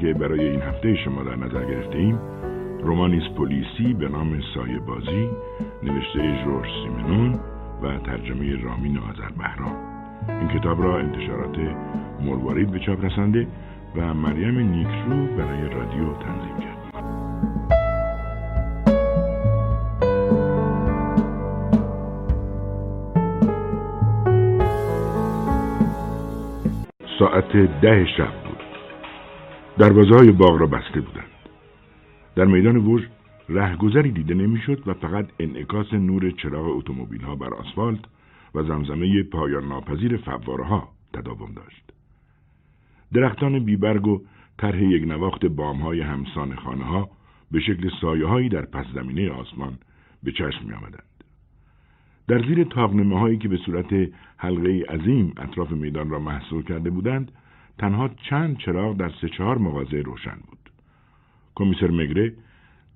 که برای این هفته شما در نظر گرفتیم رمانی پلیسی به نام سایه بازی نوشته ژرژ سیمنون و ترجمه رامین آذربهرام. این کتاب را انتشارات مروارید به چاپ رسانده و مریم نیکرو برای رادیو تنظیم کرد. ساعت 10 شب بود. دروازه های باغ را بسته بودند. در میدان ووژ رهگذری دیده نمیشد و فقط انعکاس نور چراغ اتومبیل ها بر آسفالت و زمزمه پایان ناپذیر فواره ها تداوم داشت. درختان بیبرگ و طرح یک نواخت بام های همسان خانه ها به شکل سایه هایی در پس زمینه آسمان به چشم می آمدند. در زیر طاقنمه هایی که به صورت حلقه عظیم اطراف میدان را محصور کرده بودند، تنها چند چراغ در 3-4 مغازه روشن بود. کمیسر میگره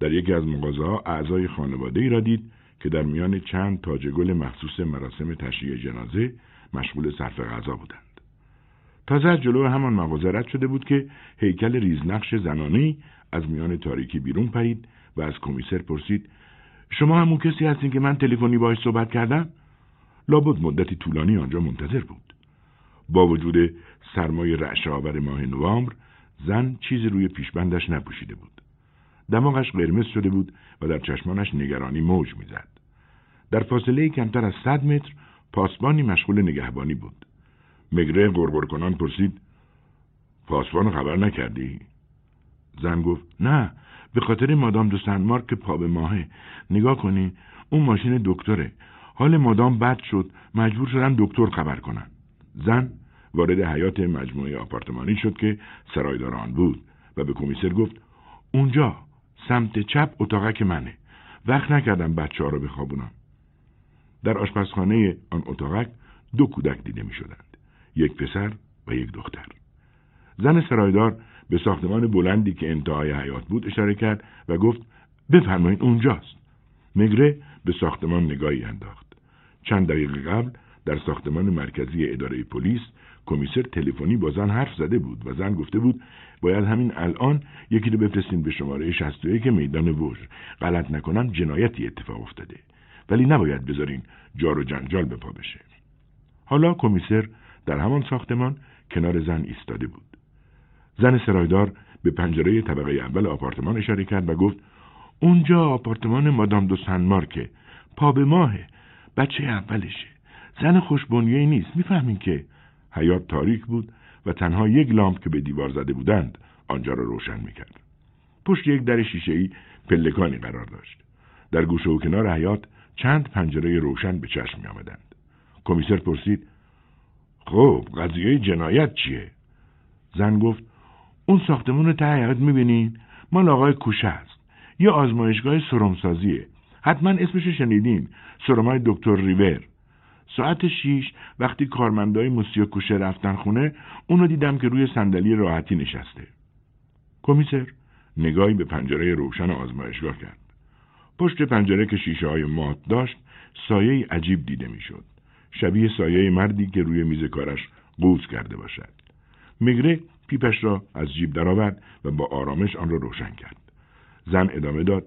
در یکی از مغازه‌ها اعضای خانواده‌ای را دید که در میان چند تاج گل مخصوص مراسم تشییع جنازه مشغول صرف غذا بودند. تازه از جلو همان مغازه رد شده بود که هیکل ریزنقش زنانه‌ای از میان تاریکی بیرون پرید و از کمیسر پرسید: شما همون کسی هستین که من تلفنی باهاش صحبت کردم؟ لابد مدتی طولانی آنجا منتظر بود. با وجود سرمای رعشه‌آور ماه نوامبر، زن چیزی روی پیشبندش نپوشیده بود. دماغش قرمز شده بود و در چشمانش نگرانی موج می‌زد. در فاصله کمتر از 100 متر، پاسبانی مشغول نگهبانی بود. میگره گرگر کنان پرسید: پاسبانو خبر نکردی؟ زن گفت: نه، به خاطر مادام دو سن مارک که پا به ماهه. نگاه کنین، اون ماشین دکتره. حال مادام بد شد، مجبور شدن دکتر خبر کنن. زن وارد حیات مجموعه آپارتمانی شد که سرایدار آن بود و به کمیسر گفت: اونجا سمت چپ اتاقک منه. وقت نکردم بچه‌ها رو بخوابونم. در آشپزخانه آن اتاقک 2 کودک دیده می شدند، 1 پسر و 1 دختر. زن سرایدار به ساختمان بلندی که انتهای حیاط بود اشاره کرد و گفت: بفرمایید اونجاست. میگره به ساختمان نگاهی انداخت. چند دقیقه قبل در ساختمان مرکزی اداره پلیس کمیسر تلفنی با زن حرف زده بود و زن گفته بود باید همین الان یکی رو بفرستین به شماره 61 میدان ووژ. غلط نکنم جنایتی اتفاق افتاده، ولی نباید بذارین جار و جنجال به پا بشه. حالا کمیسر در همان ساختمان کنار زن ایستاده بود. زن سرایدار به پنجره طبقه اول آپارتمان اشاره کرد و گفت: اونجا آپارتمان مادام دو سن مارک، پا به ماهه، بچه اولشه. زن خوشبنیه‌ای نیست، میفهمین که. حیاط تاریک بود و تنها 1 لامپ که به دیوار زده بودند آنجا را روشن میکرد. پشت 1 در شیشه‌ای پلکانی قرار داشت. در گوشه و کنار حیاط چند پنجره روشن به چشم می آمدند. کمیسر پرسید: خب قضیه جنایت چیه؟ زن گفت: اون ساختمون رو ته حیاط میبینین؟ مال آقای کوشه است. یه آزمایشگاه سرمسازیه. حتما اسمش رو شنیدین، سرمای دکتر ریویر. ساعت 6 وقتی کارمندای موسیو کوشه رفتن خونه، اونو دیدم که روی صندلی راحتی نشسته. کمیسر نگاهی به پنجره روشن آزمایشگاه کرد. پشت پنجره که شیشه‌های مات داشت، سایه عجیب دیده میشد، شبیه سایه مردی که روی میز کارش قوز کرده باشد. میگره پیپش را از جیب درآورد و با آرامش آن را روشن کرد. زن ادامه داد: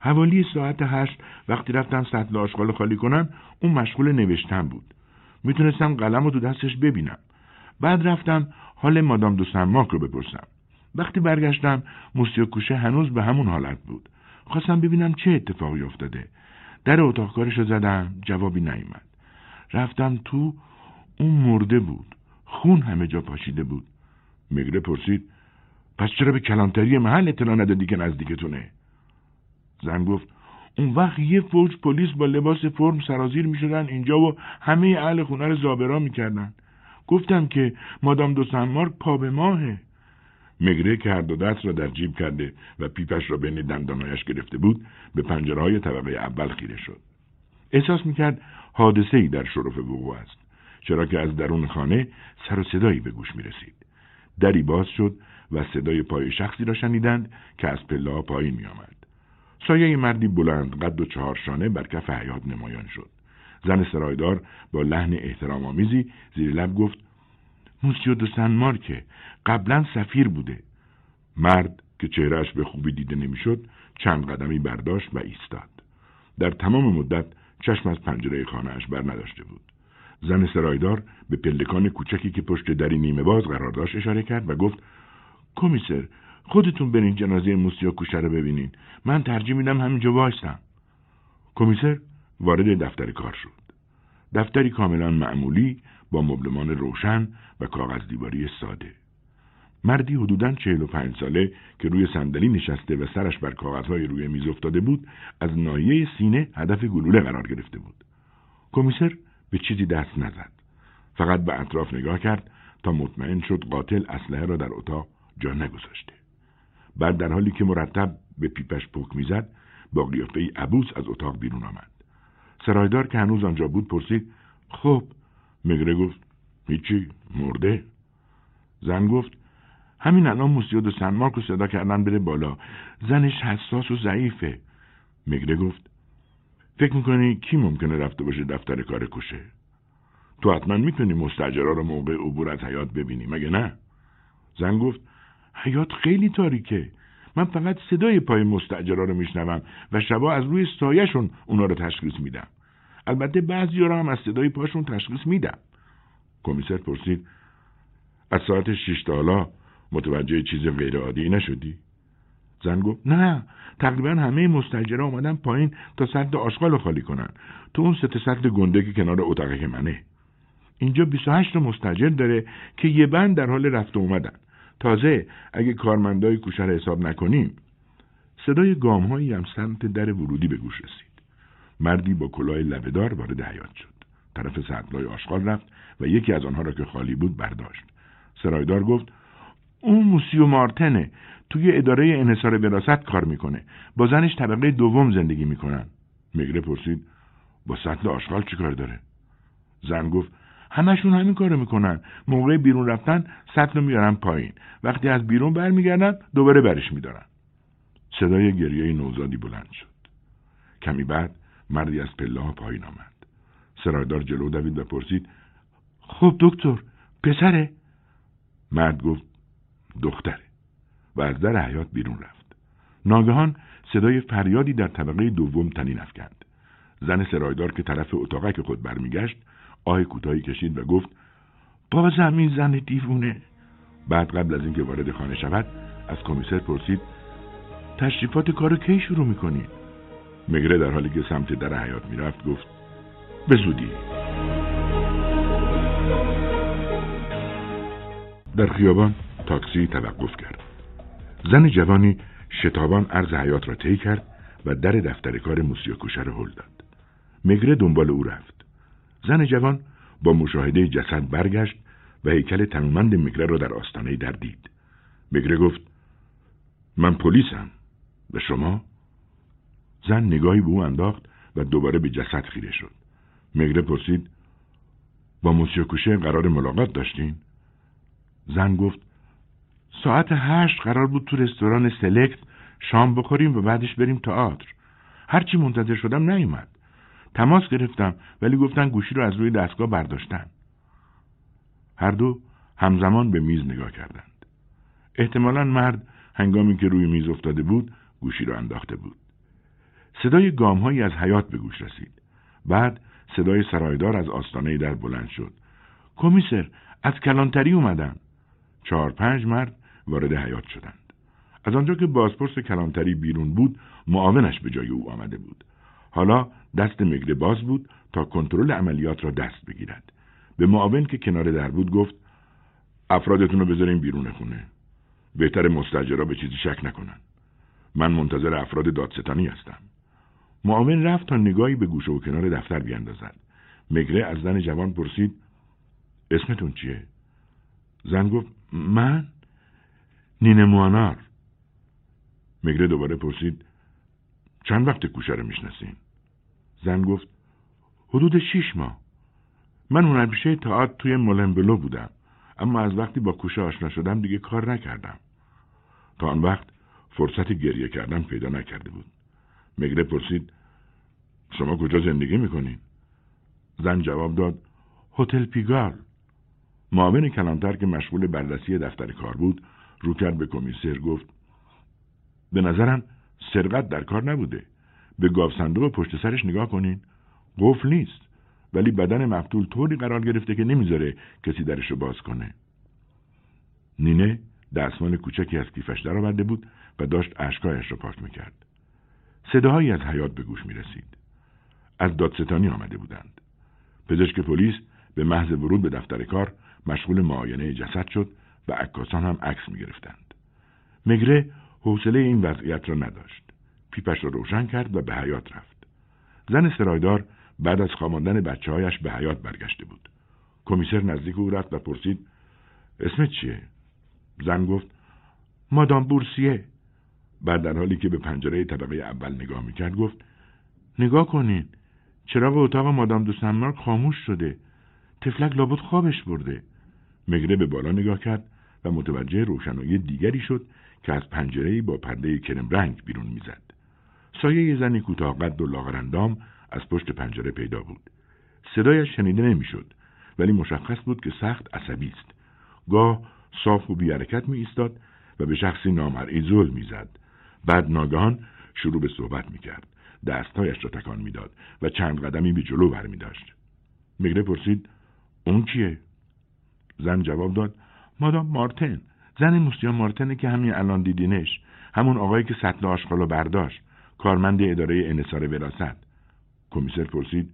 حوالی ساعت 8 وقتی رفتم سطل آشغال خالی کنم، اون مشغول نوشتن بود. میتونستم قلم رو تو دستش ببینم. بعد رفتم حال مادام دو سن مارک رو بپرسم. وقتی برگشتم موسیو کوشه هنوز به همون حالت بود. خواستم ببینم چه اتفاقی افتاده. در اتاق کارش رو زدم، جوابی نیامد. رفتم تو، اون مرده بود. خون همه جا پاشیده بود. میگره پرسید: پس چرا به کلانتری محل اطلاع ندادی که نزدیکتونه؟ زن گفت: اون وقت یه فوج پلیس با لباس فرم سرازیر می شدن اینجا و همه اهل خونه رو زابرا می کردن. گفتم که مادام دو سن مارک پا به ماهه. میگره که هر دو دست را در جیب کرده و پیپش را بین دندانایش گرفته بود، به پنجره‌های طبقه اول خیره شد. احساس می کرد حادثه‌ای در شرف وقوع است، چرا که از درون خانه سر و صدایی به گوش می رسید. دری باز شد و صدای پای شخصی را شنیدند که از پله‌ها پایین می آمد. سایه مردی بلند قد و 4 شانه بر کف حیاط نمایان شد. زن سرایدار با لحن احترام‌آمیزی زیر لب گفت: موسیو دو سن مارک قبلا سفیر بوده. مرد که چهرهش به خوبی دیده نمیشد چند قدمی برداشت و ایستاد. در تمام مدت چشم از پنجره خانه‌اش بر نداشته بود. زن سرایدار به پلکان کوچکی که پشت دری نیمه باز قرار داشت اشاره کرد و گفت: کمیسر، خودتون برین جنازه موسیو کوشه رو ببینین. من ترجیح میدم همینجا وایسم. کمیسر وارد دفتر کار شد. دفتری کاملا معمولی با مبلمان روشن و کاغذ دیواری ساده. مردی حدوداً 45 ساله که روی صندلی نشسته و سرش بر کاغذهای روی میز افتاده بود، از ناحیه سینه هدف گلوله قرار گرفته بود. کمیسر به چیزی دست نزد. فقط به اطراف نگاه کرد تا مطمئن شد قاتل اسلحه را در اتاق جا نگذاشته. بعد در حالی که مرتب به پیپش پک میزد، با قیافه عبوس از اتاق بیرون آمد. سرایدار که هنوز آنجا بود پرسید: خب؟ میگره گفت: هیچی، مرده. زن گفت: همین الان موسیو دو سن مارک رو صدا کردن بره بالا. زنش حساس و ضعیفه. میگره گفت: فکر میکنی کی ممکنه رفته باشه دفتر کار کوشه؟ تو حتما میکنی مستاجرها رو موقع عبور از حیاط ببینی، مگه نه؟ زن گفت: حیاط خیلی تاریکه. من فقط صدای پای مستاجرها رو میشنوم و شبا از روی سایه‌شون اونا رو تشخیص میدم. البته بعضی‌ها هم از صدای پاشون تشخیص میدم. کمیسر پرسید: از ساعت 6 تا حالا متوجه چیز غیر عادی نشدی؟ زن گفت: نه، تقریبا همه مستاجرها اومدن پایین تا سد آشغال رو خالی کنن. تو اون سه سد گنده که کنار اتاقی منه. اینجا 28 تا مستاجر داره که یه بند در حال رفت و اومدن. تازه اگه کارمندای کوشه رو حساب نکنیم. صدای گام‌هایی هم سمت در ورودی به گوش رسید. مردی با کلاه لبه‌دار وارد حیاط شد. طرف سطلای آشغال رفت و یکی از آنها را که خالی بود برداشت. سرایدار گفت: اون موسیو مارتنه، توی اداره انحصار وراثت کار میکنه. با زنش طبقه دوم زندگی میکنن. میگره پرسید: با سطل آشغال چی کار داره؟ زن گفت: همشون همین کارو میکنن. موقع بیرون رفتن سطل میارن پایین، وقتی از بیرون برمیگردن دوباره برش میدارن. صدای گریه نوزادی بلند شد. کمی بعد مردی از پله‌ها پایین آمد. سرایدار جلو دوید و پرسید: خب دکتر، پسره؟ مرد گفت: دختره، و از در حیاط بیرون رفت. ناگهان صدای فریادی در طبقه دوم طنین افکند. زن سرایدار که طرف اتاقک خود برمیگشت آه کوتاهی کشید و گفت: بازم این زن دیوونه. بعد قبل از اینکه وارد خانه شود از کمیسر پرسید: تشریفات کارو کی شروع میکنید؟ میگره در حالی که سمت در حیاط میرفت گفت: به زودی. در خیابان تاکسی توقف کرد. زن جوانی شتابان عرض حیاط را طی کرد و در دفتر کار موسیو کوشه را هل داد. میگره دنبال او رفت. زن جوان با مشاهده جسد برگشت و هیکل تنومند میگره را در آستانه در دید. میگره گفت: من پلیسم. و شما؟ زن نگاهی به او انداخت و دوباره به جسد خیره شد. میگره پرسید: با موسیو کوشه قرار ملاقات داشتین؟ زن گفت: ساعت 8 قرار بود تو رستوران سلکت شام بخوریم و بعدش بریم تئاتر. هرچی منتظر شدم نیومد. تماس گرفتم ولی گفتن گوشی رو از روی دستگاه برداشتن. هر دو همزمان به میز نگاه کردند. احتمالاً مرد هنگامی که روی میز افتاده بود گوشی رو انداخته بود. صدای گام‌هایی از حیاط به گوش رسید. بعد صدای سرایدار از آستانه در بلند شد: کمیسر، از کلانتری اومدم. 4-5 مرد وارد حیاط شدند. از آنجا که بازپرس کلانتری بیرون بود، معاونش به جای او آمده بود. حالا دست میگره باز بود تا کنترل عملیات را دست بگیرد. به معاون که کنار در بود گفت: افرادتون رو بذارین بیرون خونه. بهتر مستاجرها به چیزی شک نکنن. من منتظر افراد دادستانی هستم. معاون رفت تا نگاهی به گوشه و کنار دفتر بیاندازد. میگره از زن جوان پرسید: اسمتون چیه؟ زن گفت: من نینه موانار. میگره دوباره پرسید: چند وقت کوشه رو میشناسین؟ زن گفت: حدود 6 ماه. من اون همیشه تئاتر توی مولن بلو بودم، اما از وقتی با کوشه آشنا شدم دیگه کار نکردم. تا آن وقت فرصت گریه کردن پیدا نکرده بود. میگره پرسید: شما کجا زندگی میکنین؟ زن جواب داد: هتل پیگال. معاون کلانتر که مشغول بررسی دفتر کار بود رو کرد به کمیسر گفت به نظرم سرقت در کار نبوده. به گاو صندوق پشت سرش نگاه کنین. قفل نیست ولی بدن مقتول طوری قرار گرفته که نمیذاره کسی درش رو باز کنه. نینه دستمال کوچکی از کیفش درآورده بود و داشت اشکایش رو پاک میکرد. صداهایی از حیاط به گوش میرسید. از دادستانی آمده بودند. پزشک پلیس به محض ورود به دفتر کار مشغول معاینه جسد شد و عکاسان هم عکس میگرفتند. میگره حوصله این وضعیت را نداشت. پیپش را روشن کرد و به حیاط رفت. زن سرایدار بعد از خواباندن بچه‌هایش به حیاط برگشته بود. کمیسر نزدیک او رفت و پرسید اسمت چیه؟ زن گفت مادام بورسیه. بعد در حالی که به پنجره طبقه اول نگاه میکرد گفت نگاه کنین، چراغ اتاق مادام دو سن مارک خاموش شده. طفلک لابد خوابش برده. میگره به بالا نگاه کرد و متوجه روشنایی دیگری شد که از پنجره‌ای با پرده کرم رنگ بیرون میزد. سایه زنی کوتاه قد و لاغرندام از پشت پنجره پیدا بود. صدایش شنیده نمیشد ولی مشخص بود که سخت عصبی است. گاه صاف و بی حرکت می ایستاد و به شخصی نامرئی زل می زد. بعد ناگهان شروع به صحبت می کرد. دستهایش را تکان می داد و چند قدمی به جلو برمی داشت. میگره پرسید اون کیه؟ زن جواب داد مادام مارتن، زن موسیو مارتنه که همین الان دیدینش، همون آقایی که سطل آشغالو برداشت، کارمند اداره انحصار وراثت. کمیسر پرسید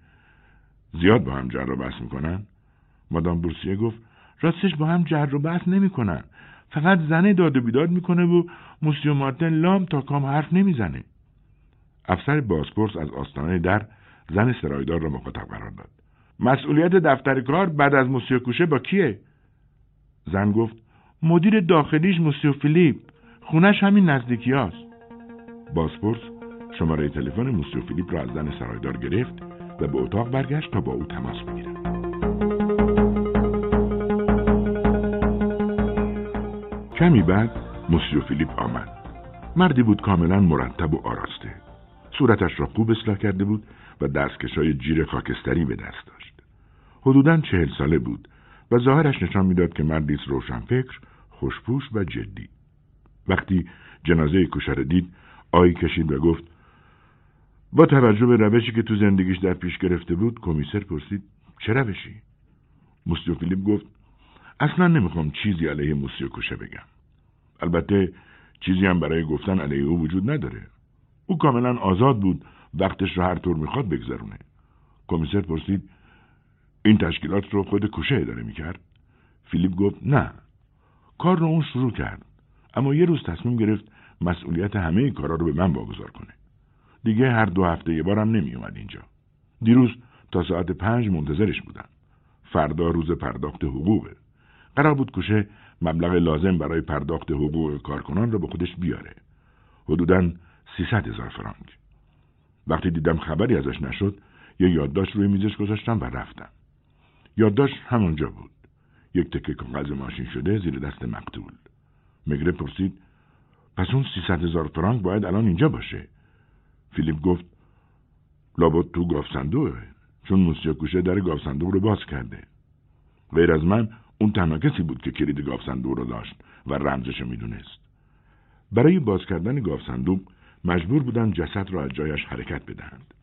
زیاد با هم جر و بحث میکنن؟ مادام بورسیه گفت راستش با هم جر و بحث نمیکنن، فقط زنه داد و بیداد میکنه و موسیو مارتن لام تا کام حرف نمیزنه. افسر بازپرس از آستانه در زن سرایدار را مخاطب قرار داد. مسئولیت دفتر کار بعد از موسیو کوشه با کیه؟ زن گفت مدیر داخلیش موسیو فیلیپ، خونش همین نزدیکی هاست. بازپرس شماره تلفن موسیو فیلیپ را از زن سرایدار گرفت و به اتاق برگشت تا با او تماس بگیرد. کمی بعد موسیو فیلیپ آمد. مردی بود کاملا مرتب و آراسته. صورتش را خوب اصلاح کرده بود و دستکش‌های جیر خاکستری به دست داشت. حدوداً 40 ساله بود و ظاهرش نشان میداد که مردی است روشنفکر، خوشپوش و جدی. وقتی جنازه کوشه را دید، آهی کشید و گفت با توجه به روشی که تو زندگیش در پیش گرفته بود. کمیسر پرسید چه روشی؟ موسیو فیلیپ گفت اصلا نمیخوام چیزی علیه موسیو کوشه بگم. البته چیزی هم برای گفتن علیه او وجود نداره. او کاملا آزاد بود، وقتش را هر طور میخواد بگذرونه. کمیسر پرسید این تشکیلات رو خود کوشه اداره میکرد؟ فیلیپ گفت نه، کار رو اون شروع کرد، اما یه روز تصمیم گرفت مسئولیت همه کارا رو به من واگذار کنه. دیگه هر 2 هفته یه بارم نمی اومد اینجا. دیروز تا ساعت 5 منتظرش بودم. فردا روز پرداخت حقوقه. قرار بود کوشه مبلغ لازم برای پرداخت حقوق کارکنان رو به خودش بیاره. حدوداً 300,000 فرانک. وقتی دیدم خبری ازش نشد، یه یادداشت روی میزش گذاشتم و رفتم. یادداشت همونجا بود. یک تکه کاغذ ماشین شده زیر دست مقتول. میگره پرسید پس اون 300,000 فرانک باید الان اینجا باشه؟ فیلیپ گفت لابد تو گاف صندوقه، چون موسیو کوشه در گاف صندوق رو باز کرده. غیر از من اون تنها کسی بود که کلید گاف صندوق رو داشت و رمزش رو میدونست. برای باز کردن گاف صندوق مجبور بودن جسد را از جایش حرکت بدهند.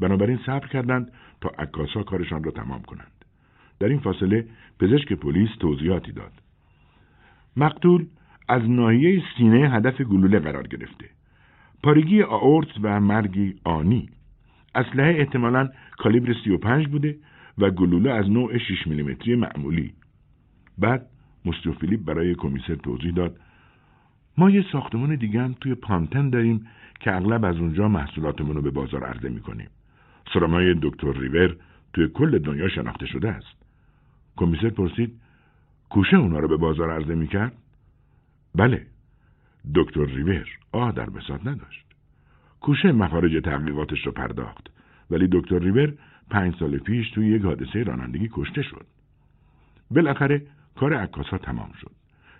بنابراین صبر کردند تا عکاسا کارشان را تمام کنند. در این فاصله پزشک پلیس توضیحاتی داد. مقتول از ناحیه سینه هدف گلوله قرار گرفته. پارگی آئورت و مرگی آنی. اسلحه احتمالاً کالیبر 35 بوده و گلوله از نوع 6 میلیمتری معمولی. بعد موسیو فیلیپ برای کمیسر توضیح داد ما یه ساختمان دیگه هم توی پانتن داریم که اغلب از اونجا محصولاتمون رو به بازار عرضه می‌کنیم. سرمای دکتر ریویر توی کل دنیا شناخته شده است. کمیسر پرسید کوشه اونا رو به بازار عرضه می‌کرد؟ بله. دکتر ریویر آه در بساط نداشت. کوشه مخارج تحقیقاتش رو پرداخت، ولی دکتر ریویر 5 سال پیش توی یک حادثه رانندگی کشته شد. بالاخره کار عکاس‌ها تمام شد.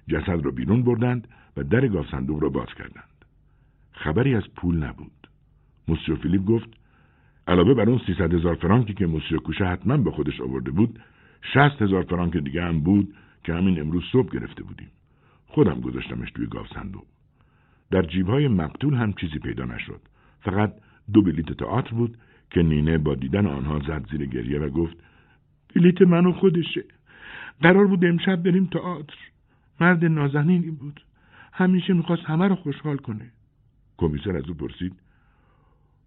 جسد رو بیرون بردند و در گاف صندوق رو باز کردند. خبری از پول نبود. موسیو فیلیپ گفت علاوه بر اون 300,000 فرانکی که موسیو کوشه حتما به خودش آورده بود، 60,000 فرانک دیگه هم بود که همین امروز صبح گرفته بودیم. خودم گذاشتمش توی گاو صندوق. در جیب‌های مقتول هم چیزی پیدا نشد. فقط 2 بلیت تئاتر بود که نینه با دیدن آنها زد زیر گریه و گفت بلیت منو خودشه. قرار بود امشب بریم تئاتر. مرد نازنینی بود. همیشه میخواست همه رو خوشحال کنه. کمیسر از او پرسید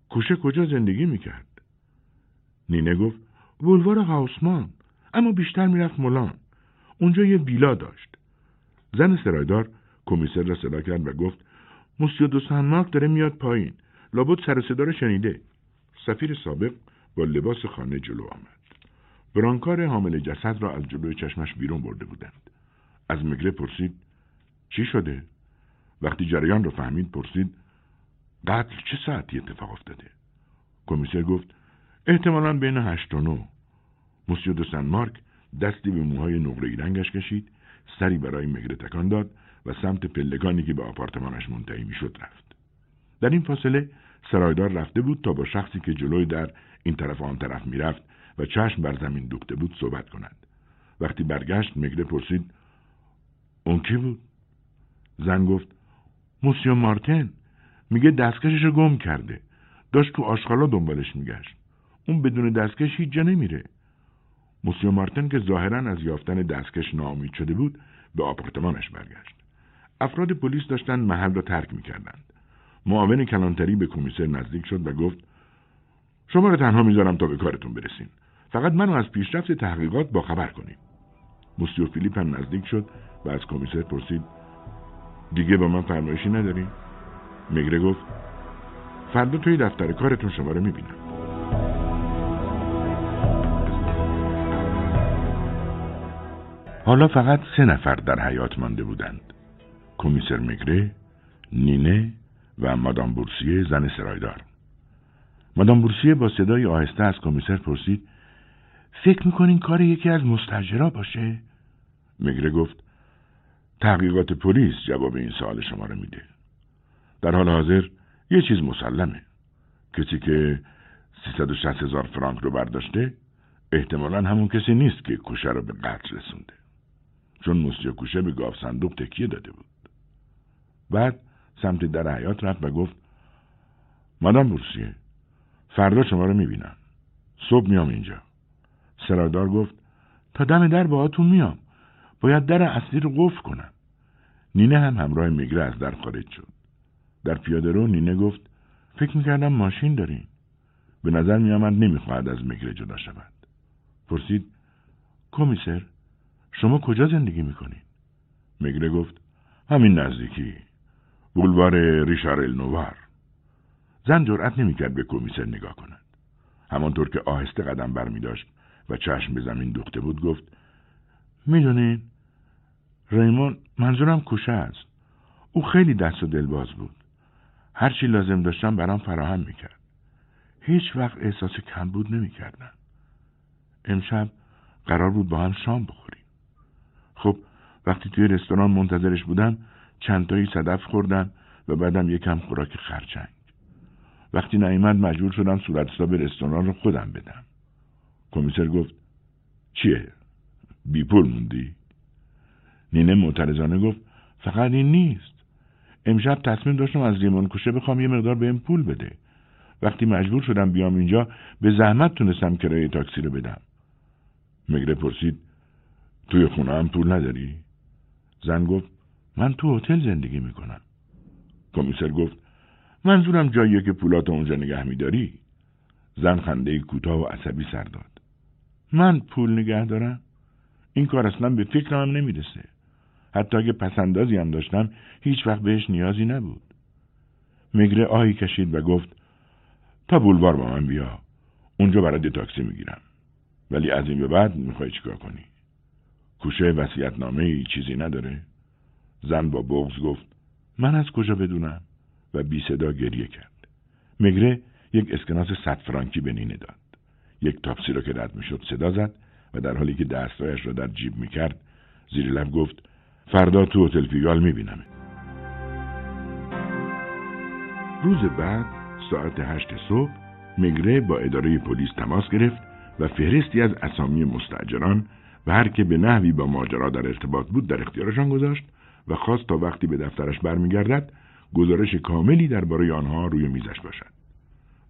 کوشه کجا زندگی میکرد؟ نینه گفت بولوار هوسمان، اما بیشتر میرفت مولان. اونجا یه ویلا داشت. زن سرایدار کمیسر را صدا کرد و گفت موسیو دو سن مارک داره میاد پایین. لابد سر و صدا را شنیده. سفیر سابق با لباس خانه جلو آمد. برانکار حامل جسد را از جلوی چشمش بیرون برده بودند. از میگره پرسید چی شده؟ وقتی جریان را فهمید پرسید قتل چه ساعتی اتفاق افتاده؟ کمیسر گفت احتمالاً بین 8 و 9. موسیو دو سن مارک دستی به موهای نقره‌ای رنگش کشید، سری برای میگره تکان داد و سمت پلکانی که به آپارتمانش منتهی میشد رفت. در این فاصله سرایدار رفته بود تا با شخصی که جلوی در این طرف آن طرف میرفت و چشم بر زمین دوخته بود صحبت کند. وقتی برگشت میگره پرسید اون کی بود؟ زن گفت موسیو مارتن، میگه دستکشش رو گم کرده. داشت تو آشغالا دنبالش میگشت. اون بدون دستکش هیچ جا نمیره. موسیو مارتن که ظاهراً از یافتن دستکش ناامید شده بود به آپارتمانش برگشت. افراد پلیس داشتن محل را ترک میکردند. معاون کلانتری به کمیسر نزدیک شد و گفت شما را تنها میذارم تا به کارتون برسین. فقط منو از پیشرفت تحقیقات با خبر کنیم. موسیو فیلیپ هم نزدیک شد و از کمیسر پرسید دیگه با من فرمایشی نداری؟ میگره گفت فردا توی دفتر کارتون شما رو میبینم. حالا فقط 3 نفر در حیات مانده بودند. کمیسر میگره، نینه و مادام بورسیه زن سرایدار. مادام بورسیه با صدای آهسته از کمیسر پرسید فکر میکنین کار یکی از مستاجرها باشه؟ میگره گفت تحقیقات پلیس جواب این سوال شما رو میده. در حال حاضر یه چیز مسلمه. کسی که 360,000 فرانک رو برداشته احتمالاً همون کسی نیست که کوشه رو به قتل رسونده. چون موسیو کوشه به گاو صندوق تکیه داده بود. بعد سمت در حیات رفت و گفت مادام بورسیه، فردا شما رو میبینم. صبح میام اینجا. سرادار گفت تا دم در باهاتون میام. باید در اصلی رو قفل کنم. نینه هم همراه میگره از در خارج شد. در پیاده رو نینه گفت فکر میکردم ماشین دارین. به نظر میامد نمیخواهد از میگره جدا شود. پرسید کمیسر شما کجا زندگی میکنین؟ میگره گفت همین نزدیکی، بولوار ریشار لنوار. زن جرأت نمیکرد به کمیسر نگاه کند. همانطور که آهسته قدم برمی داشت و چشم به زمین دوخته بود گفت میدونین ریمون، منظورم کوشه است. او خیلی دست و دلباز بود. هر چی لازم داشتم برام فراهم میکرد. هیچ وقت احساس کمبود نمیکردم. امشب قرار بود با هم شام بخوریم. خب وقتی توی رستوران منتظرش بودم چند تایی صدف خوردم و بعدم یکم خوراک خرچنگ. وقتی نیامد مجبور شدم صورت حساب رستوران رو خودم بدم. کمیسر گفت چیه؟ بی پول موندی؟ نینه معترضانه گفت فقط این نیست. امشب تصمیم داشتم از ریمون کوشه بخوام یه مقدار بهم پول بده. وقتی مجبور شدم بیام اینجا به زحمت تونستم کرایه تاکسی رو بدم. میگره پرسید توی خونه هم پول نداری؟ زن گفت من تو هتل زندگی میکنم. کمیسر گفت منظورم جاییه که پولاتو اونجا نگه میداری. زن خنده کوتاه و عصبی سر داد. من پول نگه دارم؟ این کار اصلا به فکرم هم نمیرسه. حتی اگه پسندازی هم داشتم هیچ وقت بهش نیازی نبود. میگره آهی کشید و گفت تا بولوار با من بیا. اونجا برات تاکسی میگیرم. ولی از این به بعد میخوای چیکار کنی؟ کوشه وصیت‌نامه‌ای چیزی نداره؟ زن با بغض گفت من از کجا بدونم؟ و بی صدا گریه کرد. میگره یک اسکناس 100 فرانکی به نینه داد. یک تاپسی را که رد میشد صدا زد و در حالی که دستایش را در جیب میکرد زیر لب گفت فردا تو هتل پیگال میبینمت. روز بعد ساعت 8 صبح میگره با اداره پلیس تماس گرفت و فهرستی از اسامی مستاجران و هر که به نحوی با ماجرا در ارتباط بود در اختیارشان گذاشت و خواست تا وقتی به دفترش برمیگردد گزارش کاملی درباره آنها روی میزش باشد.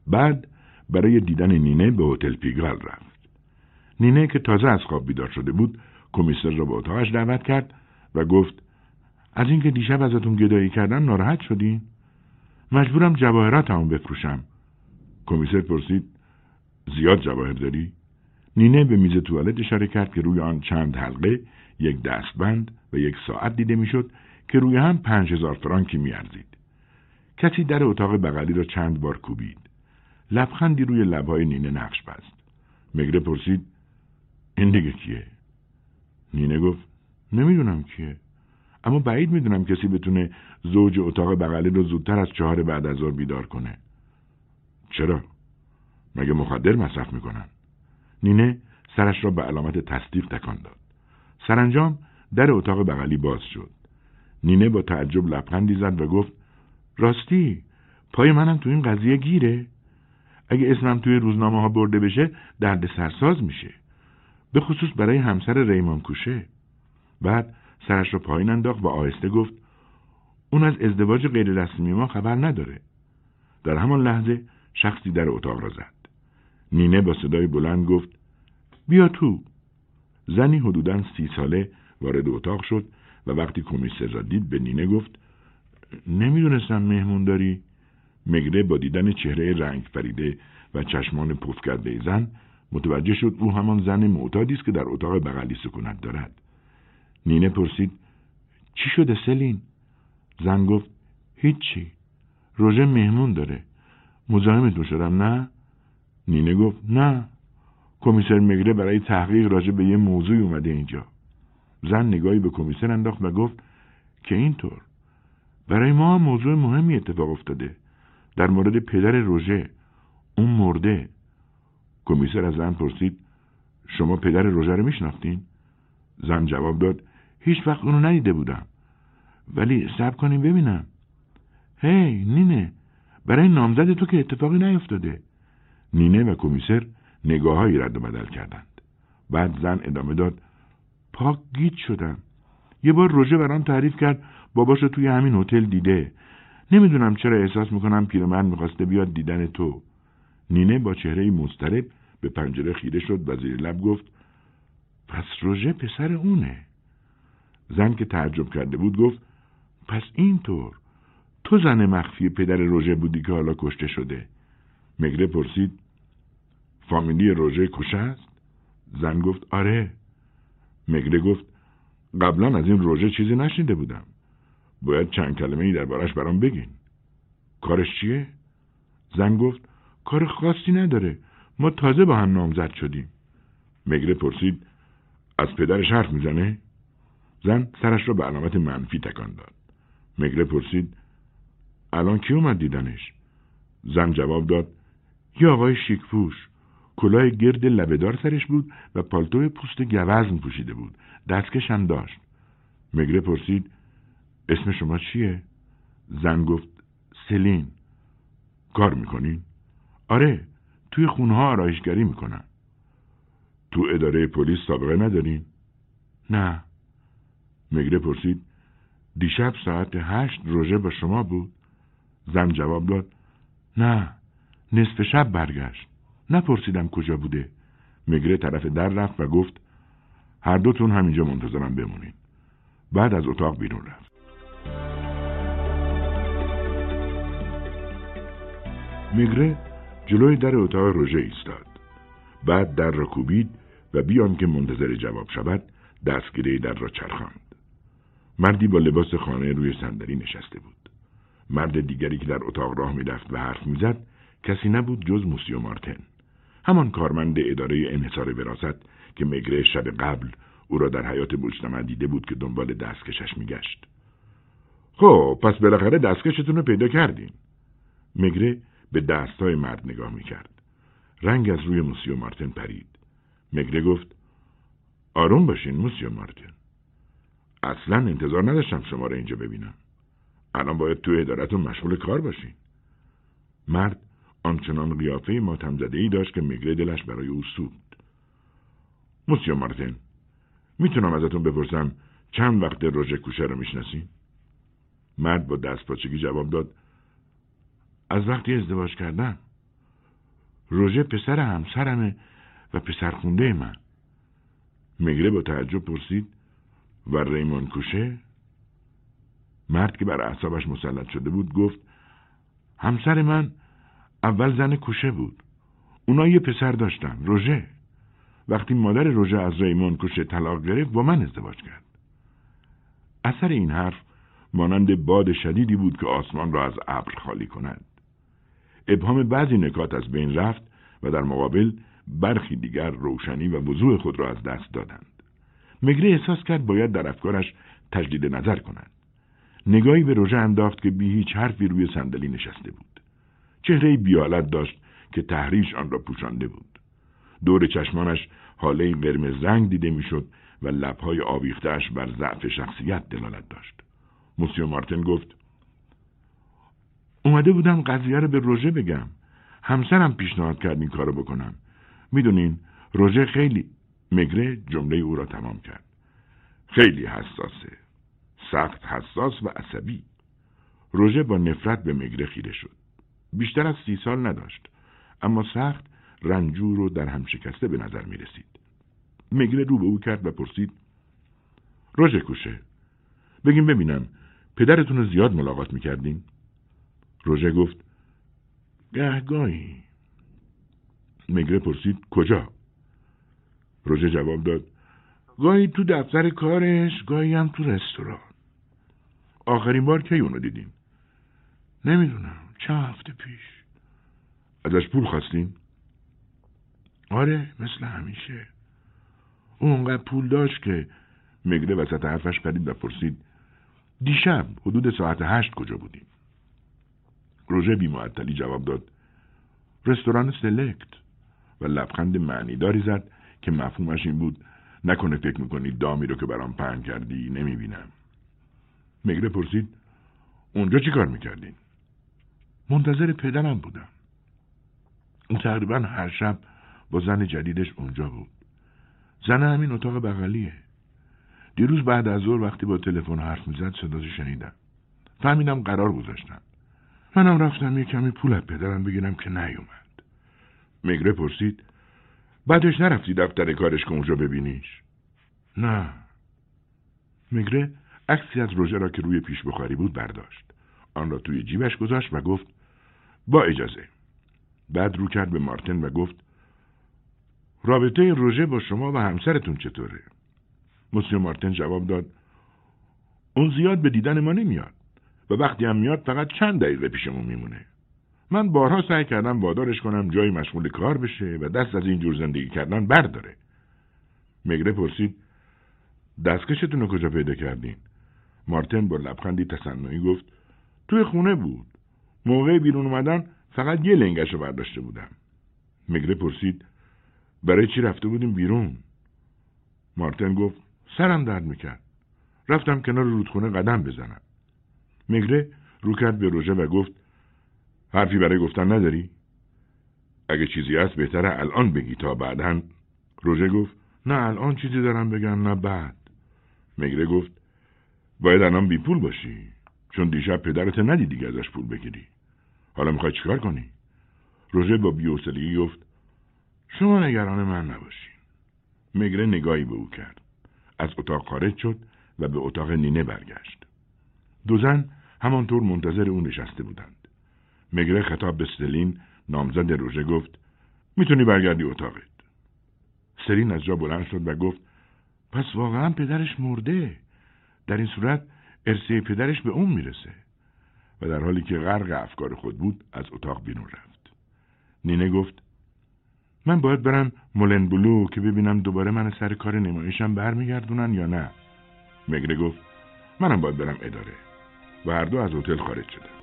بعد برای دیدن نینه به هتل پیگال رفت. نینه که تازه از خواب بیدار شده بود، کمیسر را به اتاقش دعوت کرد و گفت: از اینکه دیشب ازتون گدایی کردم ناراحت شدین؟ مجبورم جواهراتم بفروشم. کمیسر پرسید: زیاد جواهر داری؟ نینه به میز توالت اشاره کرد که روی آن چند حلقه، یک دستبند و یک ساعت دیده میشد که روی هم 5000 فرانکی میارزید. کسی در اتاق بغلی را چند بار کوبید. لبخندی روی لبهای نینه نقش بست. میگره پرسید: این دیگه کیه؟ نینه گفت: نمیدونم کیه، اما بعید میدونم کسی بتونه زوج اتاق بغلی رو زودتر از 4 بعد از ظهر بیدار کنه. چرا؟ مگه مخدر مصرف میکنن؟ نینه سرش را به علامت تصدیق تکان داد. سرانجام در اتاق بغلی باز شد. نینه با تعجب لبخندی زد و گفت: راستی پای منم تو این قضیه گیره؟ اگه اسمم توی روزنامه ها برده بشه درد سرساز میشه، به خصوص برای همسر ریمان کوشه. بعد سرش را پایین انداخت و آهسته گفت: اون از ازدواج غیر رسمی ما خبر نداره. در همان لحظه شخصی در اتاق را زد. نینه با صدای بلند گفت: بیا تو. زنی حدوداً 30 ساله وارد اتاق شد و وقتی کمیسر را دید به نینه گفت: نمیدونستم مهمون داری. میگره با دیدن چهره رنگ پریده و چشمان پف کرده زن متوجه شد او همان زن معتادی است که در اتاق بغلی سکونت دارد. نینه پرسید: چی شده سلین؟ زن گفت: هیچی، روژه مهمون داره. مزاحمتون شدم نه؟ نینه گفت: نه، کمیسر میگره برای تحقیق راجع به یه موضوعی اومده اینجا. زن نگاهی به کمیسر انداخت و گفت: که اینطور، برای ما هم موضوع مهمی اتفاق افتاده، در مورد پدر روژه. اون مرده. کمیسر از زن پرسید: شما پدر روژه رو میشناختین؟ زن جواب داد: هیچ وقت اونو ندیده بودم، ولی صبر کنیم ببینم. هی نینه، برای نامزد تو که اتفاقی نیفتاده. نینه و کمیسر نگاه‌هایی رد و بدل کردند. بعد زن ادامه داد: پاک گیج شدم. یه بار روژه برام تعریف کرد باباشو توی همین هتل دیده. نمیدونم چرا احساس میکنم پیرمرد میخواسته بیاد دیدن تو. نینه با چهره‌ای مضطرب به پنجره خیره شد و زیر لب گفت: پس روژه پسر اونه. زن که تعجب کرده بود گفت: پس اینطور تو زن مخفی پدر روژه بودی که حالا کشته شده. میگره پرسید: فامیلی روژه کوشه است؟ زن گفت: آره. میگره گفت: قبلا از این روژه چیزی نشنیده بودم، باید چند کلمه‌ای دربارش برام بگین. کارش چیه؟ زن گفت: کار خاصی نداره، ما تازه با هم نامزد شدیم. میگره پرسید: از پدرش حرف میزنه؟ زن سرش را به علامت منفی تکان داد. میگره پرسید: الان کی اومد دیدنش؟ زن جواب داد: یه آقای شیک‌پوش، کلاه گرد لبه‌دار سرش بود و پالتو پوست گوزن پوشیده بود، دستکش هم داشت. میگره پرسید: اسم شما چیه؟ زن گفت: سلین. کار میکنین؟ آره، توی خونها آرایشگری میکنن. تو اداره پلیس سابقه ندارین؟ نه. میگره پرسید: دیشب ساعت 8 روژه با شما بود؟ زن جواب داد: نه، نصف شب برگشت. نپرسیدم کجا بوده. میگره طرف در رفت و گفت: هر دوتون همینجا منتظرم بمونین. بعد از اتاق بیرون رفت. میگره جلوی در اتاق روژه ایستاد. بعد در را کوبید و بیان که منتظر جواب شود دستگیره در را چرخاند. مردی با لباس خانه روی صندلی نشسته بود. مرد دیگری که در اتاق راه می‌رفت و حرف می‌زد کسی نبود جز موسیو مارتن، همان کارمند اداره انحصار وراثت که میگره شب قبل او را در حیاط بولشنمه دیده بود که دنبال دستکشش می‌گشت. خب پس بالاخره دستکشتون رو پیدا کردین. میگره به دستای مرد نگاه می‌کرد. رنگ از روی موسیو مارتن پرید. میگره گفت: آروم باشین موسیو مارتن، اصلا انتظار نداشتم شما را اینجا ببینم. الان باید تو ادارتون مشغول کار باشین. مرد آنچنان قیافه ماتم زده‌ای داشت که میگره دلش برای او سوخت. موسیو مارتن، میتونم ازتون بپرسم چند وقت روژه کوشه رو میشناسین؟ مرد با دستپاچگی جواب داد: از وقتی ازدواج کردم. روژه پسر همسرمه و پسرخونده من. میگره با تعجب پرسید: و ریمان کوشه؟ مرد که بر اعصابش مسلط شده بود گفت: همسر من اول زن کوشه بود. اونا یه پسر داشتن، روژه. وقتی مادر روژه از ریمان کوشه طلاق گرفت با من ازدواج کرد. اثر این حرف مانند باد شدیدی بود که آسمان را از ابر خالی کند. ابهام بعضی نکات از بین رفت و در مقابل برخی دیگر روشنی و وضوح خود را از دست دادند. میگره احساس کرد باید در افکارش تجدید نظر کند. نگاهی به روژه انداخت که بی هیچ حرفی روی صندلی نشسته بود. چهره‌ای بی‌حالت داشت که تحریش آن را پوشانده بود. دور چشمانش هاله‌ای قرمز رنگ دیده می‌شد و لب‌های آویخته‌اش بر ضعف شخصیت دلالت داشت. موسیو مارتن گفت: اومده بودم قضیه رو به روژه بگم. همسرم پیشنهاد کرد این کارو بکنم. میدونین روژه خیلی... میگره جمله او را تمام کرد. خیلی حساسه. سخت حساس و عصبی. روژه با نفرت به میگره خیره شد. بیشتر از 30 سال نداشت، اما سخت رنجور و در هم شکسته به نظر می رسید. میگره رو به او کرد و پرسید: روژه کوشه، بگیم ببینم پدرتون رو زیاد ملاقات می کردین؟ روژه گفت: گهگاهی. میگره پرسید: کجا؟ روژه جواب داد: گاهی تو دفتر کارش، گاهی هم تو رستوران. آخرین بار کی اونو دیدین؟ نمیدونم، چند هفته پیش. ازش پول خواستین؟ آره، مثل همیشه. اون اونقدر پول داشت که... میگره وسط حرفش پرید و پرسید: دیشب حدود ساعت 8 کجا بودیم؟ روژه بی معطلی جواب داد: رستوران سلکت. و لبخند معنیداری زد که مفهومش این بود: نکنه فکر میکنی دامی رو که برام پهن کردی نمیبینم. میگره پرسید: اونجا چی کار میکردین؟ منتظر پدرم بودم. اون تقریبا هر شب با زن جدیدش اونجا بود. زن همین اتاق بغلیه. دیروز بعد از ظهر وقتی با تلفن حرف میزد صداشو شنیدم. فهمیدم قرار گذاشتن. منم رفتم یه کمی پول از پدرم بگیرم که نیومد. میگره پرسید: بعدش نرفتی دفتر کارش که اونجا ببینیش؟ نه. میگره عکسی از روژه را که روی پیش بخاری بود برداشت. آن را توی جیبش گذاشت و گفت: با اجازه. بعد رو کرد به مارتن و گفت: رابطه روژه با شما و همسرتون چطوره؟ موسیو مارتن جواب داد: اون زیاد به دیدن ما نمیاد و وقتی هم میاد فقط چند دقیقه پیشمون میمونه. من بارها سعی کردم وادارش کنم جایی مشغول کار بشه و دست از این جور زندگی کردن برداره. میگره پرسید: دستکشتون رو کجا پیدا کردین؟ مارتن با لبخندی تصنعی گفت: توی خونه بود. موقع بیرون اومدن فقط یه لنگش رو برداشته بودم. میگره پرسید: برای چی رفته بودیم بیرون؟ مارتن گفت: سرم درد میکرد. رفتم کنار رودخونه قدم بزنم. میگره رو کرد به روژه و گفت: حرفی برای گفتن نداری؟ اگه چیزی هست بهتره الان بگی تا بعداً. روژه گفت: نه الان چیزی دارم بگم نه بعد. میگره گفت: باید الان بی پول باشی، چون دیشب پدرت ندیدی ازش پول بگیری. حالا میخوای چیکار کنی؟ روژه با بی‌حوصلگی گفت: شما نگران من نباشین. میگره نگاهی به او کرد. از اتاق خارج شد و به اتاق نینه برگشت. دو زن همانطور منتظر او نشسته بودند. میگره خطاب به سلین نامزد روژه گفت: میتونی برگردی اتاقت. سلین از جا بلند شد و گفت: پس واقعا پدرش مرده. در این صورت ارثیه پدرش به اون میرسه. و در حالی که غرق افکار خود بود از اتاق بیرون رفت. نینه گفت: من باید برم مولن بلو که ببینم دوباره من سر کار نمایشم برمیگردونن یا نه. میگره گفت: منم باید برم اداره. و هر دو از هتل خارج شدند.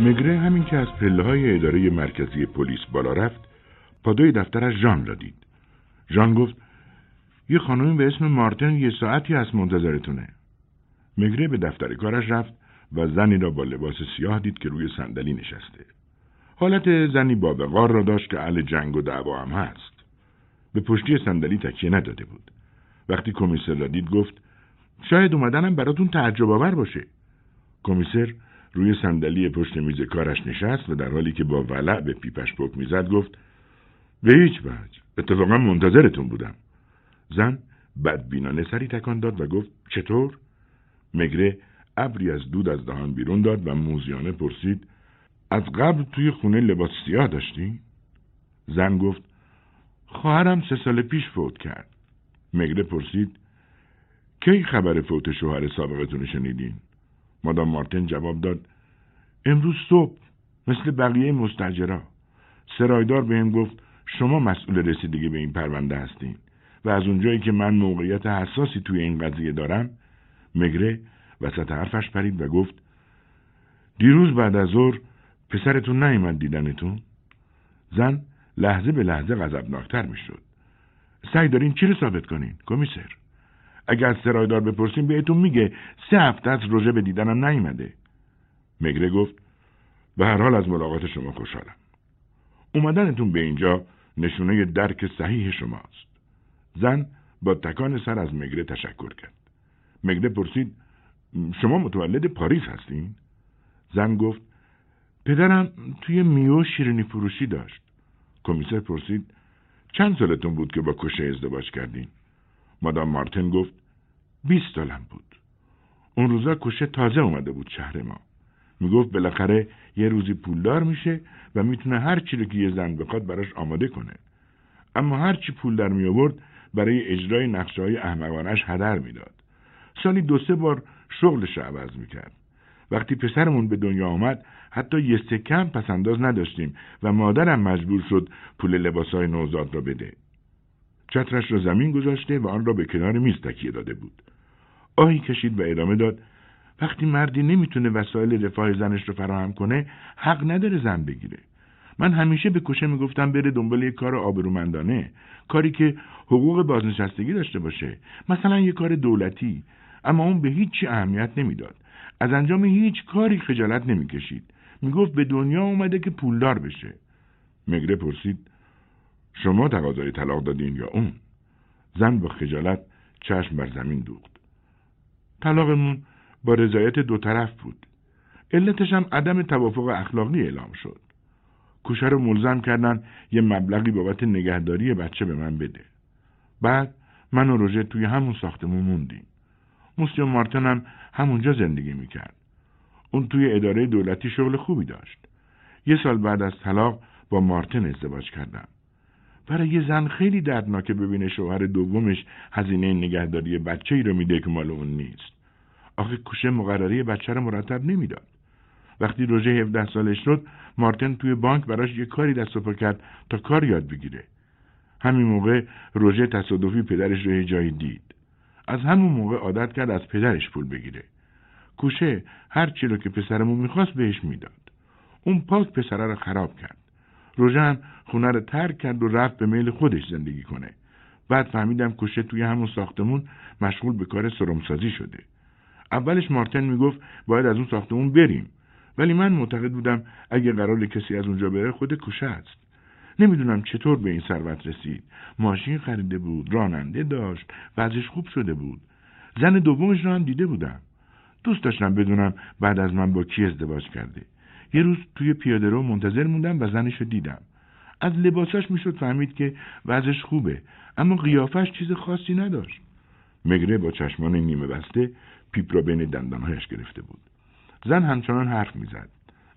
میگره همین که از پله‌های اداره مرکزی پلیس بالا رفت، پادوی دفترش ژان را دید. ژان گفت: یه خانمی به اسم مارتن یه ساعتی از منتظرتونه. میگره به دفتر کارش رفت و زنی را با لباس سیاه دید که روی صندلی نشسته. حالت زنی با وقار را داشت که اهل جنگ و دعوا هم هست. به پشتی صندلی تکیه نداده بود. وقتی کمیسر را دید گفت شاید اومدنم براتون تعجب آور باشه. کمیسر روی صندلی پشت میز کارش نشست و در حالی که با ولع به پیپش پک میزد گفت به هیچ وجه، اتفاقا منتظرتون بودم. زن بدبینانه سری تکان داد و گفت چطور؟ میگره ابری از دود از دهان بیرون داد و موزیانه پرسید از قبل توی خونه لباس سیاه داشتی؟ زن گفت خواهرم 3 سال پیش فوت کرد. میگره پرسید کی خبر فوت شوهر سابقتون شنیدین؟ مادام مارتن جواب داد امروز صبح، مثل بقیه مستاجرا. سرایدار بهم گفت شما مسئول رسیدگی به این پرونده هستین و از اونجایی که من موقعیت حساسی توی این قضیه دارم. میگره وسط حرفش پرید و گفت دیروز بعد از ظهر پسرتون نیامد دیدنتون؟ زن لحظه به لحظه غضبناک‌تر میشد. سعی دارین چی رو ثابت کنین کمیسر؟ اگه از سرایدار بپرسین بهتون میگه 3 هفته از روژه به دیدنم نیامده. میگره گفت به هر حال از ملاقات شما خوشحالم. اومدنتون به اینجا نشونه درک صحیح شماست. زن با تکان سر از میگره تشکر کرد. میگره پرسید شما متولد پاریس هستین؟ زن گفت پدرم توی میو شیرینی فروشی داشت. کمیسر پرسید چند سالتون بود که با کوشه ازدواج کردین؟ مادام مارتن گفت 20 سالم بود. اون روزا کوشه تازه اومده بود شهر ما. میگفت بالاخره یه روزی پولدار میشه و میتونه هر چی رو که یه زن بخواد براش آماده کنه. اما هر چی پول در می آورد برای اجرای نقشه‌های احمقانه‌اش هدر میداد. سالی 2-3 بار شغلش رو عوض میکرد. وقتی پسرمون به دنیا آمد حتی یه سکم پس انداز نداشتیم و مادرم مجبور شد پول لباسای نوزاد را بده. چترش را زمین گذاشته و آن را به کنار میز تکیه داده بود. آهی کشید و ادامه داد وقتی مردی نمیتونه وسایل رفاه زنش رو فراهم کنه حق نداره زن بگیره. من همیشه به کوشه میگفتم بره دنبال یک کار آبرومندانه، کاری که حقوق بازنشستگی داشته باشه، مثلا یک کار دولتی. اما اون به هیچ اهمیت نمیداد. از انجام هیچ کاری خجالت نمیکشید. میگفت به دنیا اومده که پولدار بشه. میگره پرسید شما تقاضای طلاق دادین یا اون؟ زن با خجالت چشم بر زمین دوخت. طلاقمون با رضایت 2 طرف بود. علتش هم عدم توافق اخلاقی اعلام شد. کوشه رو ملزم کردن یه مبلغی بابت نگهداری بچه به من بده. بعد من و روژه توی همون ساختمون موندیم. موسیو مارتن هم همونجا زندگی میکرد. اون توی اداره دولتی شغل خوبی داشت. 1 سال بعد از طلاق با مارتن ازدواج کردم. برای یه زن خیلی دردناکه ببینه شوهر دومش هزینه نگهداری بچه‌ای رو میده که مال اون نیست. آخه کوشه مقرری بچه رو مرتب نمیداد. وقتی روژه 17 سالش شد مارتن توی بانک براش یه کاری دست و پا کرد تا کار یاد بگیره. همین موقع روژه تصادفی پدرش رو یه جایی دید. از همون موقع عادت کرد از پدرش پول بگیره. کوشه هر چی رو که پسرمون میخواست بهش میداد. اون پاک پسره رو خراب کرد. روژه هم خونه رو ترک کرد و رفت به میل خودش زندگی کنه. بعد فهمیدم کوشه توی همون ساختمون مشغول به کار سرمسازی شده. اولش مارتن میگفت باید از اون ساختمون بریم، ولی من معتقد بودم اگه قراره کسی از اونجا بره خود کوشه است. نمیدونم چطور به این ثروت رسید. ماشین خریده بود، راننده داشت، وضعش خوب شده بود. زن دومش رو هم دیده بودم. دوست داشتم بدونم بعد از من با کی ازدواج کرده. یه روز توی پیاده رو منتظر موندم و زنش رو دیدم. از لباساش میشد فهمید که وضعش خوبه، اما قیافش چیز خاصی نداشت. میگره با چشمان نیمه بسته پیپ را بین دندانهایش گرفته بود. زن همچنان حرف میزد.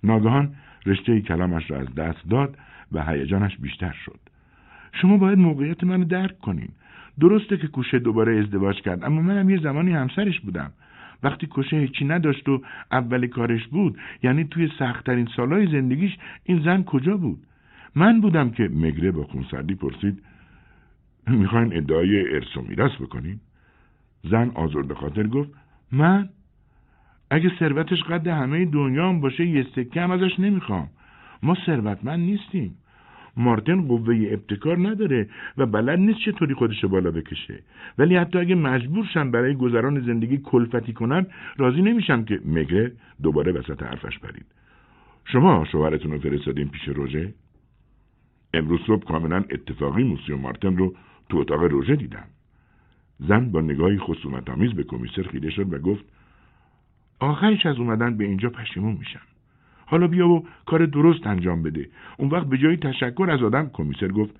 ناگهان رشته کلامش را از دست داد و هیجانش بیشتر شد. شما باید موقعیت منو درک کنین. درسته که کوشه دوباره ازدواج کرد، اما منم یه زمانی همسرش بودم. وقتی کوشه هیچی نداشت و اول کارش بود، یعنی توی سخت‌ترین سالهای زندگیش، این زن کجا بود؟ من بودم که میگره با خونسردی پرسید میخواین ادعای ارث و میراث بکنین؟ زن آزرده خاطر گفت من؟ اگه ثروتش قد همه دنیام باشه یه سکه ازش نمیخوام. ما ثروتمند نیستیم. مارتن قوه ابتکار نداره و بلد نیست چطوری خودش بالا بکشه. ولی حتی اگه مجبور شم برای گذران زندگی کلفتی کنن راضی نمیشم که میگره دوباره وسط حرفش پرید. شما شوهرتون رو فرستادین پیش روژه؟ امروز صبح کاملا اتفاقی موسیو مارتن رو تو اتاق روژه دیدم. زن با نگاهی خصومت‌آمیز به کمیسر خیره شد و گفت آخرش از اومدن به اینجا پشیمون میشم. حالا بیا و کار درست انجام بده. اون وقت به جای تشکر از آدم، کمیسر گفت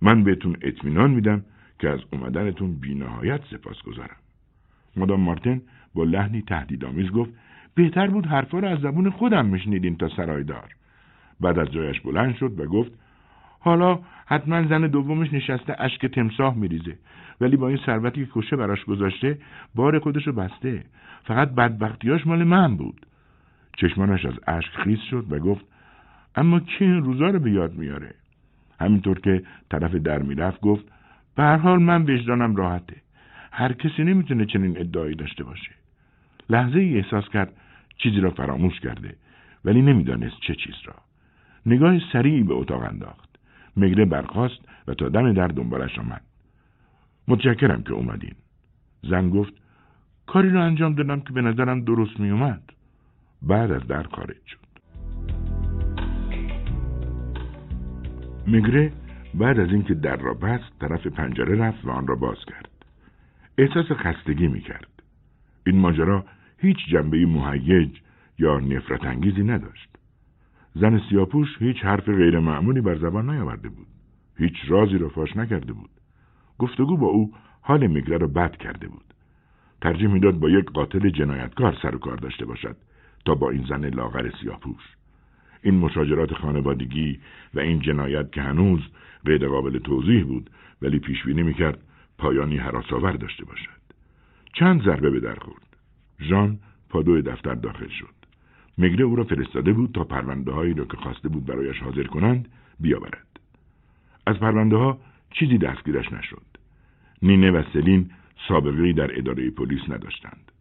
من بهتون اطمینان میدم که از اومدنتون بی‌نهایت سپاسگزارم. مادام مارتن با لحنی تهدیدآمیز گفت بهتر بود حرفا رو از زبون خودم میشنیدین تا سرایدار. بعد از جایش بلند شد و گفت حالا حتما زن دومش نشسته اشک تمساح میریزه، ولی با این ثروتی که کوشه براش گذاشته بار خودشو بسته. فقط بدبختیاش مال من بود. چشمانش از اشک خیس شد و گفت اما کی این روزا رو به یاد میاره؟ همینطور که طرف در میرفت گفت به هر حال من وجدانم راحته. هر کسی نمیتونه چنین ادعایی داشته باشه. لحظه ای احساس کرد چیزی را فراموش کرده، ولی نمیدانست چه چیز را. نگاه سریعی به اتاق انداخت. میگره برخاست و تا دم در دنبالش آمد. متشکرم که اومدین. زن گفت کاری را انجام دادم که به نظرم درست می اومد. بعد از در خارج شد. میگره بعد از اینکه در را بست طرف پنجره رفت و آن را باز کرد. احساس خستگی می کرد. این ماجرا هیچ جنبه‌ای مهیج یا نفرت انگیزی نداشت. زن سیاپوش هیچ حرف غیر معمولی بر زبان نیاورده بود. هیچ رازی را فاش نکرده بود. گفتگو با او حال میگره را بد کرده بود. ترجیح میداد با یک قاتل جنایتکار سر و کار داشته باشد تا با این زن لاغر سیاپوش. این مشاجرات خانوادگی و این جنایت که هنوز غیر قابل توضیح بود ولی پیش بینی میکرد پایانی هراس‌آور داشته باشد. چند ضربه به در خورد. ژان پادوی دفتر داخل شد. میگره او را فرستاده بود تا پرونده هایی را که خواسته بود برایش حاضر کنند بیاورد. از پرونده ها چیزی دستگیرش نشد. نینه و سلین سابقه‌ای در اداره پلیس نداشتند.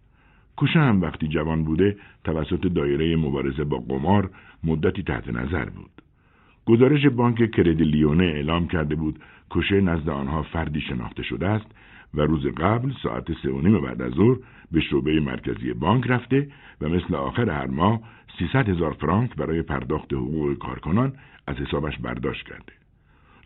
کوشه هم وقتی جوان بوده توسط دایره مبارزه با قمار مدتی تحت نظر بود. گزارش بانک کردی لیونه اعلام کرده بود کوشه نزد آنها فردی شناخته شده است و روز قبل ساعت 3:30 بعد از ظهر به شعبه مرکزی بانک رفته و مثل آخر هر ماه 300,000 فرانک برای پرداخت حقوق کارکنان از حسابش برداشت کرده.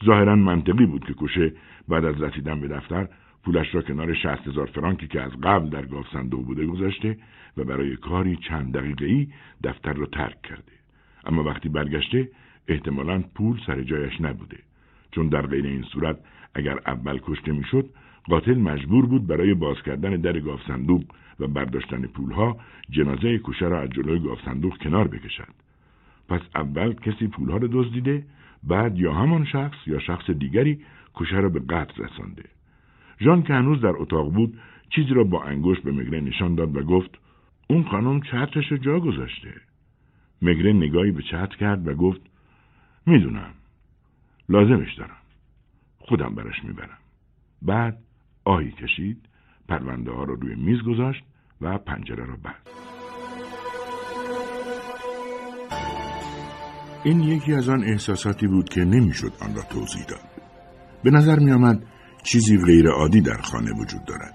ظاهراً منطقی بود که کوشه بعد از رسیدن به دفتر پولش را کنار 60,000 فرانکی که از قبل در گاو صندوق بوده گذاشته و برای کاری چند دقیقه‌ای دفتر را ترک کرده. اما وقتی برگشته احتمالاً پول سر جایش نبوده، چون در غیر این صورت اگر اول کشته میشد قاتل مجبور بود برای باز کردن در گاو صندوق و برداشتن پولها جنازه کوشه را از جلوی گاو صندوق کنار بکشد. پس اول کسی پولها را دزدیده، بعد یا همان شخص یا شخص دیگری کوشه را به قتل رسانده. ژان که هنوز در اتاق بود چیزی را با انگشت به میگره نشان داد و گفت اون خانم چترش را جا گذاشته. میگره نگاهی به چتر کرد و گفت میدونم، لازمش دارم، خودم برش میبرم. بعد آهی کشید، پرونده ها رو روی میز گذاشت و پنجره رو بست. این یکی از آن احساساتی بود که نمیشد آن را توضیح داد. به نظر می آمد چیزی غیر عادی در خانه وجود دارد.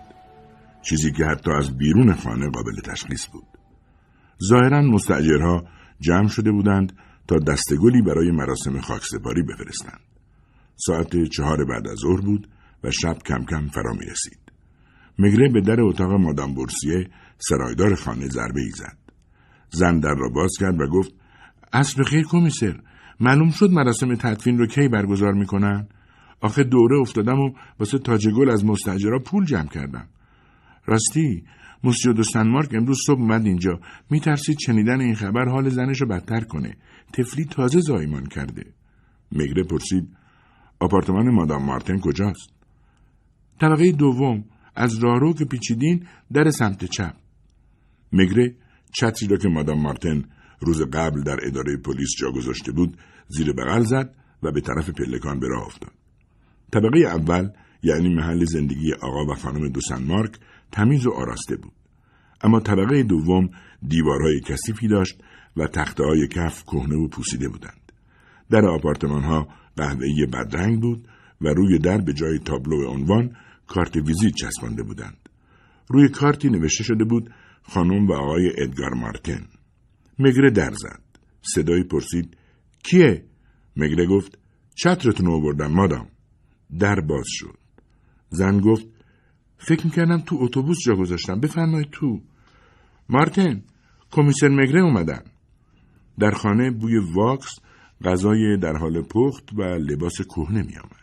چیزی که حتی از بیرون خانه قابل تشخیص بود. ظاهراً مستاجرها جمع شده بودند تا دستگلی برای مراسم خاکسپاری بفرستند. ساعت 4 بعد از ظهر بود و شب کم کم فرا می رسید. میگره به در اتاق مادام بورسیه سرایدار خانه ضربه ای زد. زن در را باز کرد و گفت عصر بخیر کمیسر، معلوم شد مراسم تدفین رو کی برگزار می کنن؟ آخه دوره افتادم و واسه تاج گل از مستاجرها پول جمع کردم. راستی موسیو دو سن مارک امروز صبح اومد اینجا، می ترسید چنیدن این خبر حال زنش رو بدتر کنه. طفلی تازه زایمان کرده. میگره پرسید آپارتمان مادام مارتن کجاست؟ طبقه 2 از راهرو که پیچیدین در سمت چپ. میگره چتری را که مادام مارتن روز قبل در اداره پلیس جا گذاشته بود زیر بغل زد و به طرف پلکان به راه افتاد. طبقه اول یعنی محل زندگی آقا و خانم دو سن مارک تمیز و آراسته بود، اما طبقه 2 دیوارهای کثیفی داشت و تخته‌های کف کهنه و پوسیده بودند. در آپارتمان‌ها قهوه‌ای بدرنگ بود و روی در به جای تابلو عنوان کارت ویزیت چسبانده بودند. روی کارتی نوشته شده بود خانم و آقای ادگار مارتن. میگره در زد. صدایی پرسید کیه؟ میگره گفت چترتون آوردم مادام. در باز شد. زن گفت فکر میکردم تو اتوبوس جا گذاشتم، بفرمایید تو. مارتن، کمیسر میگره اومدن. در خانه بوی واکس، غذای در حال پخت و لباس کهنه می آمد.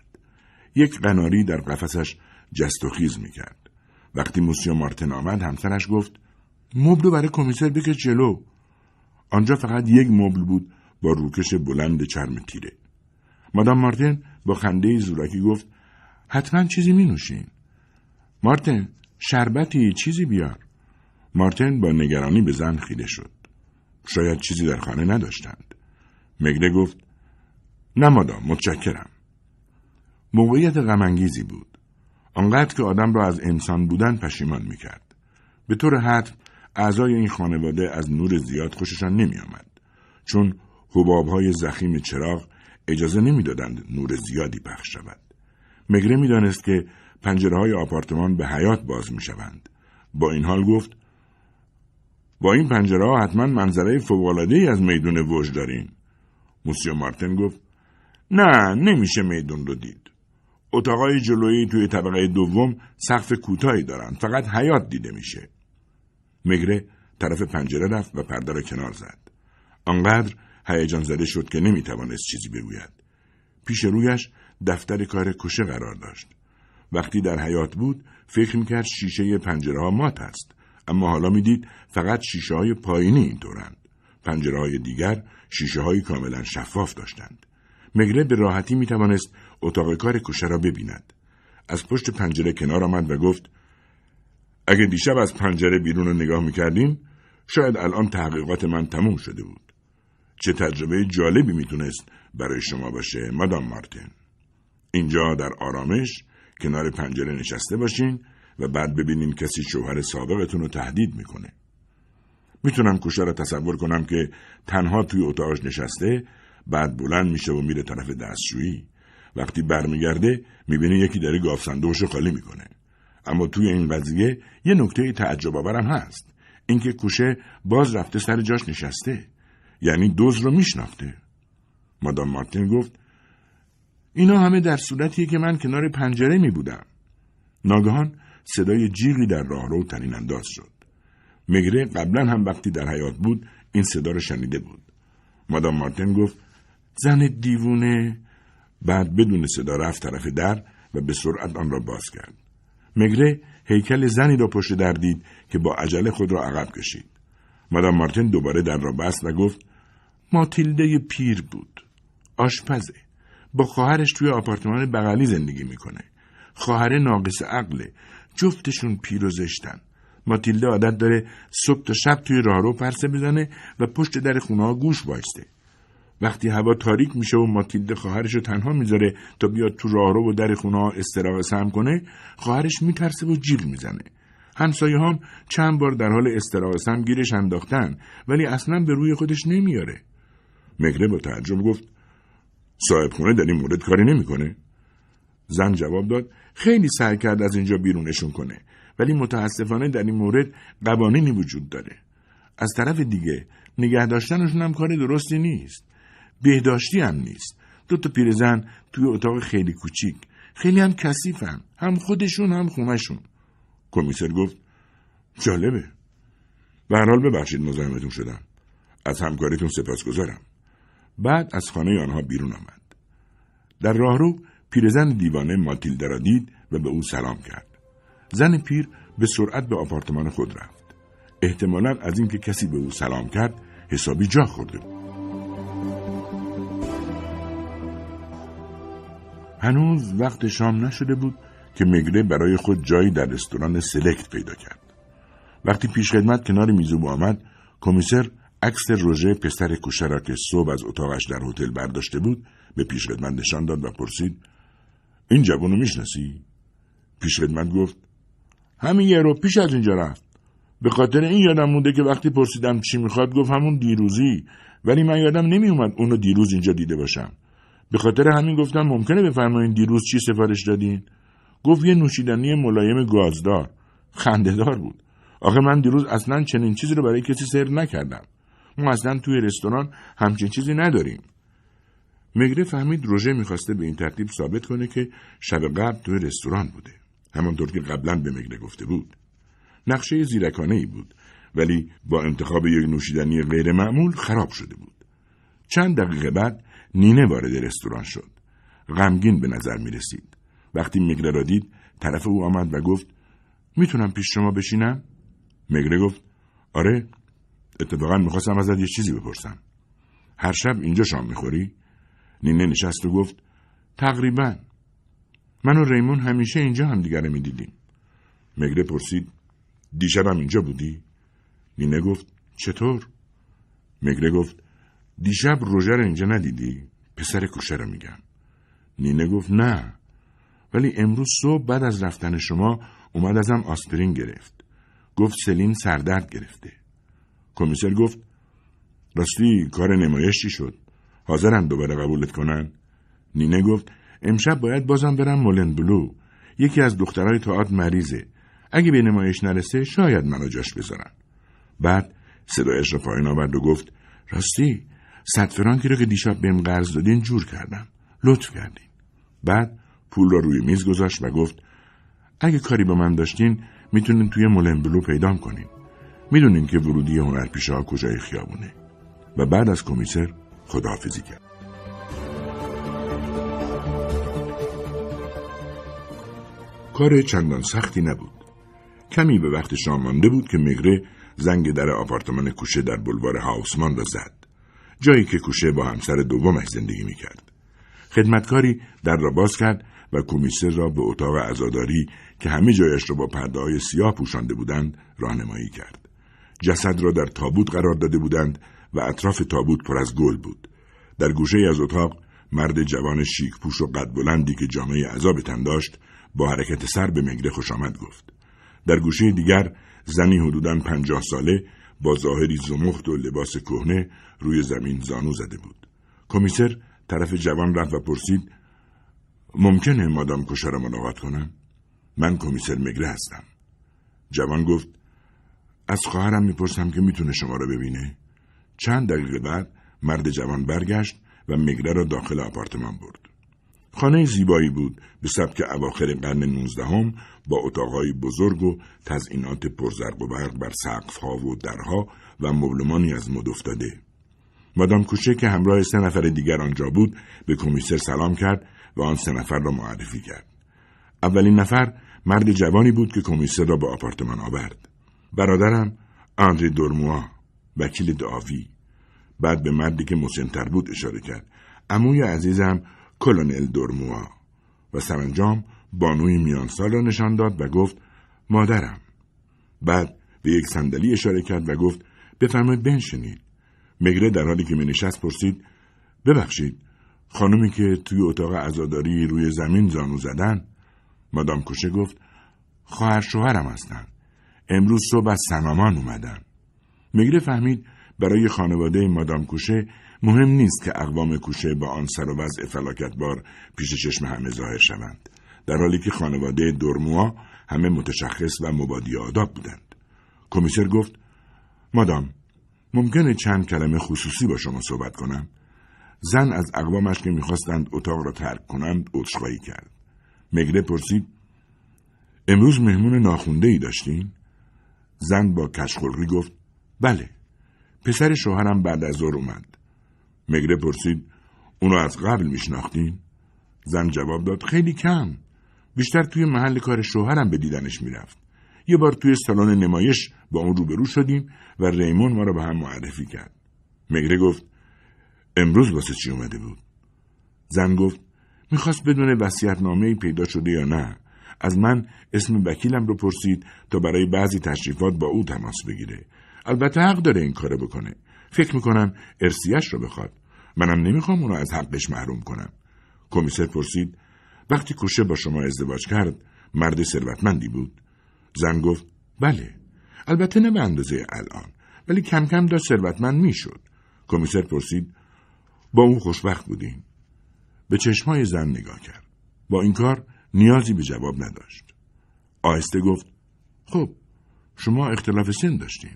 یک قناری در قفسش جست و خیز می کرد. وقتی موسیو مارتن آمد، همسرش گفت مبلو برای کمیسر بکش جلو. آنجا فقط یک مبل بود با روکش بلند چرم تیره. مادام مارتن با خنده زورکی گفت حتما چیزی می نوشین. مارتن، شربتی، چیزی بیار. مارتن با نگرانی به زن خیره شد. شاید چیزی در خانه نداشتند. میگره گفت نه مادام، متشکرم. موقعیت غم‌انگیزی بود، آنقدر که آدم را از انسان بودن پشیمان میکرد. به طور حتم اعضای این خانواده از نور زیاد خوششان نمیآمد، چون حبابهای زخیم چراغ اجازه نمیدادند نور زیادی پخش شود. میگره میدانست که پنجره‌های آپارتمان به حیاط باز میشوند. با این حال گفت با این پنجره‌ها حتما منظره فوق‌العاده‌ای از میدان ووژ دارین. موسیو مارتن گفت نه، نمیشه میدون رو دید. اتاقای جلویی توی طبقه دوم سقف کوتاهی دارن، فقط حیاط دیده میشه. میگره طرف پنجره رفت و پرده را کنار زد. آنقدر هیجان زده شد که نمیتوانست چیزی بگوید. پیش رویش دفتر کار کوشه قرار داشت. وقتی در حیاط بود فکر میکرد شیشه پنجره‌ها مات است، اما حالا میدید فقط شیشه‌های پایینی اینطورند. پنجره‌های دیگر شیشه‌های کاملا شفاف داشتند. میگره به راحتی میتوانست اتاق کار کوشه را ببیند. از پشت پنجره کنار آمد و گفت اگه دیشب از پنجره بیرون رو نگاه میکردیم، شاید الان تحقیقات من تموم شده بود. چه تجربه جالبی میتونست برای شما باشه مادام مارتن. اینجا در آرامش کنار پنجره نشسته باشین و بعد ببینین کسی شوهر سابقتون رو تهدید میکنه. میتونم کوشه را تصور کنم که تنها توی اتاقش نشسته، بعد بلند میشه و میره طرف دستشویی. وقتی برمیگرده میبینه یکی داره گاف صندوقشو خالی میکنه. اما توی این قضیه یه نکته تعجب‌آورم هست، اینکه کوشه باز رفته سر جاش نشسته، یعنی دزد رو میشناخته. مادام مارتن گفت اینا همه در صورتیه که من کنار پنجره میبودم. ناگهان صدای جیغی در راهرو طنین انداز شد. میگره قبلا هم وقتی در حیاط بود این صدا رو شنیده بود. مادام مارتن گفت زن دیوونه. بعد بدون صدا رفت طرف در و به سرعت آن را باز کرد. میگره هیکل زنی را پشت در دید که با عجله خود را عقب کشید. مادام مارتن دوباره در را بست و گفت ماتیلده پیر بود، آشپزه، با خواهرش توی آپارتمان بغلی زندگی میکنه. خواهر ناقص عقله، جفتشون پیر و زشتن. ماتیلده عادت داره صبح تا شب توی راهرو پرسه بزنه و پشت در خونه‌ها گوش وایسته. وقتی هوا تاریک میشه و ماتیلده خواهرشو تنها میذاره تا بیاد تو راهرو و در خونه‌ها استراحت سم کنه، خواهرش میترسه و جیغ میزنه. همسایه‌هام چند بار در حال استراحت سم گیرش انداختن، ولی اصلا به روی خودش نمیاره. میگره با تعجب گفت صاحب خونه در این مورد کاری نمیکنه؟ زن جواب داد خیلی سعی کرد از اینجا بیرونشون کنه، ولی متاسفانه در این مورد قوانینی وجود داره. از طرف دیگه نگه داشتنشون هم کار درستی نیست. بهداشتی هم نیست. دوتا پیرزن توی اتاق خیلی کوچیک، خیلی هم کثیفن، هم خودشون هم خونه‌شون. کمیسر گفت جالبه. به هر حال ببخشید مزاحمتون شدم. از همکاریتون سپاسگزارم. بعد از خانه آنها بیرون آمد. در راهرو پیرزن دیوانه ماتیلده را دید و به او سلام کرد. زن پیر به سرعت به آپارتمان خود رفت. احتمالاً از اینکه کسی به او سلام کرد حسابی جا خورده بود. هنوز وقت شام نشده بود که میگره برای خود جایی در رستوران سلکت پیدا کرد. وقتی پیشخدمت کنار میزوب آمد، کمیسر عکس روژه پسر کوشه را که صبح از اتاقش در هتل برداشته بود به پیشخدمت نشان داد و پرسید این جوانو میشناسی؟ پیشخدمت گفت همین یه رو پیش از اینجا رفت. به خاطر این یادم مونده که وقتی پرسیدم چی میخواد گفت همون دیروزی، ولی من یادم نمیومد اونو دیروز اینجا دیده باشم. به خاطر همین گفتم ممکنه بفرمایین دیروز چی سفارش دادین؟ گفت یه نوشیدنی ملایم گازدار. خنده‌دار بود. آخه من دیروز اصلاً چنین چیزی رو برای کسی سرو نکردم. ما اصلاً توی رستوران همچین چیزی نداریم. میگره فهمید روژه میخواسته به این ترتیب ثابت کنه که شب قبل توی رستوران بوده. همانطور که قبلا به میگره گفته بود. نقشه زیرکانه‌ای بود، ولی با انتخاب یک نوشیدنی غیر معمول خراب شده بود. چند دقیقه بعد نینه وارد رستوران شد. غمگین به نظر می رسید. وقتی میگره را دید، طرف او آمد و گفت میتونم پیش شما بشینم؟ میگره گفت آره، اتفاقا میخواستم ازت یه چیزی بپرسم. هر شب اینجا شام میخوری؟ نینه نشست و گفت تقریبا. من و ریمون همیشه اینجا همدیگر رو میدیدیم. میگره پرسید دیشبم اینجا بودی؟ نینه گفت چطور؟ میگره گفت دیشب روژه رو اینجا ندیدی؟ پسر کوشه رو میگم. نینه گفت نه، ولی امروز صبح بعد از رفتن شما اومد ازم آسپرین گرفت. گفت سلین سردرد گرفته. کمیسر گفت راستی کار نمایش چی شد؟ حاضرن دوباره قبولت کنن؟ نینه گفت امشب باید بازم برم مولن بلو. یکی از دخترای تئاتر مریضه. اگه به نمایش نرسه شاید منو جاش بذارن. بعد صدایش رو پایین آورد و گفت راستی 100 فرانکی رو که دیشب بهم قرض دادین جور کردم. لطف کردین. بعد پول رو روی میز گذاشت و گفت اگه کاری با من داشتین میتونین توی مولن بلو پیدام کنین. میدونین که ورودی هنرپیشه‌ها کجای خیابونه. و بعد از کمیسر خداحافظی کرد. کار چندان سختی نبود. کمی به وقت شام مانده بود که میگره زنگ در آپارتمان کوشه در بولوار هوسمان را زد. جایی که کوشه با همسر دومش زندگی میکرد. خدمتکاری در را باز کرد و کمیسر را به اتاق عزاداری که همه جایش را با پرده‌های سیاه پوشانده بودند راهنمایی کرد. جسد را در تابوت قرار داده بودند و اطراف تابوت پر از گل بود. در گوشه از اتاق مرد جوان شیک پوش و قد بلندی که جامه عزا به تن داشت با حرکت سر به میگره خوش آمد گفت. در گوشه دیگر زنی حدوداً 50 ساله با ظاهری زمخت و لباس کهنه روی زمین زانو زده بود. کمیسر طرف جوان رفت و پرسید ممکنه مادام کوشه را ملاقات کنم؟ من کمیسر میگره هستم. جوان گفت از خواهرم میپرسم که میتونه شما را ببینه؟ چند دقیقه بعد مرد جوان برگشت و میگره را داخل آپارتمان برد. خانه زیبایی بود به سبک اواخر قرن 19 با اتاقهای بزرگ و تزئینات پرزرق و برق بر سقف‌ها و درها و مبلمانی از مد افتاده. مادام کوشه که همراه 3 نفر دیگر آنجا بود به کمیسر سلام کرد و آن 3 نفر را معرفی کرد. اولین نفر مرد جوانی بود که کمیسر را به آپارتمان آورد. برادرم آندره دورموآ، وکیل دعاوی. بعد به مردی که مسن‌تر بود اشاره کرد. عموی عزیزم کلونل دورموآ. و سرانجام بانوی میانسال را نشان داد و گفت مادرم. بعد به یک صندلی اشاره کرد و گفت بفرمایید بنشینید. میگره در حالی که مینشست پرسید ببخشید خانمی که توی اتاق عزاداری روی زمین زانو زدن؟ مادام کوشه گفت خواهر شوهرم هستن. امروز صبح از سنامان اومدن. میگره فهمید برای خانواده مادام کوشه مهم نیست که اقوام کوشه با آن سر و وضع فلاکتبار پیش چشم همه ظاهر شوند، در حالی که خانواده دورموآ همه متشخص و مبادی آداب بودند. کمیسر گفت مادام، ممکنه چند کلمه خصوصی با شما صحبت کنم؟ زن از اقوامش که میخواستند اتاق را ترک کنند عذرخواهی کرد. میگره پرسید امروز مهمون ناخونده‌ای داشتین؟ زن با کشخلقی گفت بله، پسر شوهرم بعد از ظهر اومد. میگره پرسید اونو از قبل میشناختین؟ زن جواب داد خیلی کم، بیشتر توی محل کار شوهرم به دیدنش میرفت. یه بار توی سالن نمایش با اون روبرو شدیم و ریمون ما رو به هم معرفی کرد. میگره گفت امروز واسه چی اومده بود؟ زن گفت میخواست بدونه وصیت‌نامه‌ای پیدا شده یا نه. از من اسم وکیلم رو پرسید تا برای بعضی تشریفات با او تماس بگیره. البته حق داره این کارو بکنه. فکر میکنم ارثیه‌اش رو بخواد. منم نمیخوام اونو از حقش محروم کنم. کمیسر پرسید وقتی کوشه با شما ازدواج کرد مرد ثروتمندی بود؟ زن گفت بله، البته نه به اندازه الان، ولی کم کم داشت ثروتمند میشد. کمیسر پرسید با اون خوشبخت بودین؟ به چشمای زن نگاه کرد. با این کار نیازی به جواب نداشت. آهسته گفت خب شما اختلاف سن داشتین.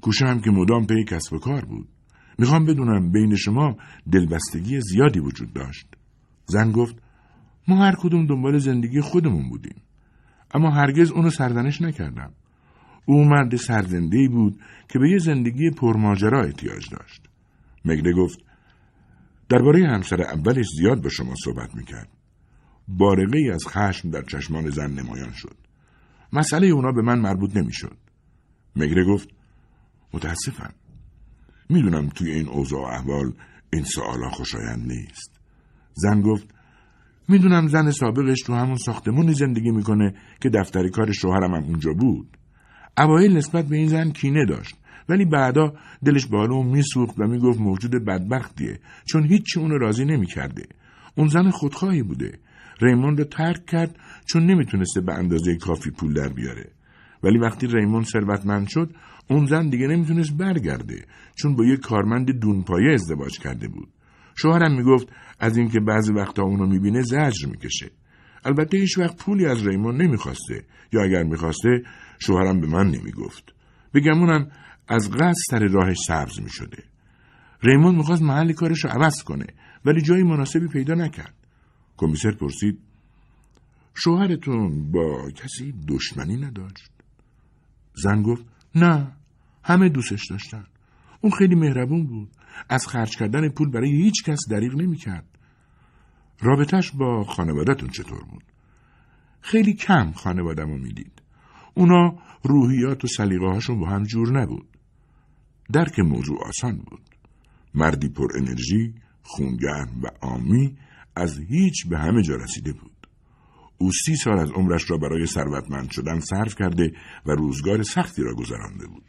کوشه هم که مدام پی کسب و کار بود. میخوام بدونم بین شما دلبستگی زیادی وجود داشت؟ زن گفت ما هر کدوم دنبال زندگی خودمون بودیم. اما هرگز اونو سرزنش نکردم. او مرد سرزنده‌ای بود که به یه زندگی پرماجرا احتیاج داشت. میگره گفت درباره همسر اولش زیاد با شما صحبت میکرد. بارقه‌ای از خشم در چشمان زن نمایان شد. مسئله اونا به من مربوط نمیشد. میگره گفت متاسفم. میدونم توی این اوضاع و احوال این سؤالا خوشایند نیست. زن گفت میدونم زن سابقش تو همون ساختمونی زندگی میکنه که دفتر کار شوهرم هم اونجا بود. اوایل نسبت به این زن کینه داشت، ولی بعدا دلش بالو میسوخت و میگفت موجود بدبختیه، چون هیچی اونو راضی نمیکرده. اون زن خودخواهی بوده. ریمون رو ترک کرد چون نمیتونسته به اندازه کافی پول در بیاره. ولی وقتی ریمون ثروتمند شد، اون زن دیگه نمیتونست برگرده، چون با یه کارمند دونپایه ازدواج کرده بود. شوهرم میگفت از اینکه بعضی وقتا اونو میبینه زجر میکشه. البته هیچ وقت پولی از ریمون نمیخواسته، یا اگر میخواسته شوهرم به من نمیگفت. بگمونم از قصد سر راهش سبز میشده. ریمون میخواست محل کارش رو عوض کنه، ولی جایی مناسبی پیدا نکرد. کمیسر پرسید شوهرتون با کسی دشمنی نداشت؟ زن گفت نه، همه دوستش داشتن. اون خیلی مهربون بود. از خرج کردن پول برای هیچ کس دریغ نمی کرد. رابطش با خانوادتون چطور بود؟ خیلی کم خانوادم رو می دید. اونا روحیات و سلیقه هاشون با هم جور نبود. درک موضوع آسان بود. مردی پر انرژی، خونگرم و عامی، از هیچ به همه جا رسیده بود. او 30 سال از عمرش را برای ثروتمند شدن صرف کرده و روزگار سختی را گذرانده بود.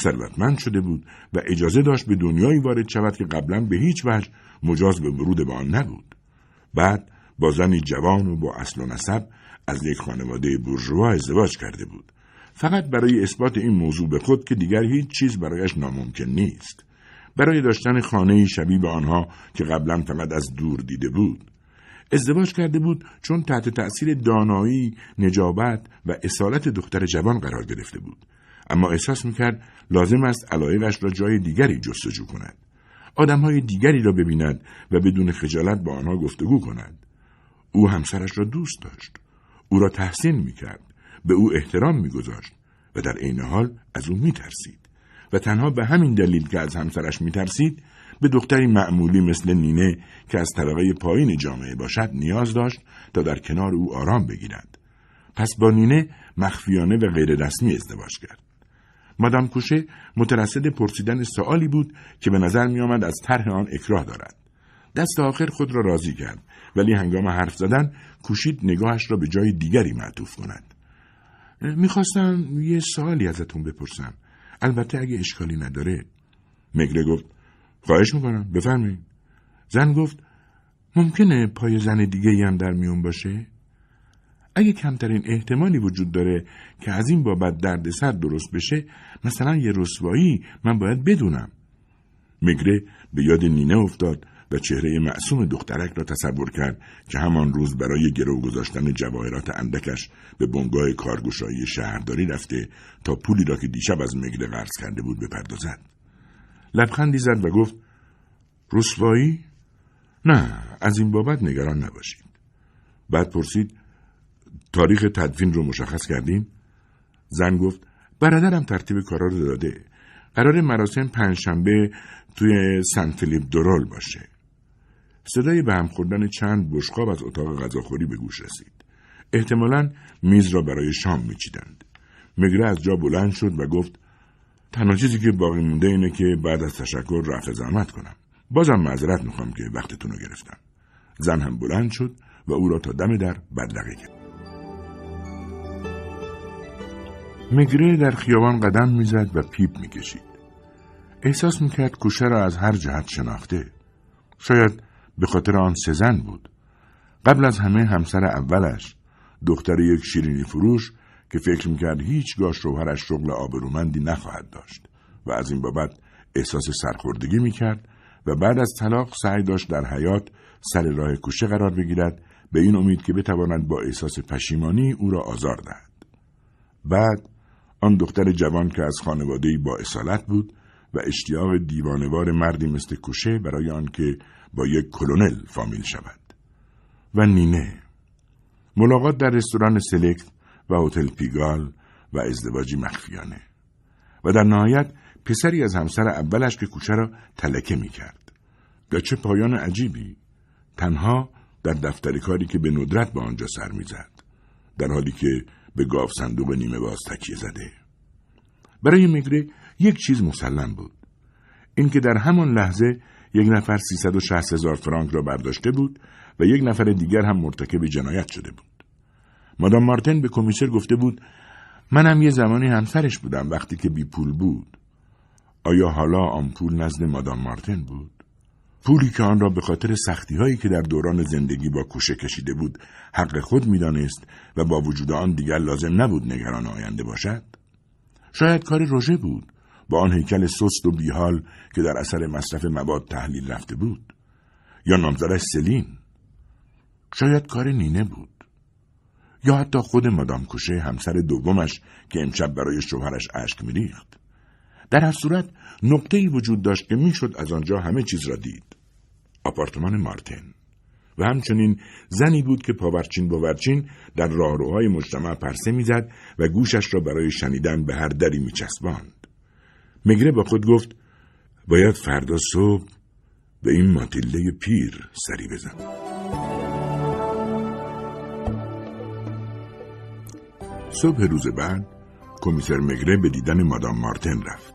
ثروتمند شده بود و اجازه داشت به دنیایی وارد شود که قبلا به هیچ وجه مجاز به ورود به آن نبود. بعد با زنی جوان و با اصل و نسب از یک خانواده بورژوا ازدواج کرده بود، فقط برای اثبات این موضوع به خود که دیگر هیچ چیز برایش ناممکن نیست، برای داشتن خانه‌ای شبیه به آنها که قبلا فقط از دور دیده بود. ازدواج کرده بود چون تحت تأثیر دانایی، نجابت و اصالت دختر جوان قرار گرفته بود، اما احساس میکرد لازم است علایقش را جای دیگری جستجو کند، آدمهای دیگری را ببیند و بدون خجالت با آنها گفتگو کند. او همسرش را دوست داشت، او را تحسین میکرد، به او احترام میگذاشت و در عین حال از او میترسید، و تنها به همین دلیل که از همسرش میترسید به دختری معمولی مثل نینه که از طبقه پایین جامعه باشد نیاز داشت تا در کنار او آرام بگیرد. پس با نینه مخفیانه و غیر رسمی ازدواج کرد. مادام کوشه مترصد پرسیدن سؤالی بود که به نظر می آمد از طرح آن اکراه دارد. دست آخر خود را راضی کرد، ولی هنگام حرف زدن کوشید نگاهش را به جای دیگری معطوف کند. میخواستم یه سؤالی ازتون بپرسم، البته اگه اشکالی نداره. میگره گفت خواهش میکنم، بفرمایید. زن گفت ممکنه پای زن دیگه‌ای هم در میون باشه؟ اگه کمترین احتمالی وجود داره که از این بابت دردسر درست بشه، مثلا یه رسوایی، من باید بدونم. میگره به یاد نینه افتاد و چهره معصوم دخترک را تصور کرد که همان روز برای گرو گذاشتن جواهرات اندکش به بنگاه کارگشایی شهرداری رفته تا پولی را که دیشب از میگره قرض کرده بود بپردازد. لبخندی زد و گفت رسوایی؟ نه، از این بابت نگران نباشید. بعد پرسید تاریخ تدفین رو مشخص کردیم؟ زن گفت برادرم ترتیب کارا رو داده. قرار مراسم 5 شنبه توی سن فیلیپ دورال باشه. صدای به هم خوردن چند بشقاب از اتاق غذاخوری به گوش رسید. احتمالاً میز را برای شام میچیدند. میگره از جا بلند شد و گفت تنها چیزی که باقی مونده اینه که بعد از تشکر رفع زحمت کنم. بازم معذرت میخوام که وقتتون رو گرفتم. زن هم بلند شد و او را تا دم در بدرقه کرد. میگره در خیابان قدم میزد و پیپ میکشید. احساس میکرد کوشه را از هر جهت شناخته. شاید به خاطر آن سزن بود. قبل از همه همسر اولش، دختر یک شیرینی فروش که فکر میکرد هیچگاه شوهرش شغل آبرومندی نخواهد داشت و از این بابت احساس سرخوردگی میکرد و بعد از طلاق سعی داشت در حیات سر راه کوشه قرار بگیرد، به این امید که بتواند با احساس پشیمانی او را آزار دهد. بعد آن دختر جوان که از خانواده‌ای با اصالت بود و اشتیاق دیوانه‌وار مردی مثل کوشه برای آن که با یک کلونل فامیل شود، و نینه. ملاقات در رستوران سلکت و هتل پیگال و ازدواجی مخفیانه و در نهایت پسری از همسر اولش که کوچه را تلکه می کرد. و چه پایان عجیبی، تنها در دفتر کاری که به ندرت به آنجا سر می زد، در حالی که به گاو صندوق نیمه باز تکیه زده. برای میگره یک چیز مسلم بود، اینکه در همان لحظه یک نفر 360,000 فرانک را برداشته بود و یک نفر دیگر هم مرتکب جنایت شده بود. مادام مارتن به کمیسر گفته بود منم یه زمانی همسرش بودم وقتی که بی پول بود. آیا حالا آن پول نزد مادام مارتن بود؟ پولی که آن را به خاطر سختی هایی که در دوران زندگی با کوشه کشیده بود حق خود میدانست و با وجود آن دیگر لازم نبود نگران آینده باشد. شاید کار روژه بود با آن هیکل سست و بیحال که در اثر مصرف مواد تحلیل رفته بود، یا نامزدش سلین. شاید کار نینه بود، یا حتی خود مادام کوشه همسر دومش که امشب برای شوهرش اشک می‌ریخت. در هر صورت نقطه‌ای وجود داشت که میشد از آنجا همه چیز را دید، آپارتمان مارتن، و همچنین زنی بود که پاورچین باورچین در راهروهای مجتمع پرسه میزد و گوشش را برای شنیدن به هر دری میچسباند. میگره با خود گفت باید فردا صبح به این ماتیلده پیر سری بزنم. صبح روز بعد کمیسر میگره به دیدن مادام مارتن رفت.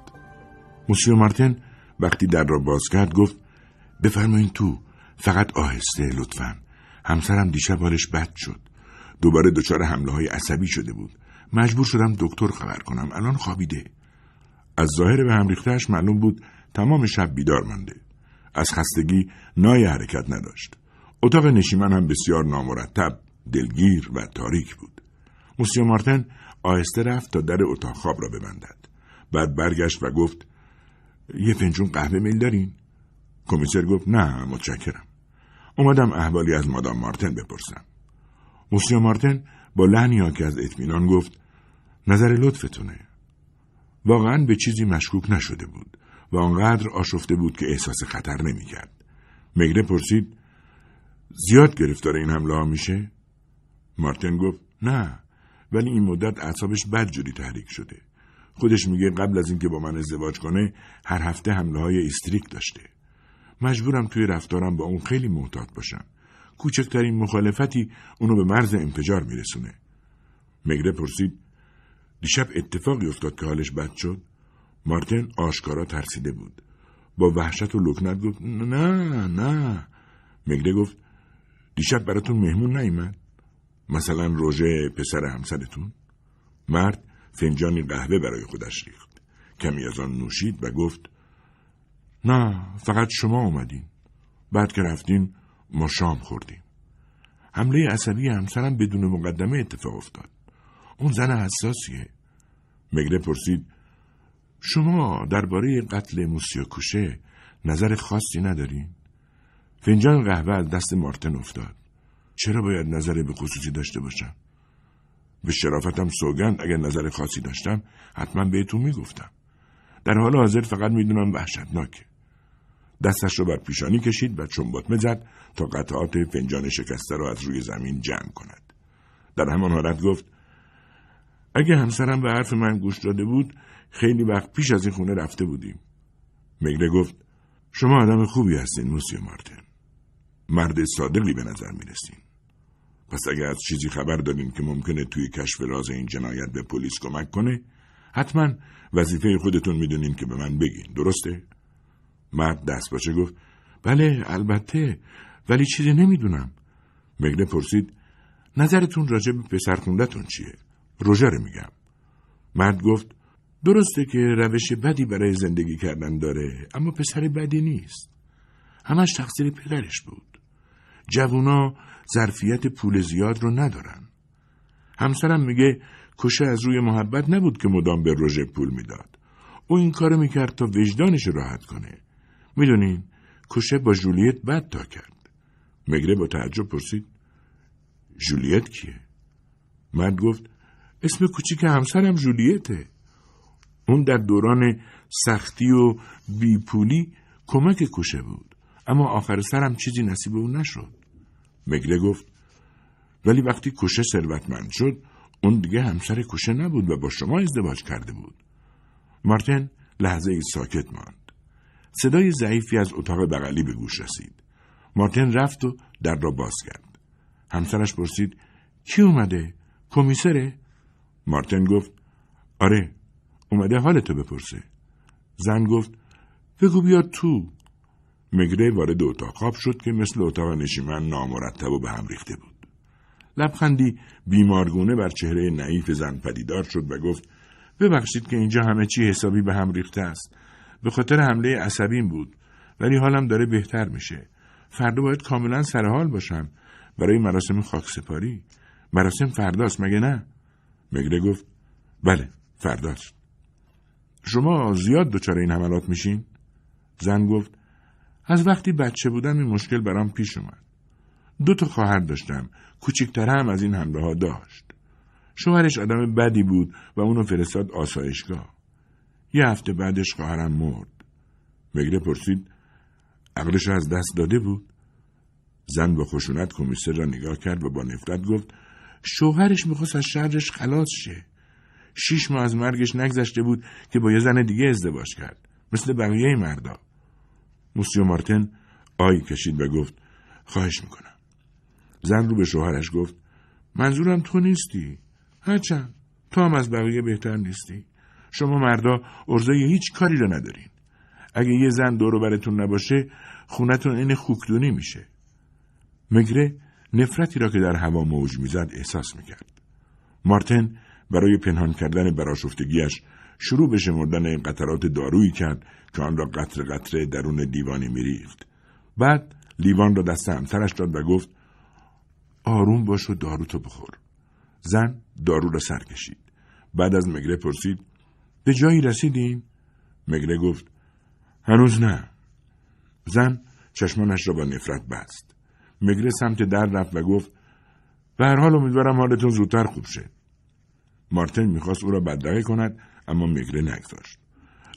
موسیو مارتن وقتی در را باز کرد گفت بفرمایید تو، فقط آهسته لطفاً. همسرم دیشب حالش بد شد. دوباره دچار حمله های عصبی شده بود. مجبور شدم دکتر خبر کنم. الان خوابیده. از ظاهر به هم ریخته‌اش معلوم بود تمام شب بیدار مانده. از خستگی نای حرکت نداشت. اتاق نشیمن هم بسیار نامرتب، دلگیر و تاریک بود. موسیو مارتن آهسته رفت تا در اتاق خواب را ببندد. بعد برگشت و گفت یه فنجون قهوه میل دارین؟ کمیسر گفت نه متشکرم. اومدم احوالی از مادام مارتن بپرسم. موسیو مارتن با لحنی ها که از اطمینان گفت نظر لطفتونه. واقعا به چیزی مشکوک نشده بود و آنقدر آشفته بود که احساس خطر نمی کرد. میگره پرسید زیاد گرفتار این حمله ها میشه؟ مارتن گفت نه، ولی این مدت اعصابش بدجوری تحریک شده. خودش میگه قبل از اینکه با من ازدواج کنه هر هفته حمله های استریک داشته. مجبورم توی رفتارم با اون خیلی محتاط باشم. کوچکترین مخالفتی اونو به مرز انفجار میرسونه. میگره پرسید دیشب اتفاقی افتاد که حالش بد شد؟ مارتن آشکارا ترسیده بود. با وحشت و لکنت گفت نه. میگره گفت دیشب براتون مهمون نیومد؟ مثلا روژه پسر همسرتون؟ مرد فنجانی قهوه برای خودش ریخت، کمی از آن نوشید و گفت نه، فقط شما اومدین. بعد که رفتین ما شام خوردیم. حمله عصبی همسرم بدون مقدمه اتفاق افتاد. اون زن حساسیه. میگره پرسید شما درباره قتل موسیو کوشه نظر خاصی ندارین؟ فنجان قهوه از دست مارتن افتاد. چرا باید نظر به خصوصی داشته باشم؟ به شرافتم سوگند اگر نظر خاصی داشتم حتما بهتون میگفتم. در حال حاضر فقط میدونم وحشتناکه. دستش رو بر پیشانی کشید و چنباتمه زد تا قطعات فنجان شکسته را از روی زمین جمع کند. در همان حالت گفت اگه همسرم به حرف من گوش داده بود خیلی وقت پیش از این خونه رفته بودیم. میگره گفت شما آدم خوبی هستین موسیو مارتن. مرد صادقی به نظر میرسین. پس اگر از چیزی خبر دارین که ممکنه توی کشف راز این جنایت به پلیس کمک کنه، حتما وظیفه خودتون میدونین که به من بگین، درسته؟ مرد دستپاچه گفت بله البته، ولی چیزی نمیدونم. میگره پرسید نظرتون راجع به پسرخوندتون چیه؟ روژه رو میگم. مرد گفت درسته که روش بدی برای زندگی کردن داره، اما پسر بدی نیست. همش تقصیر پدرش بود. جوونا ظرفیت پول زیاد رو ندارن. همسرم میگه کوشه از روی محبت نبود که مدام به روژه پول میداد. او این کارو میکرد تا وجدانش راحت کنه. میدونین کوشه با جولیت بد تا کرد. میگره با تعجب پرسید جولیت کیه؟ مرد گفت اسم کوچیک همسرم جولیته. اون در دوران سختی و بیپولی کمک کوشه بود، اما آخر سرم چیزی نصیب اون نشد. میگره گفت ولی وقتی کوشه ثروتمند شد اون دیگه همسر کوشه نبود و با شما ازدواج کرده بود. مارتن لحظه ای ساکت ماند. صدای ضعیفی از اتاق بغلی به گوش رسید. مارتن رفت و در را باز کرد. همسرش پرسید کی اومده؟ کمیسره؟ مارتن گفت آره، اومده حالتو بپرسه. زن گفت بگو بیاد تو. میگره وارد اتاق خواب شد که مثل اتاق نشیمن نامرتب و به هم ریخته بود. لبخندی بیمارگونه بر چهره نحیف زن پدیدار شد و گفت ببخشید که اینجا همه چی حسابی به هم ریخته است. به خاطر حمله عصبیم بود، ولی حالم داره بهتر میشه. فردا باید کاملا سرحال باشم برای مراسم خاکسپاری. مراسم فرداست مگه نه؟ میگره گفت بله فرداست. شما زیاد دچار این حملات میشین؟ زن گفت از وقتی بچه بودم این مشکل برام پیش اومد. 2 خواهر داشتم، کوچیک‌تر هم از این حمله ها داشت. شوهرش آدم بدی بود و اونو فرستاد آسایشگاه. 1 هفته بعدش خواهرم مرد. میگره پرسید عقلش از دست داده بود؟ زن با خشونت کمیسر را نگاه کرد و با نفرت گفت شوهرش میخواست از شرش خلاص شه. 6 ماه از مرگش نگذشته بود که با یه زن دیگه ازدواج کرد، مثل بقیه مردا. موسیو مارتن آهی کشید و گفت خواهش میکنم. زن رو به شوهرش گفت منظورم تو نیستی، هرچند تو هم از بقیه بهتر نیستی. شما مردا ارزای هیچ کاری رو ندارین. اگه یه زن دور و برتون نباشه خونتون این خوکدونی میشه. میگره نفرتی را که در هوا موج میزد احساس میکرد. مارتن برای پنهان کردن برآشفتگیش شروع به شمردن قطرات دارویی کرد که آن را قطره قطره درون لیوانی میریخت. بعد لیوان را دست همسرش داد و گفت آروم باش و دارو تو بخور. زن دارو را سر کشید. بعد از میگره پرسید به جایی رسیدین؟ میگره گفت هنوز نه. زن چشمانش را با نفرت بست. میگره سمت در رفت و گفت به هر حال امیدوارم حالتون زودتر خوب شه. مارتن میخواست او را بدرقه کند اما میگره نگذاشت.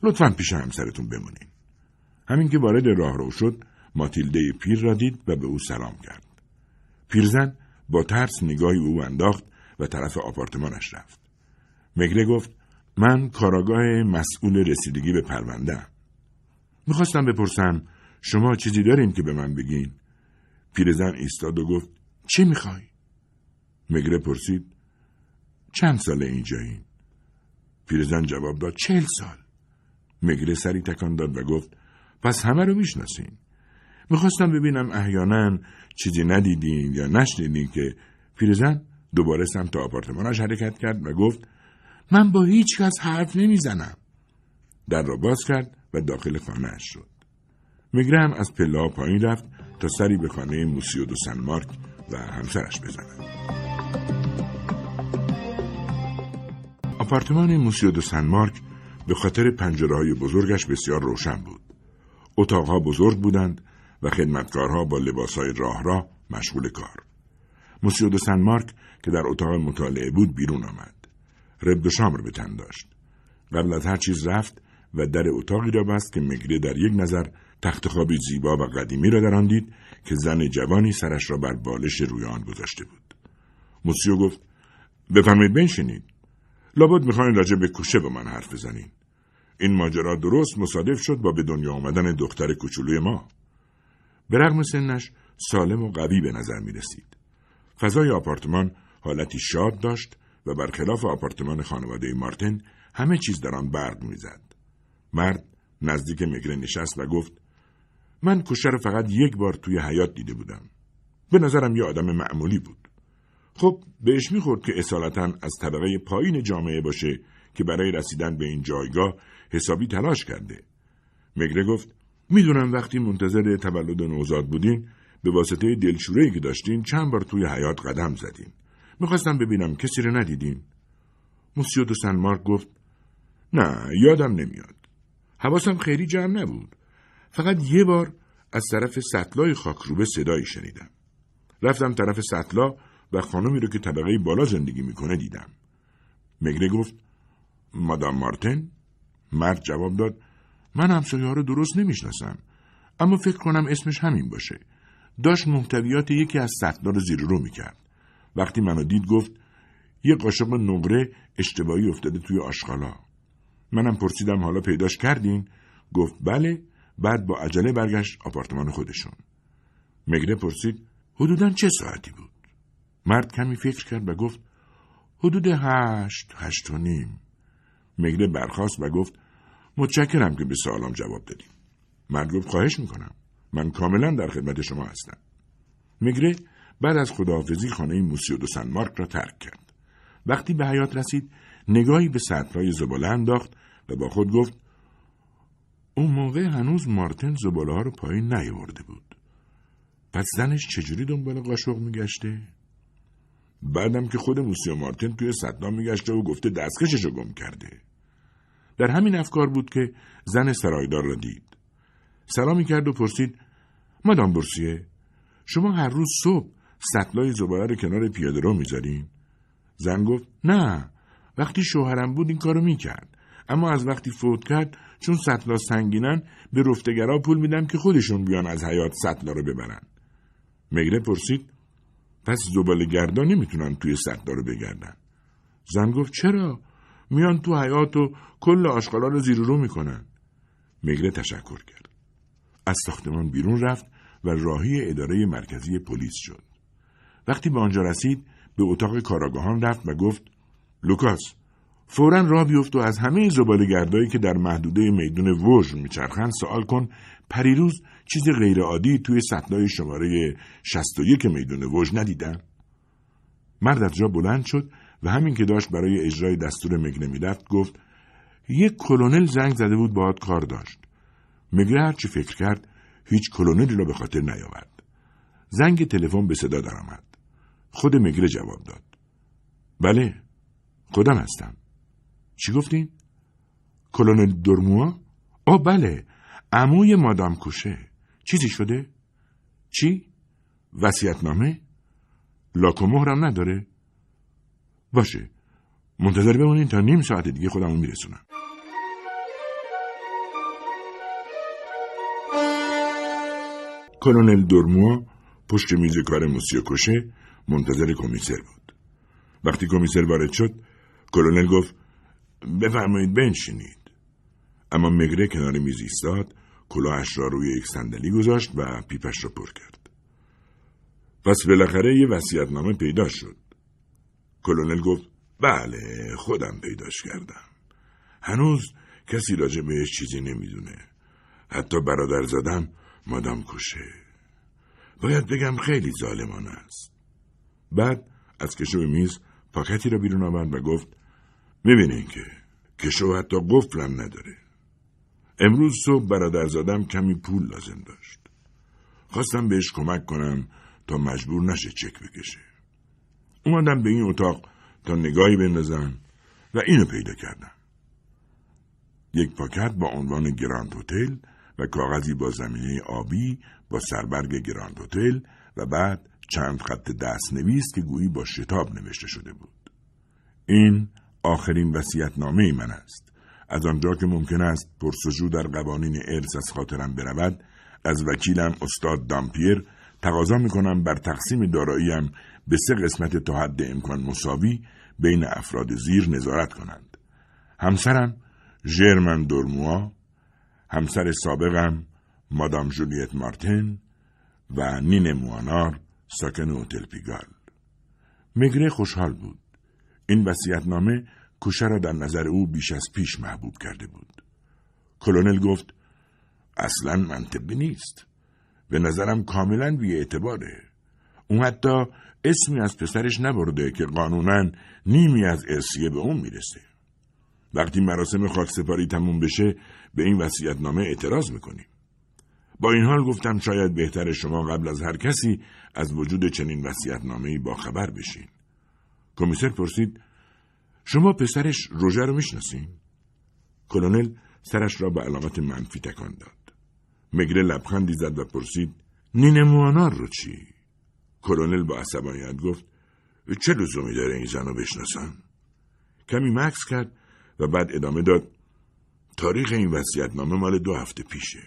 لطفاً پیش همسرتون بمونین. همین که وارد راهرو شد ماتیلده پیر را دید و به او سلام کرد. پیرزن با ترس نگاهی به او انداخت و طرف آپارتمانش رفت. میگره گفت من کاراگاه مسئول رسیدگی به پرونده‌ام. میخواستم بپرسم شما چیزی دارین که به من بگین؟ پیرزن ایستاد و گفت چی میخوای؟ میگره پرسید چند ساله اینجایین؟ پیرزن جواب داد 40 سال. میگره سری تکان داد و گفت پس همه رو میشناسین. میخواستم ببینم احیانا چیزی ندیدین یا نشنیدین که... پیرزن دوباره سمت آپارتمانش حرکت کرد و گفت من با هیچ کس حرف نمیزنم. در را باز کرد و داخل خانه‌اش شد. میگره هم از پله‌ها پایین رفت تا سری به خانه موسیو دو سن مارک و همسرش بزند. آپارتمان موسیو دو سن مارک به خاطر پنجره‌های بزرگش بسیار روشن بود. اتاق‌ها بزرگ بودند و خدمتکارها با لباس‌های راهرو مشغول کار. موسیو دو سن مارک که در اتاق مطالعه بود بیرون آمد. رب دوشام را به تن داشت. قبل از هر چیز رفت و در اتاقی را بست که میگره در یک نظر تخت خوابی زیبا و قدیمی را در آن دید که زن جوانی سرش را بر بالش روی آن گذاشته بود. موسیو گفت بفرمایید بنشینید. لابد میخواین راجع به کوشه با من حرف بزنین. این ماجرا درست مصادف شد با به دنیا آمدن دختر کوچولوی ما. به رغم سنش سالم و قوی به نظر میرسید. فضای آپارتمان حالتی شاد داشت و برخلاف آپارتمان خانواده مارتن همه چیز در آن برق میزد. مرد نزدیک میگره نشست و گفت من کوشه رو فقط 1 بار توی حیات دیده بودم. به نظرم یه آدم معمولی بود. خب بهش میخورد که اصالتاً از طبقه پایین جامعه باشه که برای رسیدن به این جایگاه حسابی تلاش کرده. میگره گفت میدونم وقتی منتظر تولد نوزاد بودین به واسطه دلشوره‌ای که داشتین چند بار توی حیات قدم زدین. میخواستم ببینم کسی رو ندیدین؟ موسیو دو سن مارک گفت نه یادم نمیاد. حواسم خیلی جمع نبود. فقط 1 بار از طرف سطلای خاکروبه صدایی شنیدم. رفتم طرف سطلا و خانمی رو که طبقه بالا زندگی میکنه دیدم. میگره گفت مادام مارتن؟ مرد جواب داد من همسایه‌ها رو درست نمیشناسم، اما فکر کنم اسمش همین باشه. داشت محتویات یکی از سطلا رو زیر رو میکرد. وقتی منو دید گفت یه قاشق نقره اشتباهی افتاده توی آشغالا. منم پرسیدم حالا پیداش کردین؟ گفت بله. بعد با عجله برگشت آپارتمان خودشون. میگره پرسید حدوداً چه ساعتی بود؟ مرد کمی فکر کرد و گفت حدود 8:30. میگره برخاست و گفت متشکرم که به سوالم جواب دادیم. مرد گفت خواهش میکنم. من کاملاً در خدمت شما هستم. میگره بعد از خداحافظی خانه موسیو دو سن مارک را ترک کرد. وقتی به حیاط رسید نگاهی به سطرهای زباله انداخت و با خود گفت اون موقع هنوز مارتن زباله ها رو پایین نیاورده بود. پس زنش چجوری دنبال قاشق میگشته؟ بعدم که خود موسیو مارتن توی صدنا میگشته و گفته دستکشش رو گم کرده. در همین افکار بود که زن سرایدار را دید. سلامی کرد و پرسید مادام بورسیه، شما هر روز صبح سطلای زباله رو کنار پیاده رو میذارین؟ زن گفت نه، وقتی شوهرم بود این کارو میکرد، اما از وقتی فوت کرد چون سطلا سنگینن به رفتگرها پول میدم که خودشون بیان از حیاط سطلا رو ببرن. میگره پرسید پس زباله گردا نمیتونن توی سطلا رو بگردن؟ زن گفت چرا؟ میان تو حیاط و کل آشغالا رو زیر رو میکنن. میگره تشکر کرد. از ساختمان بیرون رفت و راهی اداره مرکزی پلیس شد. وقتی به آنجا رسید به اتاق کاراگاهان رفت و گفت لوکاس فوراً راه بیفت و از همه زباله‌گردایی که در محدوده میدان ووژ میچرخن سوال کن پریروز چیز غیرعادی توی سطلای شماره 61 میدان ووژ ندیدن؟ مرد از جا بلند شد و همین که داشت برای اجرای دستور میگره میرفت گفت یک کلونل زنگ زده بود باهات کار داشت. میگره هرچی فکر کرد هیچ کلونلی را به خاطر نیاورد. زنگ تلفن به صدا درآمد. خود میگره جواب داد. بله، خودم هستم. چی گفتین؟ کلونل دورموآ؟ آه بله، عموی مادام کوشه. چیزی شده؟ چی؟ وصیت‌نامه؟ لاک و مهرم نداره؟ باشه، منتظر بمونین تا نیم ساعت دیگه خودمو میرسونم. کلونل دورموآ پشت میز کار موسیو کوشه منتظر کمیسر بود. وقتی کمیسر وارد شد کلونل گفت بفرمایید بنشینید، اما میگره کنار میز ایستاد، کلاهش را روی یک صندلی گذاشت و پیپش را پر کرد. پس بالاخره یه وصیت‌نامه پیدا شد. کلونل گفت بله خودم پیداش کردم. هنوز کسی راجع بهش چیزی نمیدونه، حتی برادر زادم مادام کوشه. باید بگم خیلی ظالمانه است. بعد از کشوی میز پاکتی را بیرون آورد و گفت میبینین که کشو حتی قفلم نداره. امروز صبح برادرزادم کمی پول لازم داشت. خواستم بهش کمک کنم تا مجبور نشه چک بکشه. اومدم به این اتاق تا نگاهی بندازم و اینو پیدا کردم. یک پاکت با عنوان گراند هتل و کاغذی با زمینه آبی با سربرگ گراند هتل و بعد چند خط دستنویس که گویی با شتاب نوشته شده بود. این آخرین وصیت‌نامه من است. از آنجا که ممکن است پرسجو در قوانین ارث از خاطرم برود، از وکیلم استاد دامپیر تقاضا می‌کنم بر تقسیم داراییم به 3 قسمت تا حد امکان مساوی بین افراد زیر نظارت کنند. همسرم ژرمن دورموآ، همسر سابقم مادام جولیت مارتن و نینه موانار ساکن هتل پیگال. میگره خوشحال بود. این وصیت‌نامه کوشه را در نظر او بیش از پیش محبوب کرده بود. کلونل گفت اصلاً منطقی نیست. به نظرم کاملاً بی‌اعتباره. اون حتی اسمی از پسرش نبرده که قانوناً نیمی از ارثیه به اون میرسه. وقتی مراسم خاکسپاری تموم بشه به این وصیت‌نامه اعتراض میکنیم. با این حال گفتم شاید بهتر شما قبل از هر کسی از وجود چنین وصیت‌نامه‌ای باخبر بشین. کمیسر پرسید شما پسرش روژه رو میشناسین؟ کلونل سرش را به علامت منفی تکان داد. میگره لبخندی زد و پرسید نینه موانار رو چی؟ کلونل با عصبانیت گفت چه لزومی داره این زن رو بشناسم؟ کمی مکث کرد و بعد ادامه داد تاریخ این وصیت‌نامه مال 2 هفته پیشه.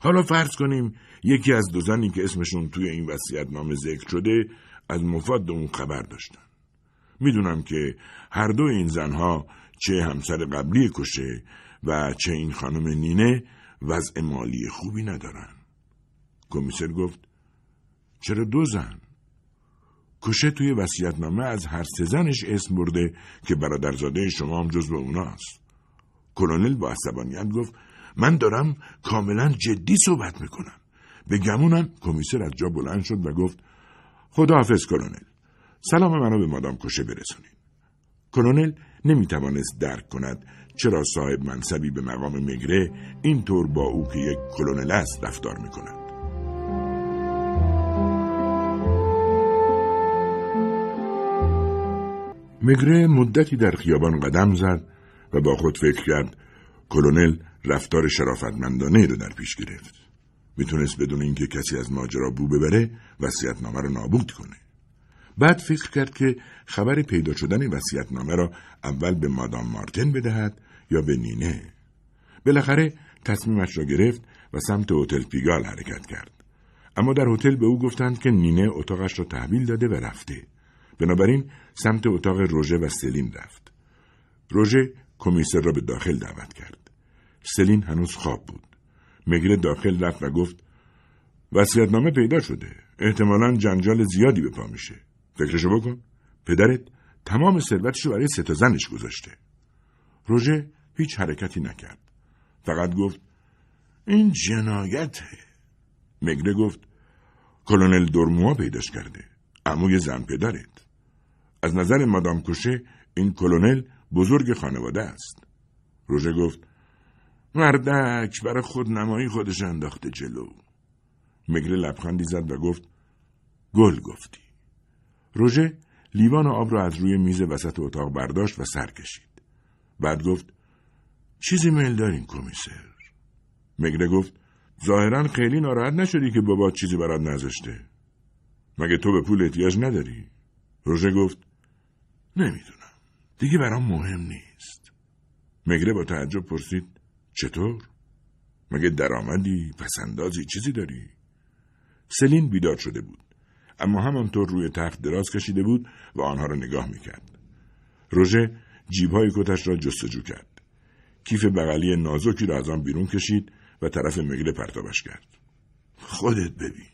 حالا فرض کنیم یکی از دو زنی که اسمشون توی این وصیت‌نامه ذکر شده از مفاد اون خبر داشتن. میدونم که هر دو این زنها، چه همسر قبلی کوشه و چه این خانم نینه، وضع مالی خوبی ندارن. کمیسر گفت چرا دو زن؟ کوشه توی وصیت‌نامه از هر سه زنش اسم برده که برادرزاده شما هم جزو اوناست. کلونل با عصبانیت گفت من دارم کاملا جدی صحبت میکنم. به گمونم کمیسر از جا بلند شد و گفت خداحافظ کلونل. سلام منو به مادام کوشه برسونید. کلونل نمیتوانست درک کند چرا صاحب منصبی به مقام میگره اینطور با او که یک کلونل است رفتار میکند. میگره مدتی در خیابان قدم زد و با خود فکر کرد کلونل رفتار شرافتمندانه رو در پیش گرفت. میتونست بدون اینکه کسی از ماجرا بو ببره وصیت‌نامه رو نابود کنه. بعد فکر کرد که خبر پیدا شدن وصیت‌نامه را اول به مادام مارتن بدهد یا به نینه. بالاخره تصمیمش را گرفت و سمت هتل پیگال حرکت کرد. اما در هتل به او گفتند که نینه اتاقش را تحویل داده و رفته. بنابراین سمت اتاق روژه و سلین رفت. روژه کمیسر را به داخل دعوت کرد. سلین هنوز خواب بود. میگره داخل رفت و گفت وصیت‌نامه پیدا شده. احتمالاً جنجال زیادی به پا میشه. فکرشو بکن. پدرت تمام ثروتشو برای سه تا زنش گذاشته. روژه هیچ حرکتی نکرد. فقط گفت این جنایته. میگره گفت کلونل دورموآ پیداش کرده. عموی زن پدرت. از نظر مادام کوشه این کلونل بزرگ خانواده است. روژه گفت مردک برای خودنمایی خودش انداخته جلو. میگره لبخندی زد و گفت گل گفتی. روژه لیوان آب را از روی میز وسط اتاق برداشت و سر کشید. بعد گفت چیزی میل دارین کمیسر؟ میگره گفت ظاهرا خیلی ناراحت نشدی که بابات چیزی برات نذاشته. مگه تو به پول احتیاج نداری؟ روژه گفت نمیدونم. دیگه برام مهم نیست. میگره با تعجب پرسید چطور؟ مگه درآمدی، پسندازی، چیزی داری؟ سلین بیدار شده بود. اما همانطور روی تخت دراز کشیده بود و آنها را نگاه میکرد. روژه جیبهای کتش را جستجو کرد. کیف بغلی نازکی را از آن بیرون کشید و طرف میگره پرتابش کرد. خودت ببین.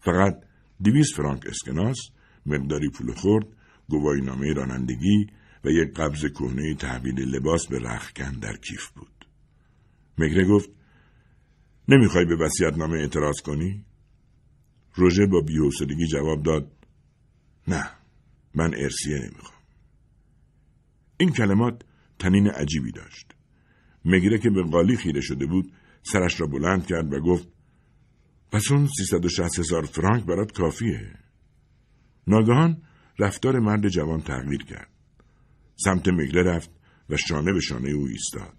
فقط 200 فرانک اسکناس، مقداری پول خرد، گواهینامه رانندگی و یک قبض کهنه تحویل لباس به رختکن در کیف بود. میگره گفت نمیخوای به وصیت‌نامه اعتراض کنی؟ روژه با بی‌حوصلگی جواب داد نه، من ارثیه نمیخوام. این کلمات طنین عجیبی داشت. میگره که به قالی خیره شده بود سرش را بلند کرد و گفت پس اون 360,000 فرانک برات کافیه؟ ناگهان رفتار مرد جوان تغییر کرد. سمت میگره رفت و شانه به شانه او ایستاد.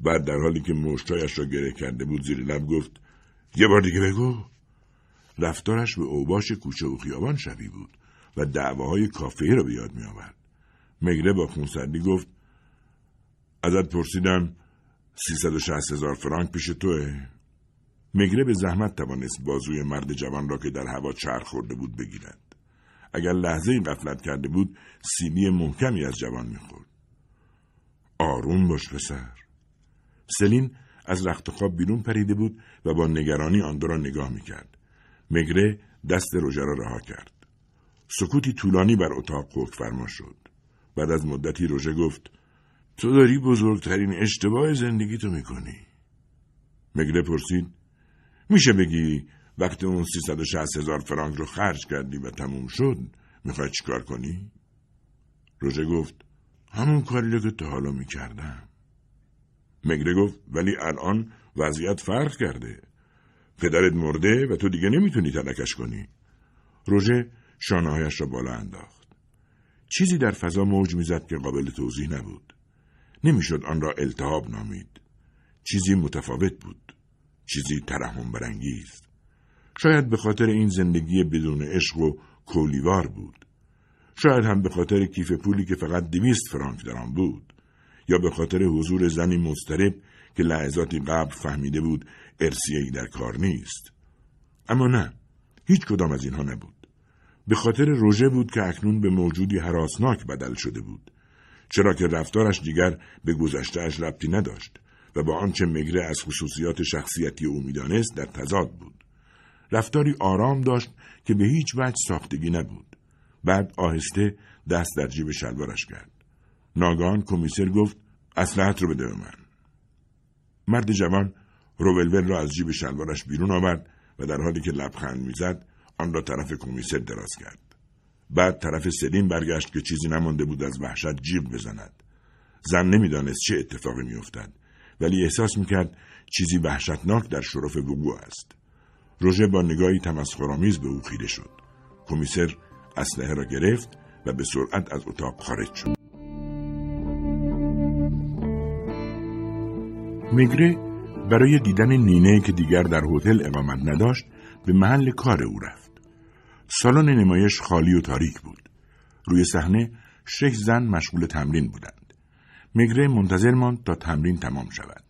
بعد در حالی که مشتایش را گره کرده بود زیر لب گفت یه بار دیگه بگو. رفتارش به اوباش کوچه و خیابان شبیه بود و دعواهای کافیه را به یاد می آورد. میگره با خونسردی گفت ازت پرسیدم 360,000 فرانک پیش توه؟ میگره به زحمت توانست بازوی مرد جوان را که در هوا چرخ خورده بود بگیرد. اگر لحظه‌ای غفلت کرده بود سیلی محکمی از جوان می‌خورد. آروم باش پسر. سلین از رخت خواب بیرون پریده بود و با نگرانی آن دو را نگاه می‌کرد. میگره دست روژه را رها کرد. سکوتی طولانی بر اتاق حکم فرما شد. بعد از مدتی روژه گفت تو داری بزرگترین اشتباه زندگیتو می‌کنی. میگره پرسید میشه بگی وقتی اون 360,000 فرانک رو خرج کردی و تموم شد میخوای چی کار کنی؟ روژه گفت همون کاری رو که تا حالا میکردم. میگره گفت ولی الان وضعیت فرق کرده. پدرت مرده و تو دیگه نمیتونی تلکش کنی. روژه شانه‌هایش را بالا انداخت. چیزی در فضا موج میزد که قابل توضیح نبود. نمیشد آن را التهاب نامید. چیزی متفاوت بود. چیزی ترحم برانگیز. شاید به خاطر این زندگی بدون عشق و کولیوار بود. شاید هم به خاطر کیف پولی که فقط 200 فرانک در آن بود. یا به خاطر حضور زنی مضطرب که لحظاتی قبل فهمیده بود ارثیه‌ای در کار نیست. اما نه، هیچ کدام از اینها نبود. به خاطر روژه بود که اکنون به موجودی هراسناک بدل شده بود، چرا که رفتارش دیگر به گذشته‌اش ربطی نداشت و با آنچه میگره از خصوصیات شخصیتی او میدانست در تضاد بود. رفتاری آرام داشت که به هیچ وجه ساختگی نبود. بعد آهسته دست در جیب شلوارش کرد. ناگهان کمیسر گفت: اسلحت رو بده به من. مرد جوان رولور را از جیب شلوارش بیرون آورد و در حالی که لبخند میزد آن را طرف کمیسر دراز کرد. بعد طرف سلین برگشت که چیزی نمانده بود از وحشت جیب بزند. زن نمیدانست چه اتفاقی میافتد، ولی احساس میکرد چیزی وحشتناک در شرف وقوع است. روژه با نگاهی تمسخرآمیز به او خیره شد. کمیسر اسلحه را گرفت و به سرعت از اتاق خارج شد. میگره برای دیدن نینه که دیگر در هتل اقامت نداشت به محل کار او رفت. سالن نمایش خالی و تاریک بود. روی صحنه 6 زن مشغول تمرین بودند. میگره منتظر ماند تا تمرین تمام شود.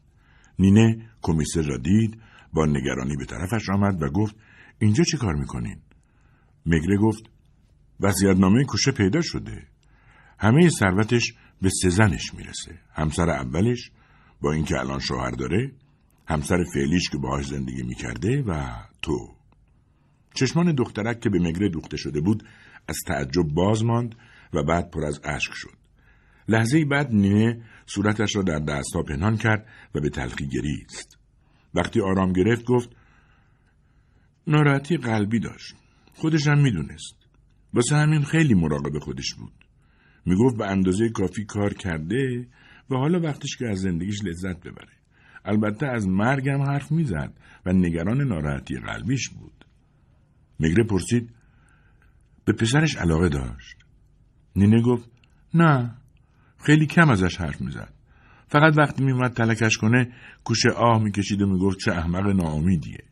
نینه کمیسر را دید، با نگرانی به طرفش آمد و گفت: اینجا چه کار میکنین؟ میگره گفت: وصیت‌نامه کوشه پیدا شده. همه ثروتش به 3 زنش میرسه. همسر اولش، با اینکه الان شوهر داره، همسر فعلیش که باهاش زندگی میکرده و تو. چشمان دخترک که به میگره دوخته شده بود از تعجب باز ماند و بعد پر از اشک شد. لحظه‌ای بعد نینه صورتش را در دستها پنهان کرد و به تلخی گریست. وقتی آرام گرفت گفت: ناراحتی قلبی داشت. خودش هم میدونست. واسه همین خیلی مراقب خودش بود. میگفت به اندازه کافی کار کرده و حالا وقتش که از زندگیش لذت ببره. البته از مرگم حرف میزد و نگران ناراحتی قلبیش بود. میگره پرسید: به پسرش علاقه داشت؟ نینه گفت: نه، خیلی کم ازش حرف میزد. فقط وقتی میومد تلکش کنه کوشه آه میکشید و میگفت چه احمق ناامیدیه.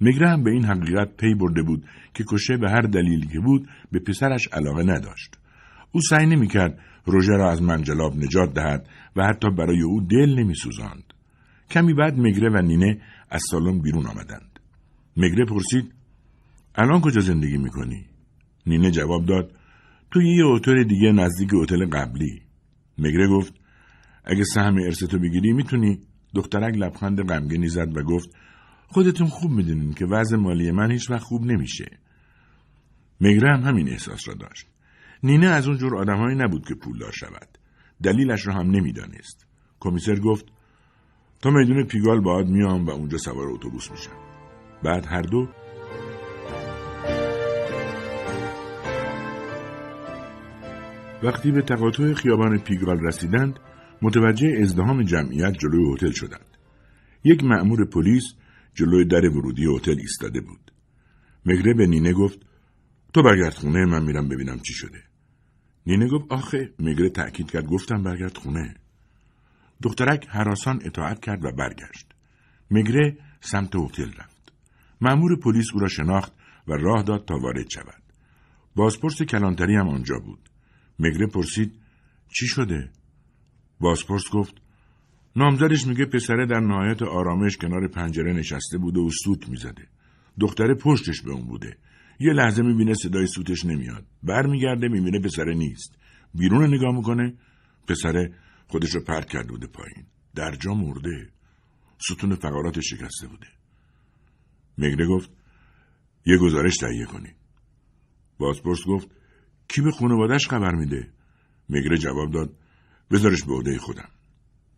میگره هم به این حقیقت پی برده بود که کوشه به هر دلیلی که بود به پسرش علاقه نداشت. او سعی نمیکرد روژه را از منجلاب نجات دهد و حتی برای او دل نمیسوزاند. کمی بعد میگره و نینه از سالن بیرون آمدند. میگره پرسید: الان کجا زندگی میکنی؟ نینه جواب داد: توی یه هتل دیگه نزدیک هتل قبلی. میگره گفت: اگه سهم ارثتو بگیری میتونی؟ دخترک لبخند غمگینی زد و گفت: خودتون خوب میدونین که وضع مالی من هیچ وقت خوب نمیشه. میگره هم همین احساس را داشت. نینه از اون جور آدمایی نبود که پولدار شود. دلیلش را هم نمیدانست. کمیسر گفت: تا میدون پیگال باهات میام و اونجا سوار اتوبوس میشم. بعد هر دو وقتی به تقاطع خیابان پیگال رسیدند متوجه ازدحام جمعیت جلوی هتل شدند. یک مأمور پلیس جلوی در ورودی هتل ایستاده بود. میگره به نینه گفت: تو برگرد خونه، من میرم ببینم چی شده. نینه گفت: آخه. میگره تأکید کرد: گفتم برگرد خونه. دخترک هراسان اطاعت کرد و برگشت. میگره سمت هتل رفت. مأمور پلیس او را شناخت و راه داد تا وارد شود. بازپرس کلانتری هم آنجا بود. میگره پرسید: چی شده؟ بازپرس گفت: نامزدش میگه پسره در نهایت آرامش کنار پنجره نشسته بوده و سوت میزده. دختره پشتش به اون بوده. یه لحظه میبینه صدای سوتش نمیاد. برمیگرده میبینه پسره نیست. بیرون نگاه میکنه، پسره خودش رو پرت کرده بوده پایین. در جا مرده. ستون فقراتش شکسته بوده. میگره گفت: یه گزارش تهیه کنید. بازپرس گفت: کی به خانواده‌اش خبر میده؟ میگره جواب داد: بذارش به عهده خودم.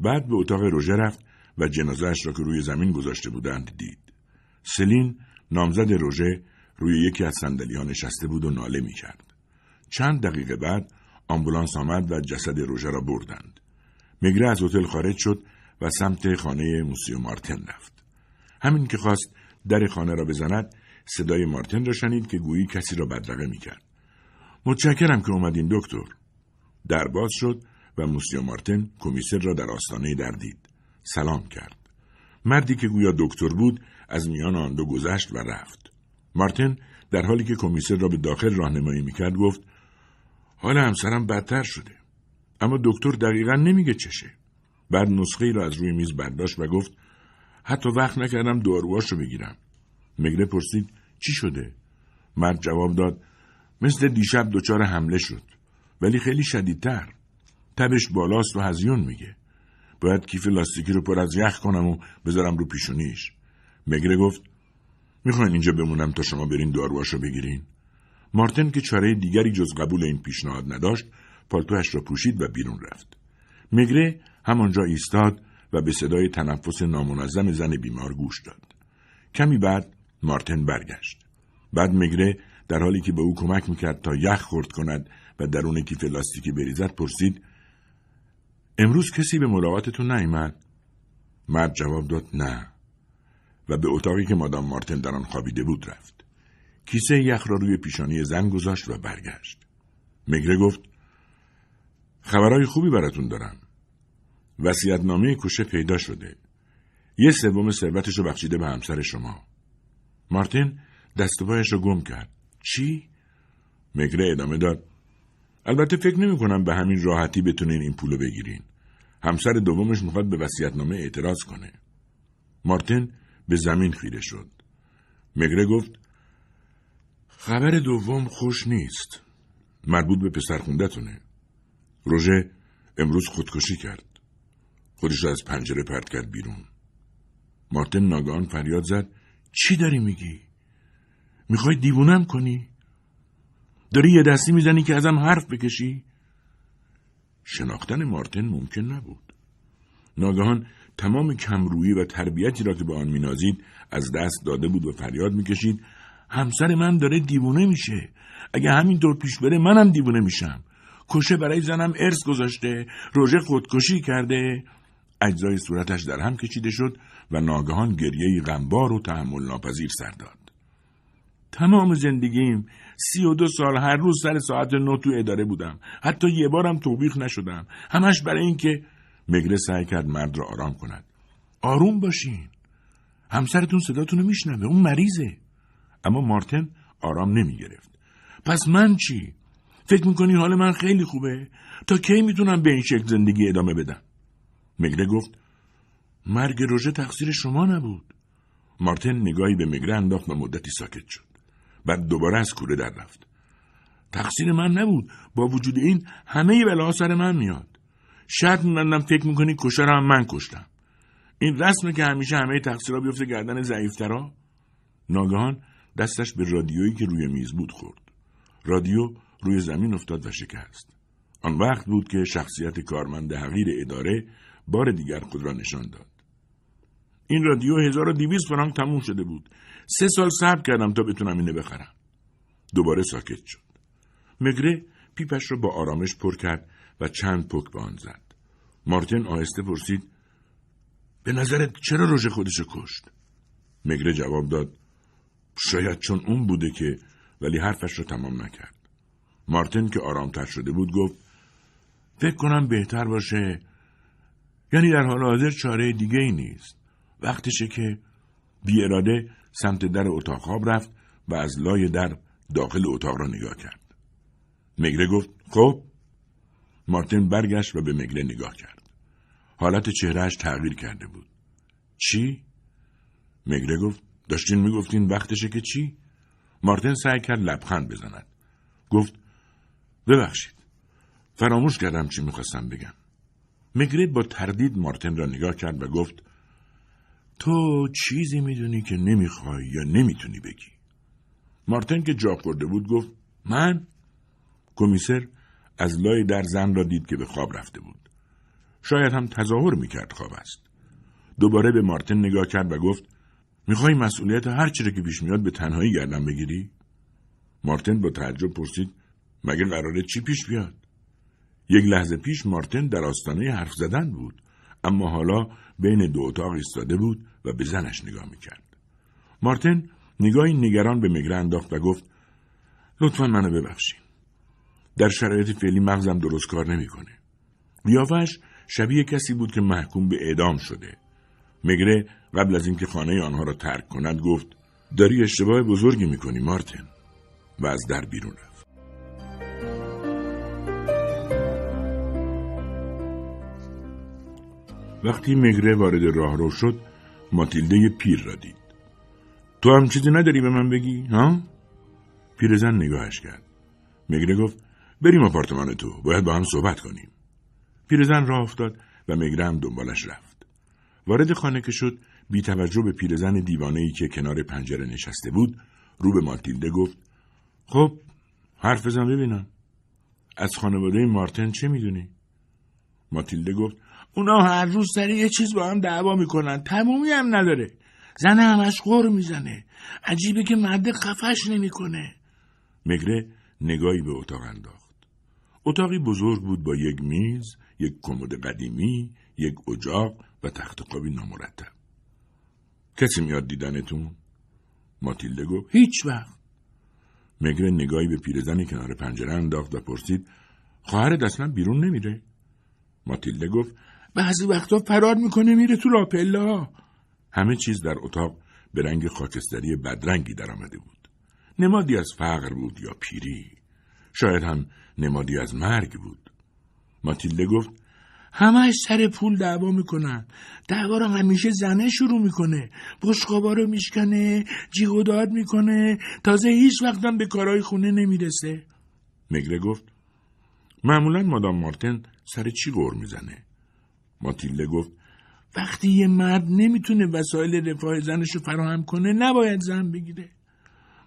بعد به اتاق روژه رفت و جنازه‌اش را که روی زمین گذاشته بودند دید. سلین نامزد روژه روی یکی از صندلی‌ها نشسته بود و ناله می‌کرد. چند دقیقه بعد آمبولانس آمد و جسد روژه را بردند. میگره از هتل خارج شد و سمت خانه موسیو مارتن رفت. همین که خواست در خانه را بزند صدای مارتن را شنید که گویی کسی را بدرقه می‌کرد. متشکرم که اومدین دکتر. در باز شد و موسیو مارتن کمیسر را در آستانه در دید. سلام کرد. مردی که گویا دکتر بود از میان آن دو گذشت و رفت. مارتن در حالی که کمیسر را به داخل راهنمایی میکرد گفت: حال همسرم بدتر شده، اما دکتر دقیقاً نمیگه چشه. بعد نسخه‌ای را از روی میز برداشت و گفت: حتی وقت نکردم داروهاش رو بگیرم. میگره پرسید: چی شده؟ مرد جواب داد: مثل دیشب دچار حمله شد، ولی خیلی شدیدتر. تبش بالاست و هزیون میگه. باید کیف لاستیکی رو پر از یخ کنم و بذارم رو پیشونیش. میگره گفت: میخواین اینجا بمونم تا شما برین داروهاشو بگیرین؟ مارتن که چاره دیگری جز قبول این پیشنهاد نداشت، پالتوهاش را پوشید و بیرون رفت. میگره همانجا ایستاد و به صدای تنفس نامنظم زن بیمار گوش داد. کمی بعد مارتن برگشت. بعد میگره در حالی که به او کمک میکرد تا یخ خرد کند و درون کیف لاستیکی بریزد پرسید: امروز کسی به ملاقاتتون نیامد؟ مرد جواب داد: نه، و به اتاقی که مادام مارتن در آن خوابیده بود رفت. کیسه یخ را روی پیشانی زن گذاشت و برگشت. میگره گفت: خبرهای خوبی براتون دارم. وصیت‌نامه کوشه پیدا شده. 1/3 ثروتش رو بخشیده به همسر شما. مارتن دست و پایش رو گم کرد. چی؟ میگره ادامه داد: البته فکر نمی‌کنم به همین راحتی بتونین این پولو بگیرین. همسر دومش می‌خواد به وصیت‌نامه اعتراض کنه. مارتن به زمین خیره شد. میگره گفت: خبر دوم خوش نیست. مربوط به پسرخوندتونه. روژه امروز خودکشی کرد. خودش از پنجره پرت کرد بیرون. مارتن ناگهان فریاد زد: چی داری میگی؟ میخوای دیوونم کنی؟ داری یه دستی میزنی که ازم حرف بکشی؟ شناختن مارتن ممکن نبود. ناگهان تمام کمرویی و تربیتی را که به آن مینازید از دست داده بود و فریاد میکشید: همسر من داره دیوونه میشه. اگه همینطور پیش بره منم دیوونه میشم. کوشه برای زنم ارث گذاشته، روژه خودکشی کرده. اجزای صورتش در هم کشیده شد و ناگهان گریه‌ای غمبار و تحمل ناپذیر سر داد. تمام زندگیم 32 سال هر روز سر ساعت 9 تو اداره بودم. حتی یه بارم توبیخ نشدم. همش برای این که... میگره سعی کرد مرد را آرام کند. آروم باشین. همسرتون صداتون رو میشنوه. اون مریضه. اما مارتن آرام نمیگرفت. پس من چی؟ فکر میکنی حال من خیلی خوبه؟ تا کی میتونم به این شکل زندگی ادامه بدم؟ میگره گفت: مرگ روژه تقصیر شما نبود. مارتن نگاهی به میگره انداخت و مدتی ساکت شد. بعد دوباره از کوره در رفت. تقصیر من نبود. با وجود این همه بلا سر من میاد. شاید منم فکر میکنی کوشه را هم من کشتم. این رسمه که همیشه همه تقصیرها بیفته گردن ضعیفترا. ناگهان دستش به رادیویی که روی میز بود خورد. رادیو روی زمین افتاد و شکست. آن وقت بود که شخصیت کارمند حقیر اداره بار دیگر خود را نشان داد. این رادیو 1200 فرانک تموم شده بود. 3 سال صبر کردم تا بتونم اینه بخرم. دوباره ساکت شد. میگره پیپش را با آرامش پر کرد و چند پک به آن زد. مارتن آهسته پرسید: به نظرت چرا روژه خودشو کشت؟ میگره جواب داد: شاید چون اون بوده که، ولی حرفش رو تمام نکرد. مارتن که آرامتر شده بود گفت: فکر کنم بهتر باشه. یعنی در حال حاضر چاره دیگه ای نیست. وقتشه که بی اراده سمت در اتاق خواب رفت و از لای در داخل اتاق را نگاه کرد. میگره گفت: خب. مارتن برگشت و به میگره نگاه کرد. حالت چهرهش تغییر کرده بود. چی؟ میگره گفت: داشتین میگفتین وقتشه که چی؟ مارتن سعی کرد لبخند بزند. گفت: ببخشید، فراموش کردم چی میخواستم بگم. میگره با تردید مارتن را نگاه کرد و گفت: تو چیزی میدونی که نمیخوای یا نمیتونی بگی؟ مارتن که جا خورده بود گفت: من؟ کمیسر از لای در زن را دید که به خواب رفته بود. شاید هم تظاهر میکرد خواب است. دوباره به مارتن نگاه کرد و گفت: میخوای مسئولیت هر چیزی که پیش میاد به تنهایی گردن بگیری؟ مارتن با تعجب پرسید: مگر قراره چی پیش بیاد؟ یک لحظه پیش مارتن در آستانه حرف زدن بود، اما حالا بین دو اتاق ایستاده بود و به زنش نگاه میکرد. مارتن نگاهی نگران به میگره انداخت و گفت: لطفاً منو ببخشید. در شرایط فعلی مغزم درست کار نمیکنه. قیافش شبیه کسی بود که محکوم به اعدام شده. میگره قبل از اینکه خانه آنها را ترک کند گفت: داری اشتباه بزرگی میکنی مارتن، و از در بیرون رفت. وقتی میگره وارد راهرو شد ماتیلده پیر را دید. تو هم چیزی نداری به من بگی؟ ها؟ پیرزن نگاهش کرد. میگره گفت بریم آپارتمان تو، باید با هم صحبت کنیم. پیرزن راه افتاد و میگره هم دنبالش رفت. وارد خانه که شد، بی توجه به پیرزن دیوانه‌ای که کنار پنجره نشسته بود، رو به ماتیلده گفت خب حرف بزن ببینم، از خانواده مارتن چه میدونی؟ ماتیلده گفت اونا هر روز سر یه چیز با هم دعوا میکنن، تمومی هم نداره. زن همش غر میزنه. عجیبه که مرد خفش نمیکنه. میگره نگاهی به اتاق انداخت. اتاقی بزرگ بود با یک میز، یک کمد قدیمی، یک اجاق و تخت خوابی نامرتب. کسی میاد دیدنتون؟ ماتیلده گفت هیچ وقت. میگره نگاهی به پیرزن کنار پنجره انداخت و پرسید خواهرت اصلا بیرون نمیره؟ ماتیلده گفت بعضی وقتا فرار میکنه میره تو راپلا. همه چیز در اتاق به رنگ خاکستری بدرنگی در آمده بود. نمادی از فقر بود یا پیری. شاید هم نمادی از مرگ بود. ماتیلده گفت همش سر پول دعوا میکنن. دعوا رو همیشه زنه شروع میکنه. بشقابا رو میشکنه، جیغ و داد میکنه، تازه هیچ وقت هم به کارهای خونه نمیرسه. میگره گفت معمولاً مادام مارتن سر چی غر میزنه؟ ماتیلده گفت وقتی یه مرد نمیتونه وسایل رفاه زنشو فراهم کنه نباید زن بگیره.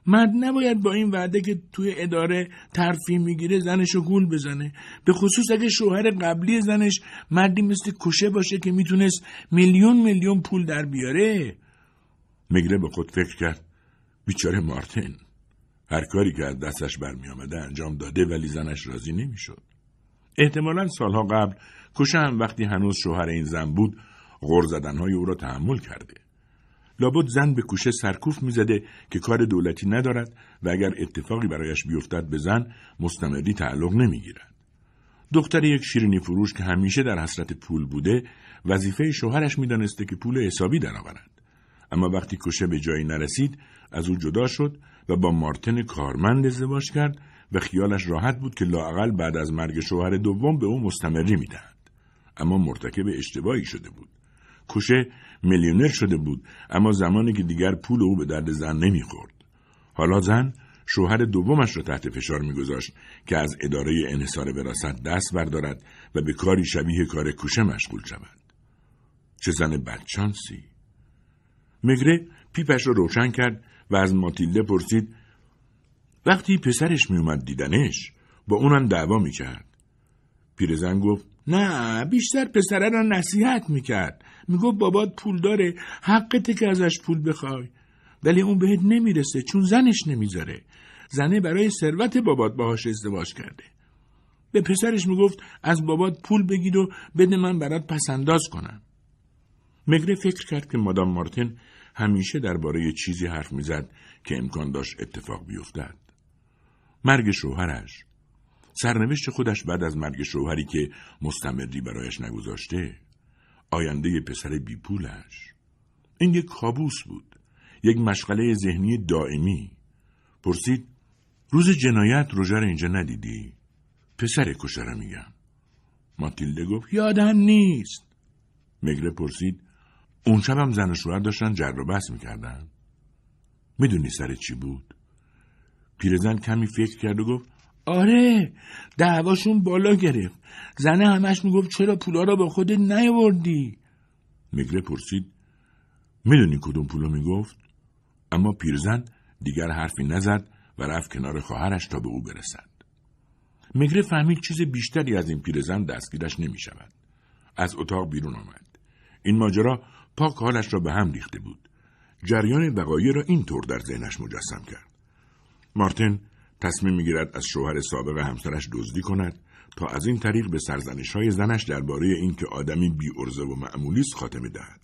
مرد نباید با این وعده که توی اداره ترفیع میگیره زنشو گول بزنه، به خصوص اگه شوهر قبلی زنش مردی مثل کوشه باشه که میتونست میلیون پول در بیاره. میگره با خود فکر کرد بیچاره مارتن، هر کاری که از دستش برمی آمده انجام داده ولی زنش راضی نمیشد. احتمالاً سالها قبل کوشه هم وقتی هنوز شوهر این زن بود غر زدنهای او را تحمل کرده. لابد زن به کوشه سرکوف میزده که کار دولتی ندارد و اگر اتفاقی برایش بیفتد به زن مستمری تعلق نمیگیرد. دختر یک شیرینی فروش که همیشه در حسرت پول بوده وظیفه شوهرش میدانسته که پول حسابی درآورد. اما وقتی کوشه به جایی نرسید از او جدا شد و با مارتن کارمند ازدواج کرد و خیالش راحت بود که لااقل بعد از مرگ شوهر دوم به او مستمری میدهد. اما مرتکب اشتباهی شده بود. کوشه میلیونر شده بود، اما زمانی که دیگر پول او به درد زن نمیخورد. حالا زن شوهر دومش را تحت فشار میگذاشت که از اداره انحصار وراثت دست بردارد و به کاری شبیه کار کوشه مشغول شود. چه زن بدشانسی! میگره پیپش را روشن کرد و از ماتیلده پرسید وقتی پسرش میومد دیدنش با اونم دعوا میکرد؟ پیرزن گفت نه، بیشتر پسره را نصیحت میکرد. میگفت بابات پول داره، حقته که ازش پول بخوای، ولی اون بهت نمیرسه چون زنش نمیذاره. زنه برای ثروت بابات باهاش ازدواج کرده. به پسرش میگفت از بابات پول بگیر و بده من برات پسنداز کنم. میگره فکر کرد که مادام مارتن همیشه درباره چیزی حرف میزد که امکان داشت اتفاق بیفتد. مرگ شوهرش، سرنوشت خودش بعد از مرگ شوهری که مستمری برایش نگذاشته، آینده پسر بیپولش. این یک کابوس بود، یک مشغله ذهنی دائمی. پرسید روز جنایت روژه رو اینجا ندیدی؟ پسر کوشه رو میگم. ماتیلده گفت یادم نیست. میگره پرسید اون شب هم زن و شوهر داشتن جر و بحث میکردن؟ میدونی سر چی بود؟ پیرزن کمی فکر کرد و گفت آره، دعواشون بالا گرفت. زنه همش میگفت چرا پولا را با خودت نیاوردی؟ میگره پرسید میدونی کدوم پولا میگفت؟ اما پیرزن دیگر حرفی نزد و رفت کنار خواهرش تا به او برسد. میگره فهمید چیز بیشتری از این پیرزن دستگیرش نمیشود. از اتاق بیرون آمد. این ماجرا پاک حالش را به هم ریخته بود. جریان وقایع را اینطور در ذهنش مجسم کرد. مارتن تصمیم میگیرد از شوهر سابق همسرش دزدی کند تا از این طریق به سرزنش‌های زنش درباره اینکه آدمی بی‌عرضه و معمولی است خاتمه دهد.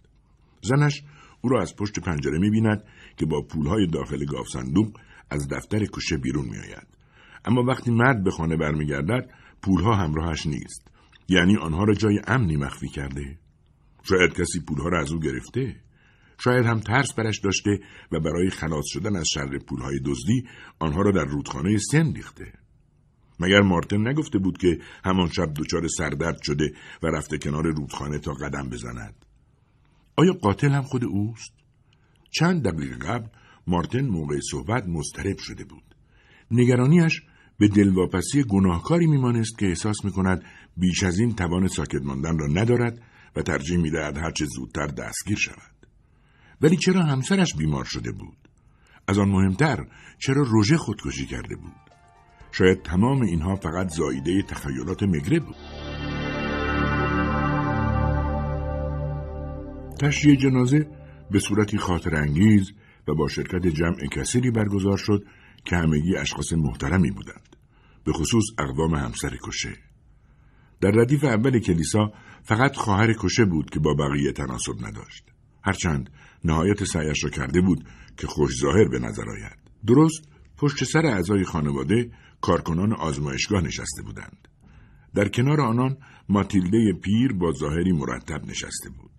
زنش او را از پشت پنجره می‌بیند که با پول‌های داخل گاو صندوق از دفتر کوشه بیرون می‌آید. اما وقتی مرد به خانه برمیگردد پول‌ها همراهش نیست. یعنی آنها را جای امنی مخفی کرده. شاید کسی پول‌ها را از او گرفته. شاید هم ترس برش داشته و برای خلاص شدن از شر پولهای دزدی آنها را در رودخانه سن ریخته. مگر مارتن نگفته بود که همان شب دچار سردرد شده و رفته کنار رودخانه تا قدم بزند؟ آیا قاتل هم خود اوست؟ چند دقیقه قبل مارتن موقع صحبت مضطرب شده بود. نگرانیش به دلواپسی گناهکاری میمانست که احساس میکند بیش از این توان ساکت ماندن را ندارد و ترجیح میدهد هرچه زودتر دستگیر شود. ولی چرا همسرش بیمار شده بود؟ از آن مهمتر چرا روژه خودکشی کرده بود؟ شاید تمام اینها فقط زاییده تخیلات میگره بود. تشییع جنازه به صورتی خاطر انگیز و با شرکت جمع کثیری برگزار شد که همگی اشخاص محترمی بودند، به خصوص اقوام همسر کوشه. در ردیف اول کلیسا فقط خواهر کوشه بود که با بقیه تناسب نداشت، هرچند نهایت سعیش را کرده بود که خوش ظاهر به نظر آید. درست پشت سر اعضای خانواده کارکنان آزمایشگاه نشسته بودند. در کنار آنان ماتیلده پیر با ظاهری مرتب نشسته بود.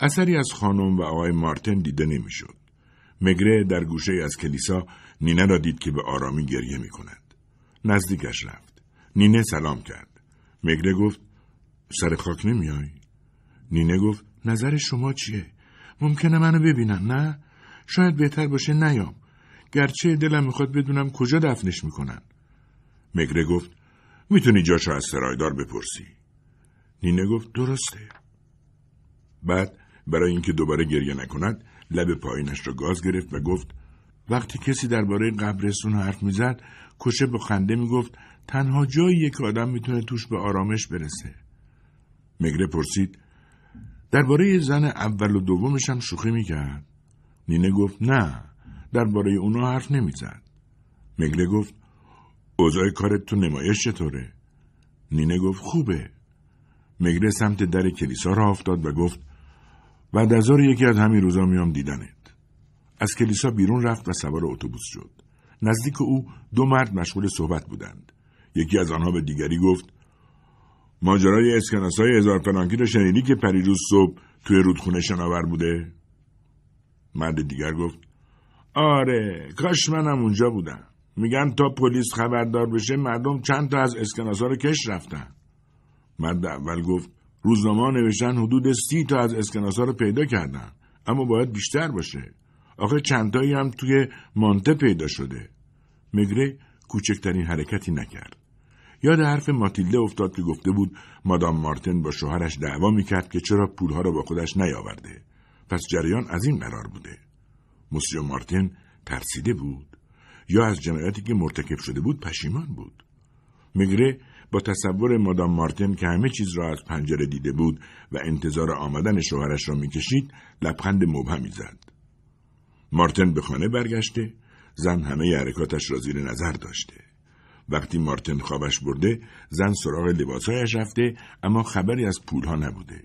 اثری از خانم و آقای مارتن دیده نمی‌شد. میگره در گوشه از کلیسا نینه را دید که به آرامی گریه می‌کند. نزدیکش رفت. نینه سلام کرد. میگره گفت سر خاک نمی‌آیی؟ نینه گفت نظر شما چیه؟ ممکنه منو ببینم نه؟ شاید بهتر باشه نیام. گرچه دلم میخواد بدونم کجا دفنش میکنن. میگره گفت میتونی جاشو از سرایدار بپرسی. نینه گفت درسته. بعد برای اینکه دوباره گریه نکند لب پایینش را گاز گرفت و گفت وقتی کسی درباره قبرستون حرف میزد کوشه با خنده میگفت تنها جاییه که آدم میتونه توش به آرامش برسه. میگره پرسید درباره زن اول و دومش هم شوخی میکرد؟ نینه گفت نه، درباره اونا حرف نمیزد. میگره گفت اوضاع کارت تو نمایش چطوره؟ نینه گفت خوبه. میگره سمت در کلیسا راه افتاد و گفت بعد از ظهر یکی از همین روزا میام دیدنت. از کلیسا بیرون رفت و سوار اتوبوس شد. نزدیک او دو مرد مشغول صحبت بودند. یکی از آنها به دیگری گفت ماجرای اسکناس‌های 1000 فرانکی رو شنیدی که پریروز صبح توی رودخونه شناور بوده؟ مرد دیگر گفت آره، کاش منم اونجا بودم. میگن تا پلیس خبردار بشه مردم چند تا از اسکناس‌ها رو کش رفتن. مرد اول گفت روزنامه‌ها نوشتن حدود 30 تا از اسکناس‌ها رو پیدا کردن، اما باید بیشتر باشه. آخه چند تایی هم توی مانته پیدا شده. میگره کوچکترین حرکتی نکرد. یاد حرف ماتیلده افتاد که گفته بود مادام مارتن با شوهرش دعوا میکرد که چرا پولها را با خودش نیاورده. پس جریان از این قرار بوده. موسیو مارتن ترسیده بود یا از جنایتی که مرتکب شده بود پشیمان بود. میگره با تصور مادام مارتن که همه چیز را از پنجره دیده بود و انتظار آمدن شوهرش را میکشید لبخند مبهمی زد. مارتن به خانه برگشته، زن همه حرکاتش را زیر نظر داشته. وقتی مارتن خوابش برده زن سراغ لباسایش رفته، اما خبری از پولها نبوده.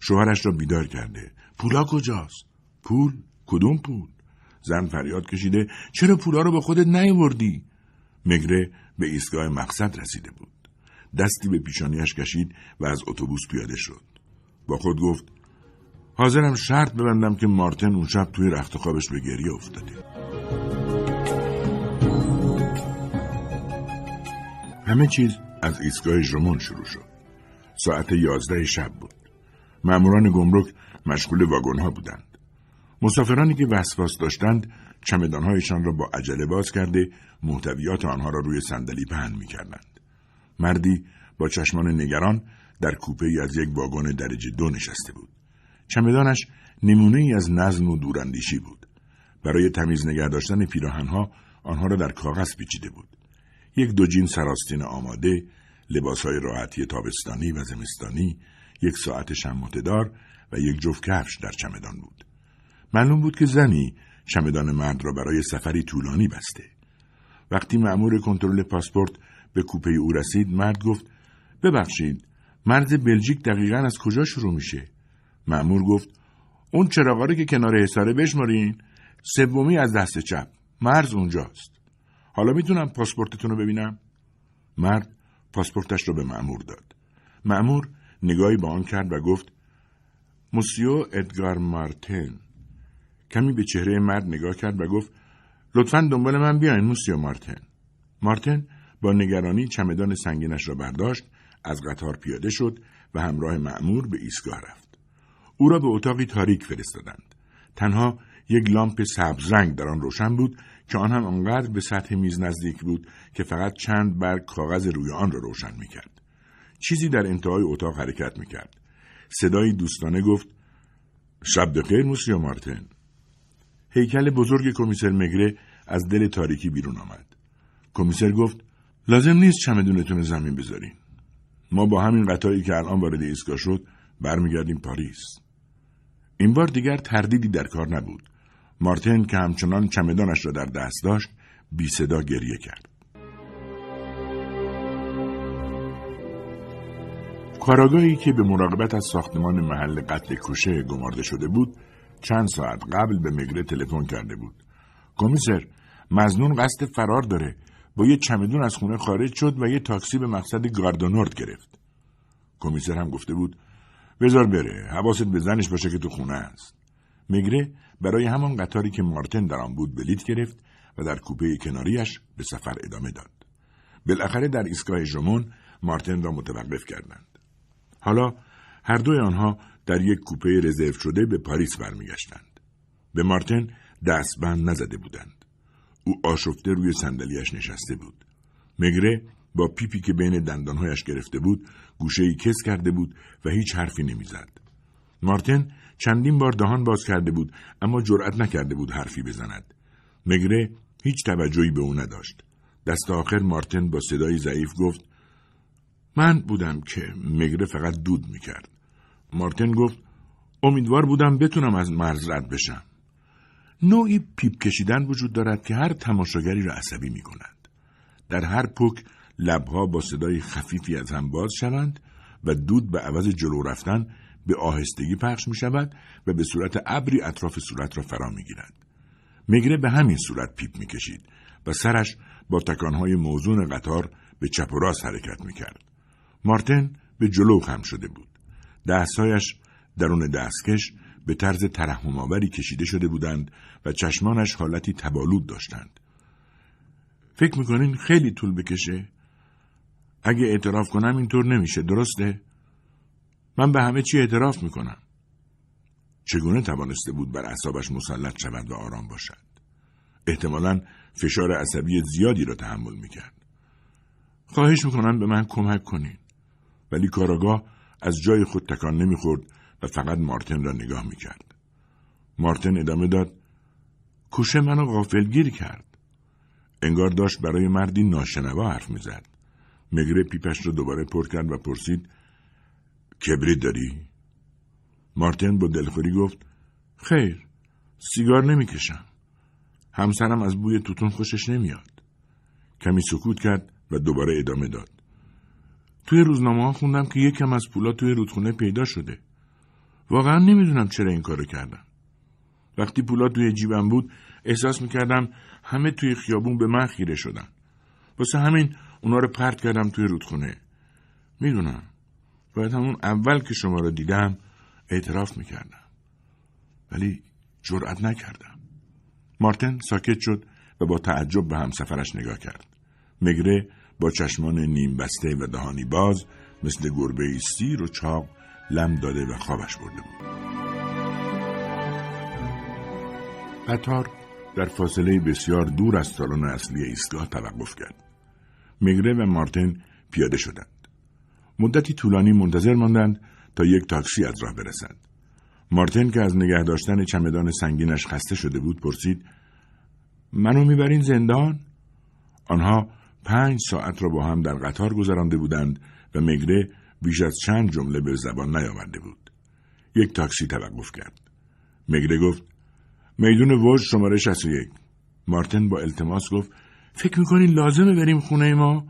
شوهرش را بیدار کرده. پولها کجاست؟ پول؟ کدوم پول؟ زن فریاد کشیده چرا پولها رو با خودت نیاوردی؟ میگره به ایستگاه مقصد رسیده بود. دستی به پیشانیش کشید و از اتوبوس پیاده شد. با خود گفت حاضرم شرط ببندم که مارتن اون شب توی رخت خوابش به گریه افتاده. همه چیز از ایستگاه ژرمن شروع شد. ساعت 11 شب بود. ماموران گمرک مشغول واگن‌ها بودند. مسافرانی که وسواس داشتند چمدان‌هایشان را با عجله باز کرده محتویات آنها را روی صندلی پهن می‌کردند. مردی با چشمان نگران در کوپه‌ای از یک واگن درجه 2 نشسته بود. چمدانش نمونه‌ای از نظم و دوراندیشی بود. برای تمیز نگه داشتن پیراهن‌ها آنها را در کاغذ پیچیده بود. یک 2 جین سراستین آماده، لباسهای راحتی تابستانی و زمستانی، یک ساعت شمع‌دار و یک جفت کفش در چمدان بود. معلوم بود که زنی چمدان مرد را برای سفری طولانی بسته. وقتی مأمور کنترل پاسپورت به کوپه او رسید، مرد گفت ببخشید، مرز بلژیک دقیقاً از کجا شروع میشه؟ مأمور گفت اون چراغا رو که کنار حصاره بشمارین، 3 از دست چپ، مرز اونجاست. حالا میتونم پاسپورتتون رو ببینم؟ مرد پاسپورتش رو به مأمور داد. مأمور نگاهی به آن کرد و گفت موسیو ادگار مارتن. کمی به چهره مرد نگاه کرد و گفت لطفاً دنبال من بیاین موسیو مارتن. مارتن با نگرانی چمدان سنگینش را برداشت، از قطار پیاده شد و همراه مأمور به ایستگاه رفت. او را به اتاقی تاریک فرستادند. تنها یک لامپ سبز رنگ در آن روشن بود که آن هم آنقدر به سطح میز نزدیک بود که فقط چند برگ کاغذ روی آن را روشن میکرد. چیزی در انتهای اتاق حرکت میکرد. صدای دوستانه گفت: شب بخیر موسیو مارتن. هیکل بزرگ کمیسر میگره از دل تاریکی بیرون آمد. کمیسر گفت: لازم نیست چمدونتون زمین بذارین. ما با همین قطاری که الان وارد ایستگاه شد برمیگردیم پاریس. این بار دیگر تردیدی در کار نبود. مارتن که همچنان چمدانش را در دست داشت بی صدا گریه کرد. کاراگاهی که به مراقبت از ساختمان محل قتل کوشه گمارده شده بود چند ساعت قبل به میگره تلفن کرده بود. کمیسر، مظنون قصد فرار داره. با یه چمدون از خونه خارج شد و یه تاکسی به مقصد گاردونورد گرفت. کمیسر هم گفته بود: بذار بره، حواست به زنش باشه که تو خونه است. میگره برای همان قطاری که مارتن در آن بود بلیت گرفت و در کوپه کناریش به سفر ادامه داد. بالاخره در ایستگاه ژمون مارتن را متوقف کردند. حالا هر دوی آنها در یک کوپه رزرو شده به پاریس برمیگشتند. به مارتن دستبند نزده بودند. او آشفته روی صندلیاش نشسته بود. میگره با پیپی که بین دندانهایش گرفته بود گوشه‌ای کس کرده بود و هیچ حرفی نمیزد. مارتن چندین بار دهان باز کرده بود اما جرأت نکرده بود حرفی بزند. میگره هیچ توجهی به او نداشت. دست آخر مارتن با صدای ضعیف گفت: من بودم که. میگره فقط دود میکرد. مارتن گفت: امیدوار بودم بتونم از مرز رد بشم. نوعی پیپ کشیدن وجود دارد که هر تماشاگری را عصبی می کند. در هر پک لبها با صدای خفیفی از هم باز شوند و دود به عوض جلو رفتن به آهستگی پخش می شود و به صورت ابری اطراف صورت را فرا می گیرد. میگره به همین صورت پیپ می کشید و سرش با تکانهای موزون قطار به چپ و راست حرکت می کرد. مارتن به جلو خم شده بود. دستهایش درون دستکش به طرز ترحم‌آوری کشیده شده بودند و چشمانش حالتی تبالود داشتند. فکر میکنین خیلی طول بکشه؟ اگه اعتراف کنم اینطور نمیشه، درسته؟ من به همه چی اعتراف میکنم. چگونه توانسته بود بر اعصابش مسلط شود و آرام باشد؟ احتمالاً فشار عصبی زیادی را تحمل میکرد. خواهش میکنم به من کمک کنین. ولی کاراگاه از جای خود تکان نمیخورد و فقط مارتن را نگاه میکرد. مارتن ادامه داد: کوشه منو غافلگیر کرد. انگار داشت برای مردی ناشنوا حرف میزد. میگره پیپش را دوباره پر کرد و پرسید: کبریت داری؟ مارتن با دلخوری گفت: خیر، سیگار نمیکشم. همسرم از بوی توتون خوشش نمیاد. کمی سکوت کرد و دوباره ادامه داد: توی روزنامه‌ها خوندم که یکم از پولا توی رودخونه پیدا شده. واقعا نمیدونم چرا این کارو کردم. وقتی پولا توی جیبم بود احساس میکردم همه توی خیابون به من خیره شدن. واسه همین اونا رو پرت کردم توی رودخونه. میدونم. باید همون اول که شما رو دیدم اعتراف میکردم. ولی جرئت نکردم. مارتن ساکت شد و با تعجب به همسفرش نگاه کرد. میگره با چشمان نیم بسته و دهانی باز مثل گربه‌ای سیر و چاق لم داده و خوابش برده بود. قطار در فاصله بسیار دور از سالن اصلی ایستگاه توقف کرد. میگره و مارتن پیاده شدند. مدتی طولانی منتظر ماندند تا یک تاکسی از راه برسد. مارتن که از نگه داشتن چمدان سنگینش خسته شده بود پرسید: منو میبرین زندان؟ آنها 5 ساعت را با هم در قطار گذرانده بودند و میگره بیش از چند جمله به زبان نیاورده بود. یک تاکسی توقف کرد. میگره گفت: میدان ووژ شماره 61. مارتن با التماس گفت: فکر میکنین لازمه بریم خونه ما؟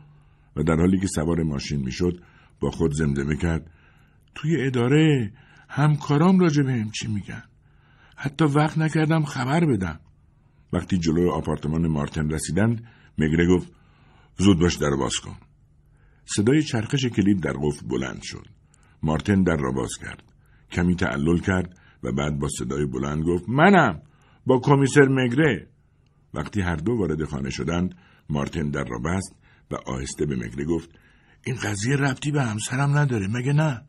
و در حالی که سوار ماشین میشد با خود زمزمه کرد: توی اداره همکارام راجع بهم چی میگن؟ حتی وقت نکردم خبر بدم. وقتی جلوی آپارتمان مارتن رسیدند میگره گفت: زود باش در باز کن. صدای چرخش کلید در قفل بلند شد. مارتن در را باز کرد. کمی تعلل کرد و بعد با صدای بلند گفت: منم، با کمیسر میگره. وقتی هر دو وارد خانه شدند مارتن در را بست و آهسته به میگره گفت: این قضیه ربطی به همسرم نداره، مگه نه؟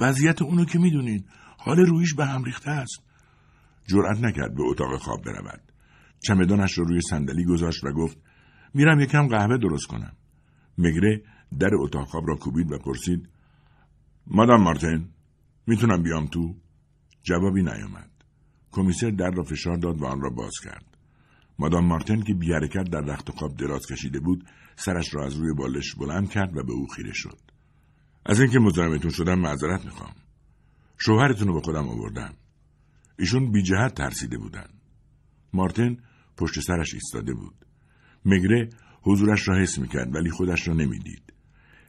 وضعیت اونو که میدونین، حال رویش به هم ریخته است. جرأت نکرد به اتاق خواب برود. چمدانش رو روی صندلی گذاشت و گفت میرم یکم قهوه درست کنم. میگره در اتاق خواب را کوبید و پرسید مادام مارتن میتونم بیام تو؟ جوابی نیامد. کمیسر در را فشار داد و آن را باز کرد. مادام مارتن که بی حرکت در رخت خواب دراز کشیده بود سرش را از روی بالش بلند کرد و به او خیره شد. از اینکه مزاحمتون شدم معذرت میخوام. شوهرتون رو به خودم آوردم. ایشون بی جهت ترسیده بودن. مارتن پشت سرش ایستاده بود. میگره حضورش را حس میکرد ولی خودش را نمیدید.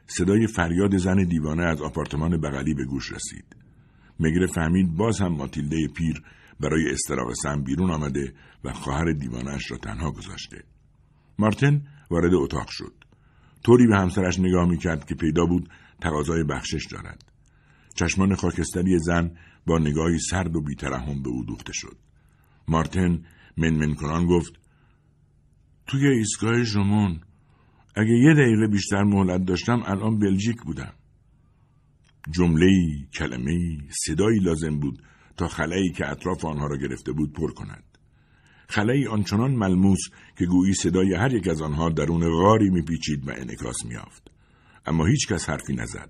صدای فریاد زن دیوانه از آپارتمان بغلی به گوش رسید. میگره فهمید باز هم ماتیلده پیر برای استراق سن بیرون آمده و خواهر دیوانه‌اش را تنها گذاشته. مارتن وارد اتاق شد. طوری به همسرش نگاه میکرد که پیدا بود تقاضای بخشش دارد. چشمان خاکستری زن با نگاهی سرد و بی‌ترحم به او دوخته شد. مارتن منمن کنان گفت توی ایستگاه ژمون اگه یه دقیقه بیشتر مهلت داشتم الان بلژیک بودم. جمله‌ای، کلمه‌ای، صدایی لازم بود تا خلایی که اطراف آنها را گرفته بود پر کند. خلایی آنچنان ملموس که گویی صدای هر یک از آنها درون غاری میپیچید و انعکاس می‌یافت. اما هیچ کس حرفی نزد.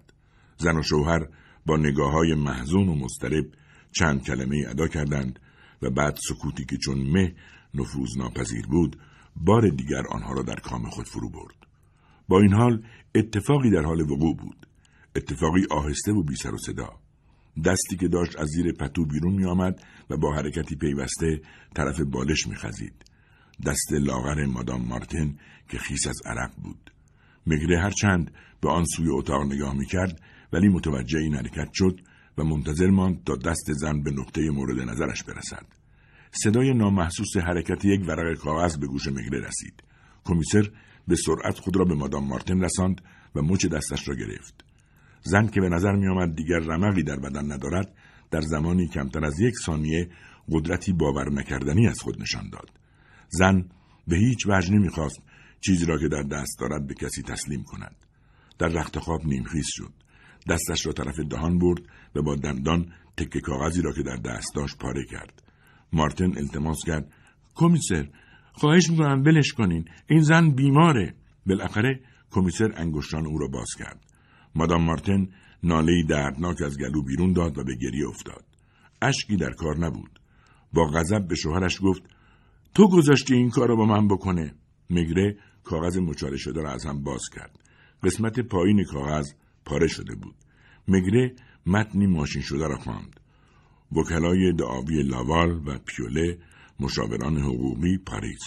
زن و شوهر با نگاه‌های محزون و مضطرب چند کلمه ادا کردند و بعد سکوتی که چون مه نفوذناپذیر بود بار دیگر آنها را در کام خود فرو برد. با این حال اتفاقی در حال وقوع بود. اتفاقی آهسته و بی سر و صدا. دستی که داشت از زیر پتو بیرون می آمد و با حرکتی پیوسته طرف بالش می خزید. دست لاغر مادام مارتن که خیس از عرق بود. میگره هر چند به آن سوی اتاق نگاه می کرد ولی متوجه این حرکت شد و منتظر ماند تا دست زن به نقطه مورد نظرش برسد. صدای نامحسوس حرکت یک ورق کاغذ به گوش میگره رسید. کمیسر به سرعت خود را به مادام مارتن رساند و مچ دستش را گرفت. زن که به نظر می آمد دیگر رمقی در بدن ندارد، در زمانی کمتر از یک ثانیه قدرتی باور نکردنی از خود نشان داد. زن به هیچ وجه نمی خواست چیزی را که در دست دارد به کسی تسلیم کند. در رخت خواب نیمخیز شد. دستش را طرف دهان برد و با دندان تکه کاغذی را که در دست داشت پاره کرد. مارتن التماس کرد کمیسر خواهش می‌کنم ولش کنین، این زن بیماره. بالاخره کمیسر انگشتان او را باز کرد. مادام مارتن ناله‌ای دردناک از گلو بیرون داد و به گریه افتاد. اشکی در کار نبود. با غضب به شوهرش گفت تو گذاشتی این کار را با من بکنه. میگره کاغذ مچاله شده را از هم باز کرد. قسمت پایین کاغذ پاره شده بود. میگره متنی ماشین شده را خواند. وکلای دعاوی لاوال و پیوله مشاوران حقوقی پاریس.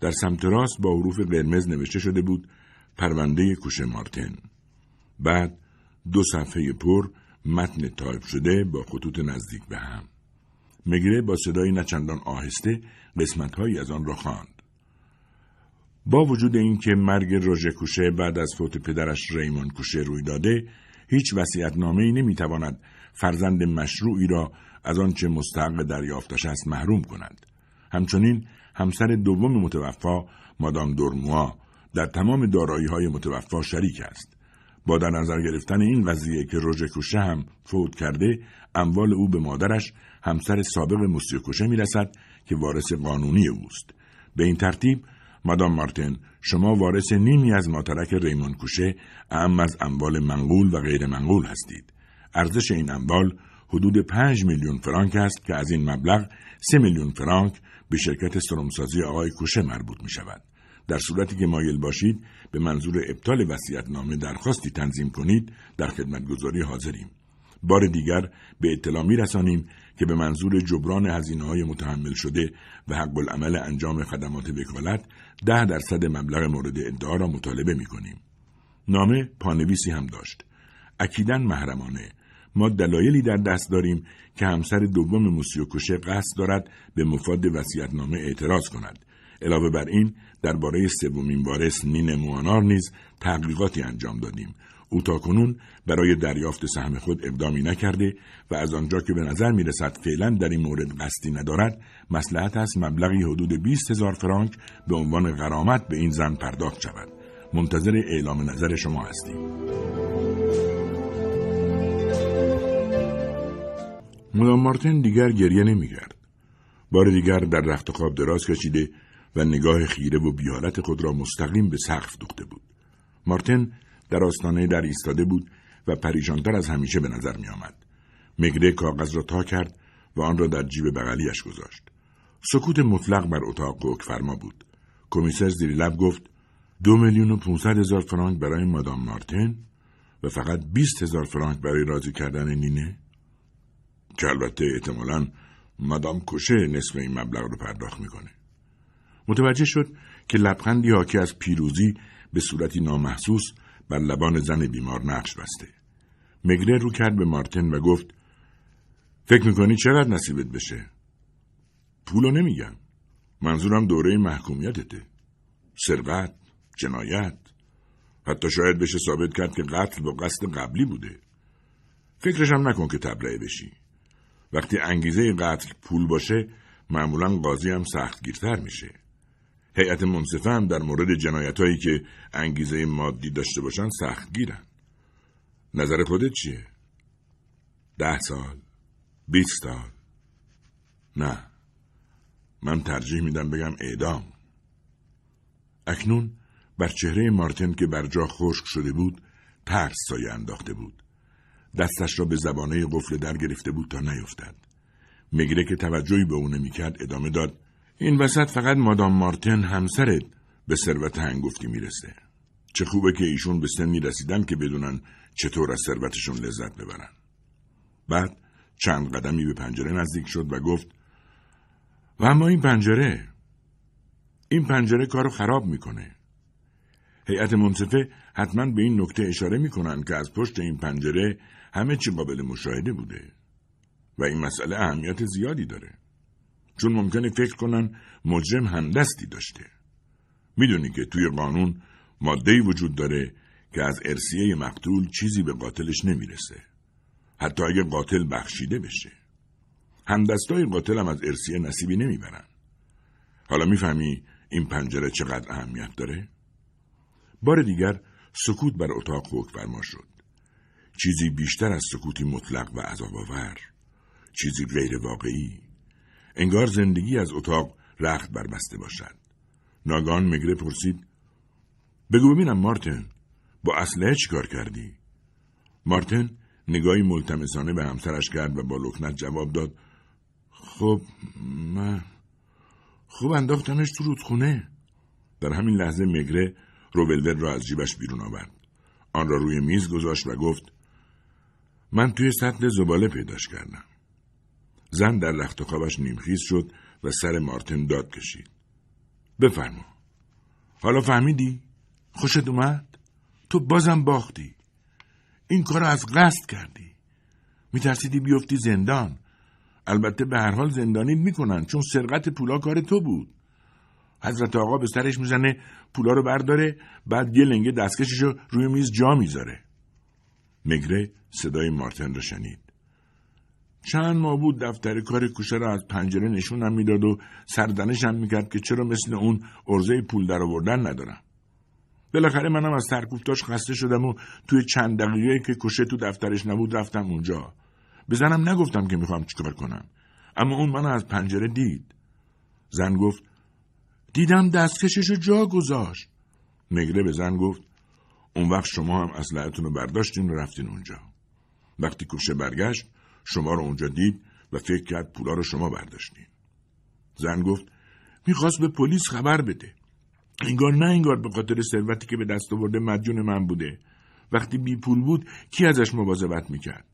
در سمت راست با حروف قرمز نوشته شده بود پرونده کوشه مارتن. بعد دو صفحه پر متن تایپ شده با خطوط نزدیک به هم. میگره با صدای نچندان آهسته قسمت‌هایی از آن را خواند. با وجود اینکه مرگ روژه کوشه بعد از فوت پدرش ریمون کوشه روی داده، هیچ وصیت‌نامه‌ای نمی‌تواند فرزند مشروعی را از آنچه مستحق دریافتش است محروم کند. همچنین همسر دوم متوفا مادام دورموآ در تمام دارایی‌های متوفا شریک است. با در نظر گرفتن این قضیه که روژه کوشه هم فوت کرده، اموال او به مادرش همسر سابق موسیو کوشه میرسد که وارث قانونی اوست. به این ترتیب مادام مارتن شما وارث نیمی از ماترک ریمون کوشه اهم از اموال منقول و غیر منقول هستید. ارزش این اموال حدود 5 میلیون فرانک است که از این مبلغ 3 میلیون فرانک به شرکت سرمسازی آقای کوشه مربوط می شود. در صورتی که مایل باشید به منظور ابطال وصیت‌نامه درخواستی تنظیم کنید، در خدمتگزاری حاضریم. بار دیگر به اطلاع می‌رسانیم که به منظور جبران هزینه‌های متحمل شده و حق العمل انجام خدمات وکالت 10% مبلغ مورد ادعا را مطالبه می‌کنیم. نامه پانویسی هم داشت. اکیداً محرمانه. ما دلایلی در دست داریم که همسر دوم موسیو کوشه قصد دارد به مفاد وصیت‌نامه اعتراض کند. علاوه بر این درباره سومین وارث نینه موانار نیز تحقیقاتی انجام دادیم. او تاکنون برای دریافت سهم خود اقدامی نکرده و از آنجا که به نظر میرسد فعلا در این مورد قصدی ندارد، مصلحت است مبلغی حدود 20,000 فرانک به عنوان غرامت به این زن پرداخت شود. منتظر اعلام نظر شما هستیم. مادام مارتن دیگر گریه نمی‌کرد. بار دیگر در رخت خواب دراز کشیده و نگاه خیره و بی‌حالت خود را مستقیم به سقف دوخته بود. مارتن در آستانه در ایستاده بود و پریشان‌تر از همیشه به نظر می‌آمد. میگره کاغذ را تا کرد و آن را در جیب بغلیش گذاشت. سکوت مطلق بر اتاق حکمفرما بود. کمیسر زیر لب گفت 2,500,000 فرانک برای مادام مارتن و فقط 20,000 فرانک برای راضی کردن نینه؟ که البته احتمالاً مادام کوشه نصف این مبلغ رو پرداخت میکنه. متوجه شد که لبخندی حاکی از پیروزی به صورتی نامحسوس بر لبان زن بیمار نقش بسته. میگره رو کرد به مارتن و گفت فکر میکنی چقدر نصیبت بشه؟ پولو نمیگم. منظورم دوره محکومیتته. سرقت، جنایت، حتی شاید بشه ثابت کرد که قتل با قصد قبلی بوده. فکرشم نکن که تبرئه بشی. وقتی انگیزه قتل پول باشه معمولاً قاضی هم سختگیرتر میشه. هیئت منصفه هم در مورد جنایتایی که انگیزه مادی داشته باشن سختگیرن. نظر خودت چیه؟ 10 سال؟ 20 سال؟ نه. من ترجیح میدم بگم اعدام. اکنون بر چهره مارتن که بر جا خشک شده بود ترس سایه انداخته بود. دستش را به زبانه قفل در گرفته بود تا نیفتد. میگره که توجهی به اون نمی‌کرد ادامه داد این وسط فقط مادام مارتن همسرت به ثروت هنگفتی میرسه. چه خوبه که ایشون به سنی رسیدن که بدونن چطور از ثروتشون لذت ببرن. بعد چند قدمی به پنجره نزدیک شد و گفت و اما این پنجره کارو خراب میکنه. هیئت منصفه حتما به این نکته اشاره میکنن که از پشت این پنجره همه چی قابل مشاهده بوده و این مسئله اهمیت زیادی داره، چون ممکنه فکر کنن مجرم همدستی داشته. میدونی که توی قانون ماده‌ای وجود داره که از ارثیه مقتول چیزی به قاتلش نمیرسه، حتی اگه قاتل بخشیده بشه. همدستای قاتل هم از ارثیه نصیبی نمیبرن. حالا میفهمی این پنجره چقدر اهمیت داره؟ بار دیگر سکوت بر اتاق حکمفرما شد. چیزی بیشتر از سکوتی مطلق و عذاب‌آور، چیزی غیر واقعی. انگار زندگی از اتاق رخت بربسته باشد. ناگهان میگره پرسید بگو ببینم مارتن، با اسلحه چی کار کردی؟ مارتن نگاهی ملتمسانه به همسرش کرد و با لکنت جواب داد خب من خوب انداختمش تو رودخونه. در همین لحظه میگره روبلور را از جیبش بیرون آورد. آن را روی میز گذاشت و گفت من توی سطل زباله پیداش کردم. زن در رخت خوابش نیمخیز شد و سر مارتن داد کشید. بفرما. حالا فهمیدی؟ خوشت اومد؟ تو بازم باختی. این کار را از قصد کردی. میترسیدی بیفتی زندان. البته به هر حال زندانیت میکنن، چون سرقت پولا کار تو بود. حضرت آقا به سرش میزنه پولا رو برداره، بعد یه لنگه دستکشش رو روی میز جا میذاره. میگره صدای مارتن رو شنید. چند ماه بود دفتر کار کوشه رو از پنجره نشونم میداد و سردنشم میکرد که چرا مثل اون عرضه پول در آوردن ندارم. بالاخره منم از سرکوفتاش خسته شدم و توی چند دقیقه که کوشه تو دفترش نبود رفتم اونجا. بزنم نگفتم که میخوام چیکار کنم، اما اون منو از پنجره دید. زن گفت دیدم دستکششو جا گذاشت. میگره به زن گفت اون وقت شما هم اسلحتون رو برداشتین و رفتین اونجا. وقتی کوشه برگشت شما رو اونجا دید و فکر کرد پولا رو شما برداشتین. زن گفت میخواست به پلیس خبر بده. انگار به خاطر ثروتی که به دست آورده مدیون من بوده. وقتی بی پول بود کی ازش مواظبت میکرد؟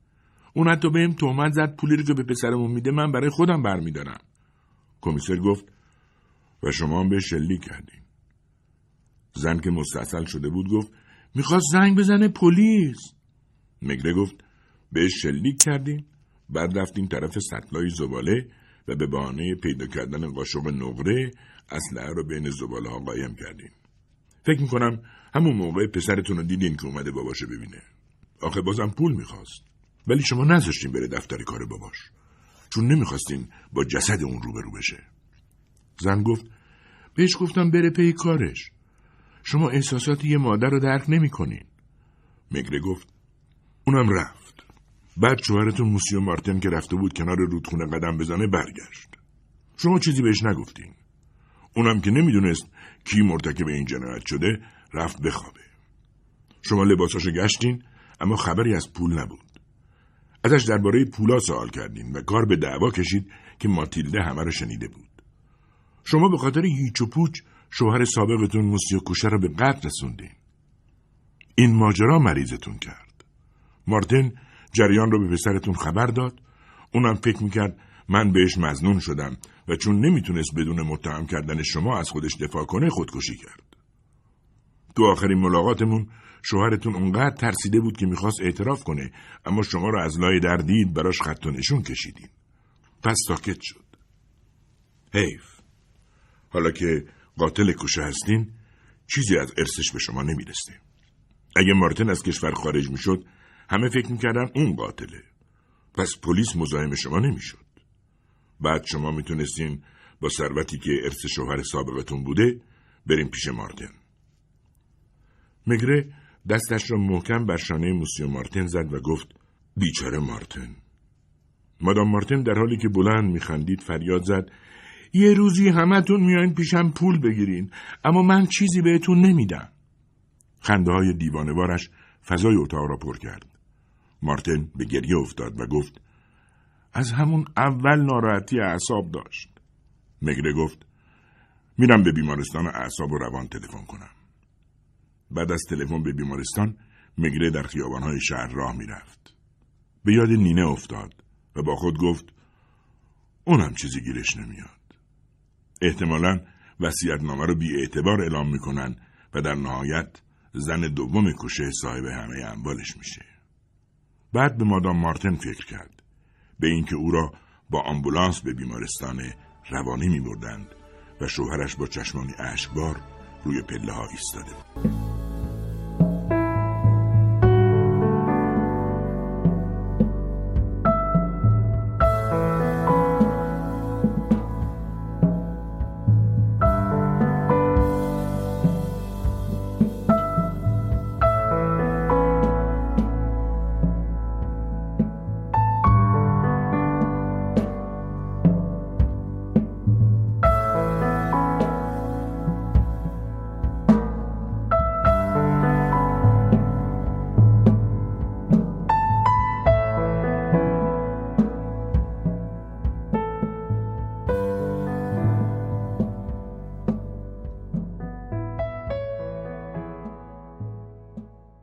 اون حتی بهم تهمت زد پولی رو که به پسرمون میده من برای خودم برمیدارم. کمیسر گفت و شما هم به شلیک کردین. زن که مستاصل شده بود گفت میخواست زنگ بزنه پلیس. میگره گفت به شلیک کردین، بعد رفتیم طرف سطلای زباله و به بهانه پیدا کردن قاشق نقره اسلحه رو بین زباله ها قایم کردین. فکر میکنم همون موقع پسرتون رو دیدین که اومده باباشو ببینه. آخه بازم پول میخواست، ولی شما نذاشتین بره دفتر کار باباش، چون نمیخواستین با جسد اون روبرو بشه. زن گفت بهش گفتم بره پی کارش. شما احساسات یه مادر رو درک نمی‌کنین. میگره گفت اونم رفت. بعد شوهرتون موسیو مارتن که رفته بود کنار رودخونه قدم بزنه برگشت. شما چیزی بهش نگفتین. اونم که نمیدونست کی مرتکب این جنایت شده رفت بخوابه. شما لباساشو گشتین اما خبری از پول نبود. ازش درباره پولا سوال کردین و کار به دعوا کشید که ماتیلده همه رو شنیده بود. شما به خاطر هیچ و پوچ شوهر سابقتون موسیو کوشه رو به قتل رسوندین. این ماجرا مریضتون کرد. مارتن جریان رو به پسرتون خبر داد. اونم فکر میکرد من بهش مظنون شدم و چون نمیتونست بدون متهم کردن شما از خودش دفاع کنه خودکشی کرد. تو آخرین ملاقاتمون شوهرتون اونقدر ترسیده بود که میخواست اعتراف کنه اما شما رو از لای در دید براش خط و نشون کشیدین. پس ساکت شد. حیف. حالا که قاتل کوشه هستین چیزی از ارثش به شما نمیرسه. اگه مارتن از کشور خارج میشد همه فکر میکردن اون قاتله. پس پلیس مزاحم شما نمیشد. بعد شما میتونستین با ثروتی که ارث شوهر سابقتون بوده بریم پیش مارتن. میگره دستش رو محکم بر شانه موسیو مارتن زد و گفت بیچاره مارتن. مادام مارتن در حالی که بلند میخندید فریاد زد یه روزی همتون میاین پیشم پول بگیرین اما من چیزی بهتون نمیدم. خنده های دیوانه‌وارش فضای اتاق را پر کرد. مارتن به گریه افتاد و گفت از همون اول ناراحتی اعصاب داشت. میگره گفت میرم به بیمارستان اعصاب و روان تلفن کنم. بعد از تلفن به بیمارستان میگره در خیابان‌های شهر راه میرفت. به یاد نینه افتاد و با خود گفت اونم چیزی گیرش نمیاد. احتمالاً وصیت‌نامه رو بی اعتبار اعلام میکنن و در نهایت زن دوم کوشه صاحب همه اموالش میشه. بعد به مادام مارتن فکر کرد، به اینکه او را با آمبولانس به بیمارستان روانی میبردند و شوهرش با چشمانی اشکبار روی پله‌ها ایستاده بود.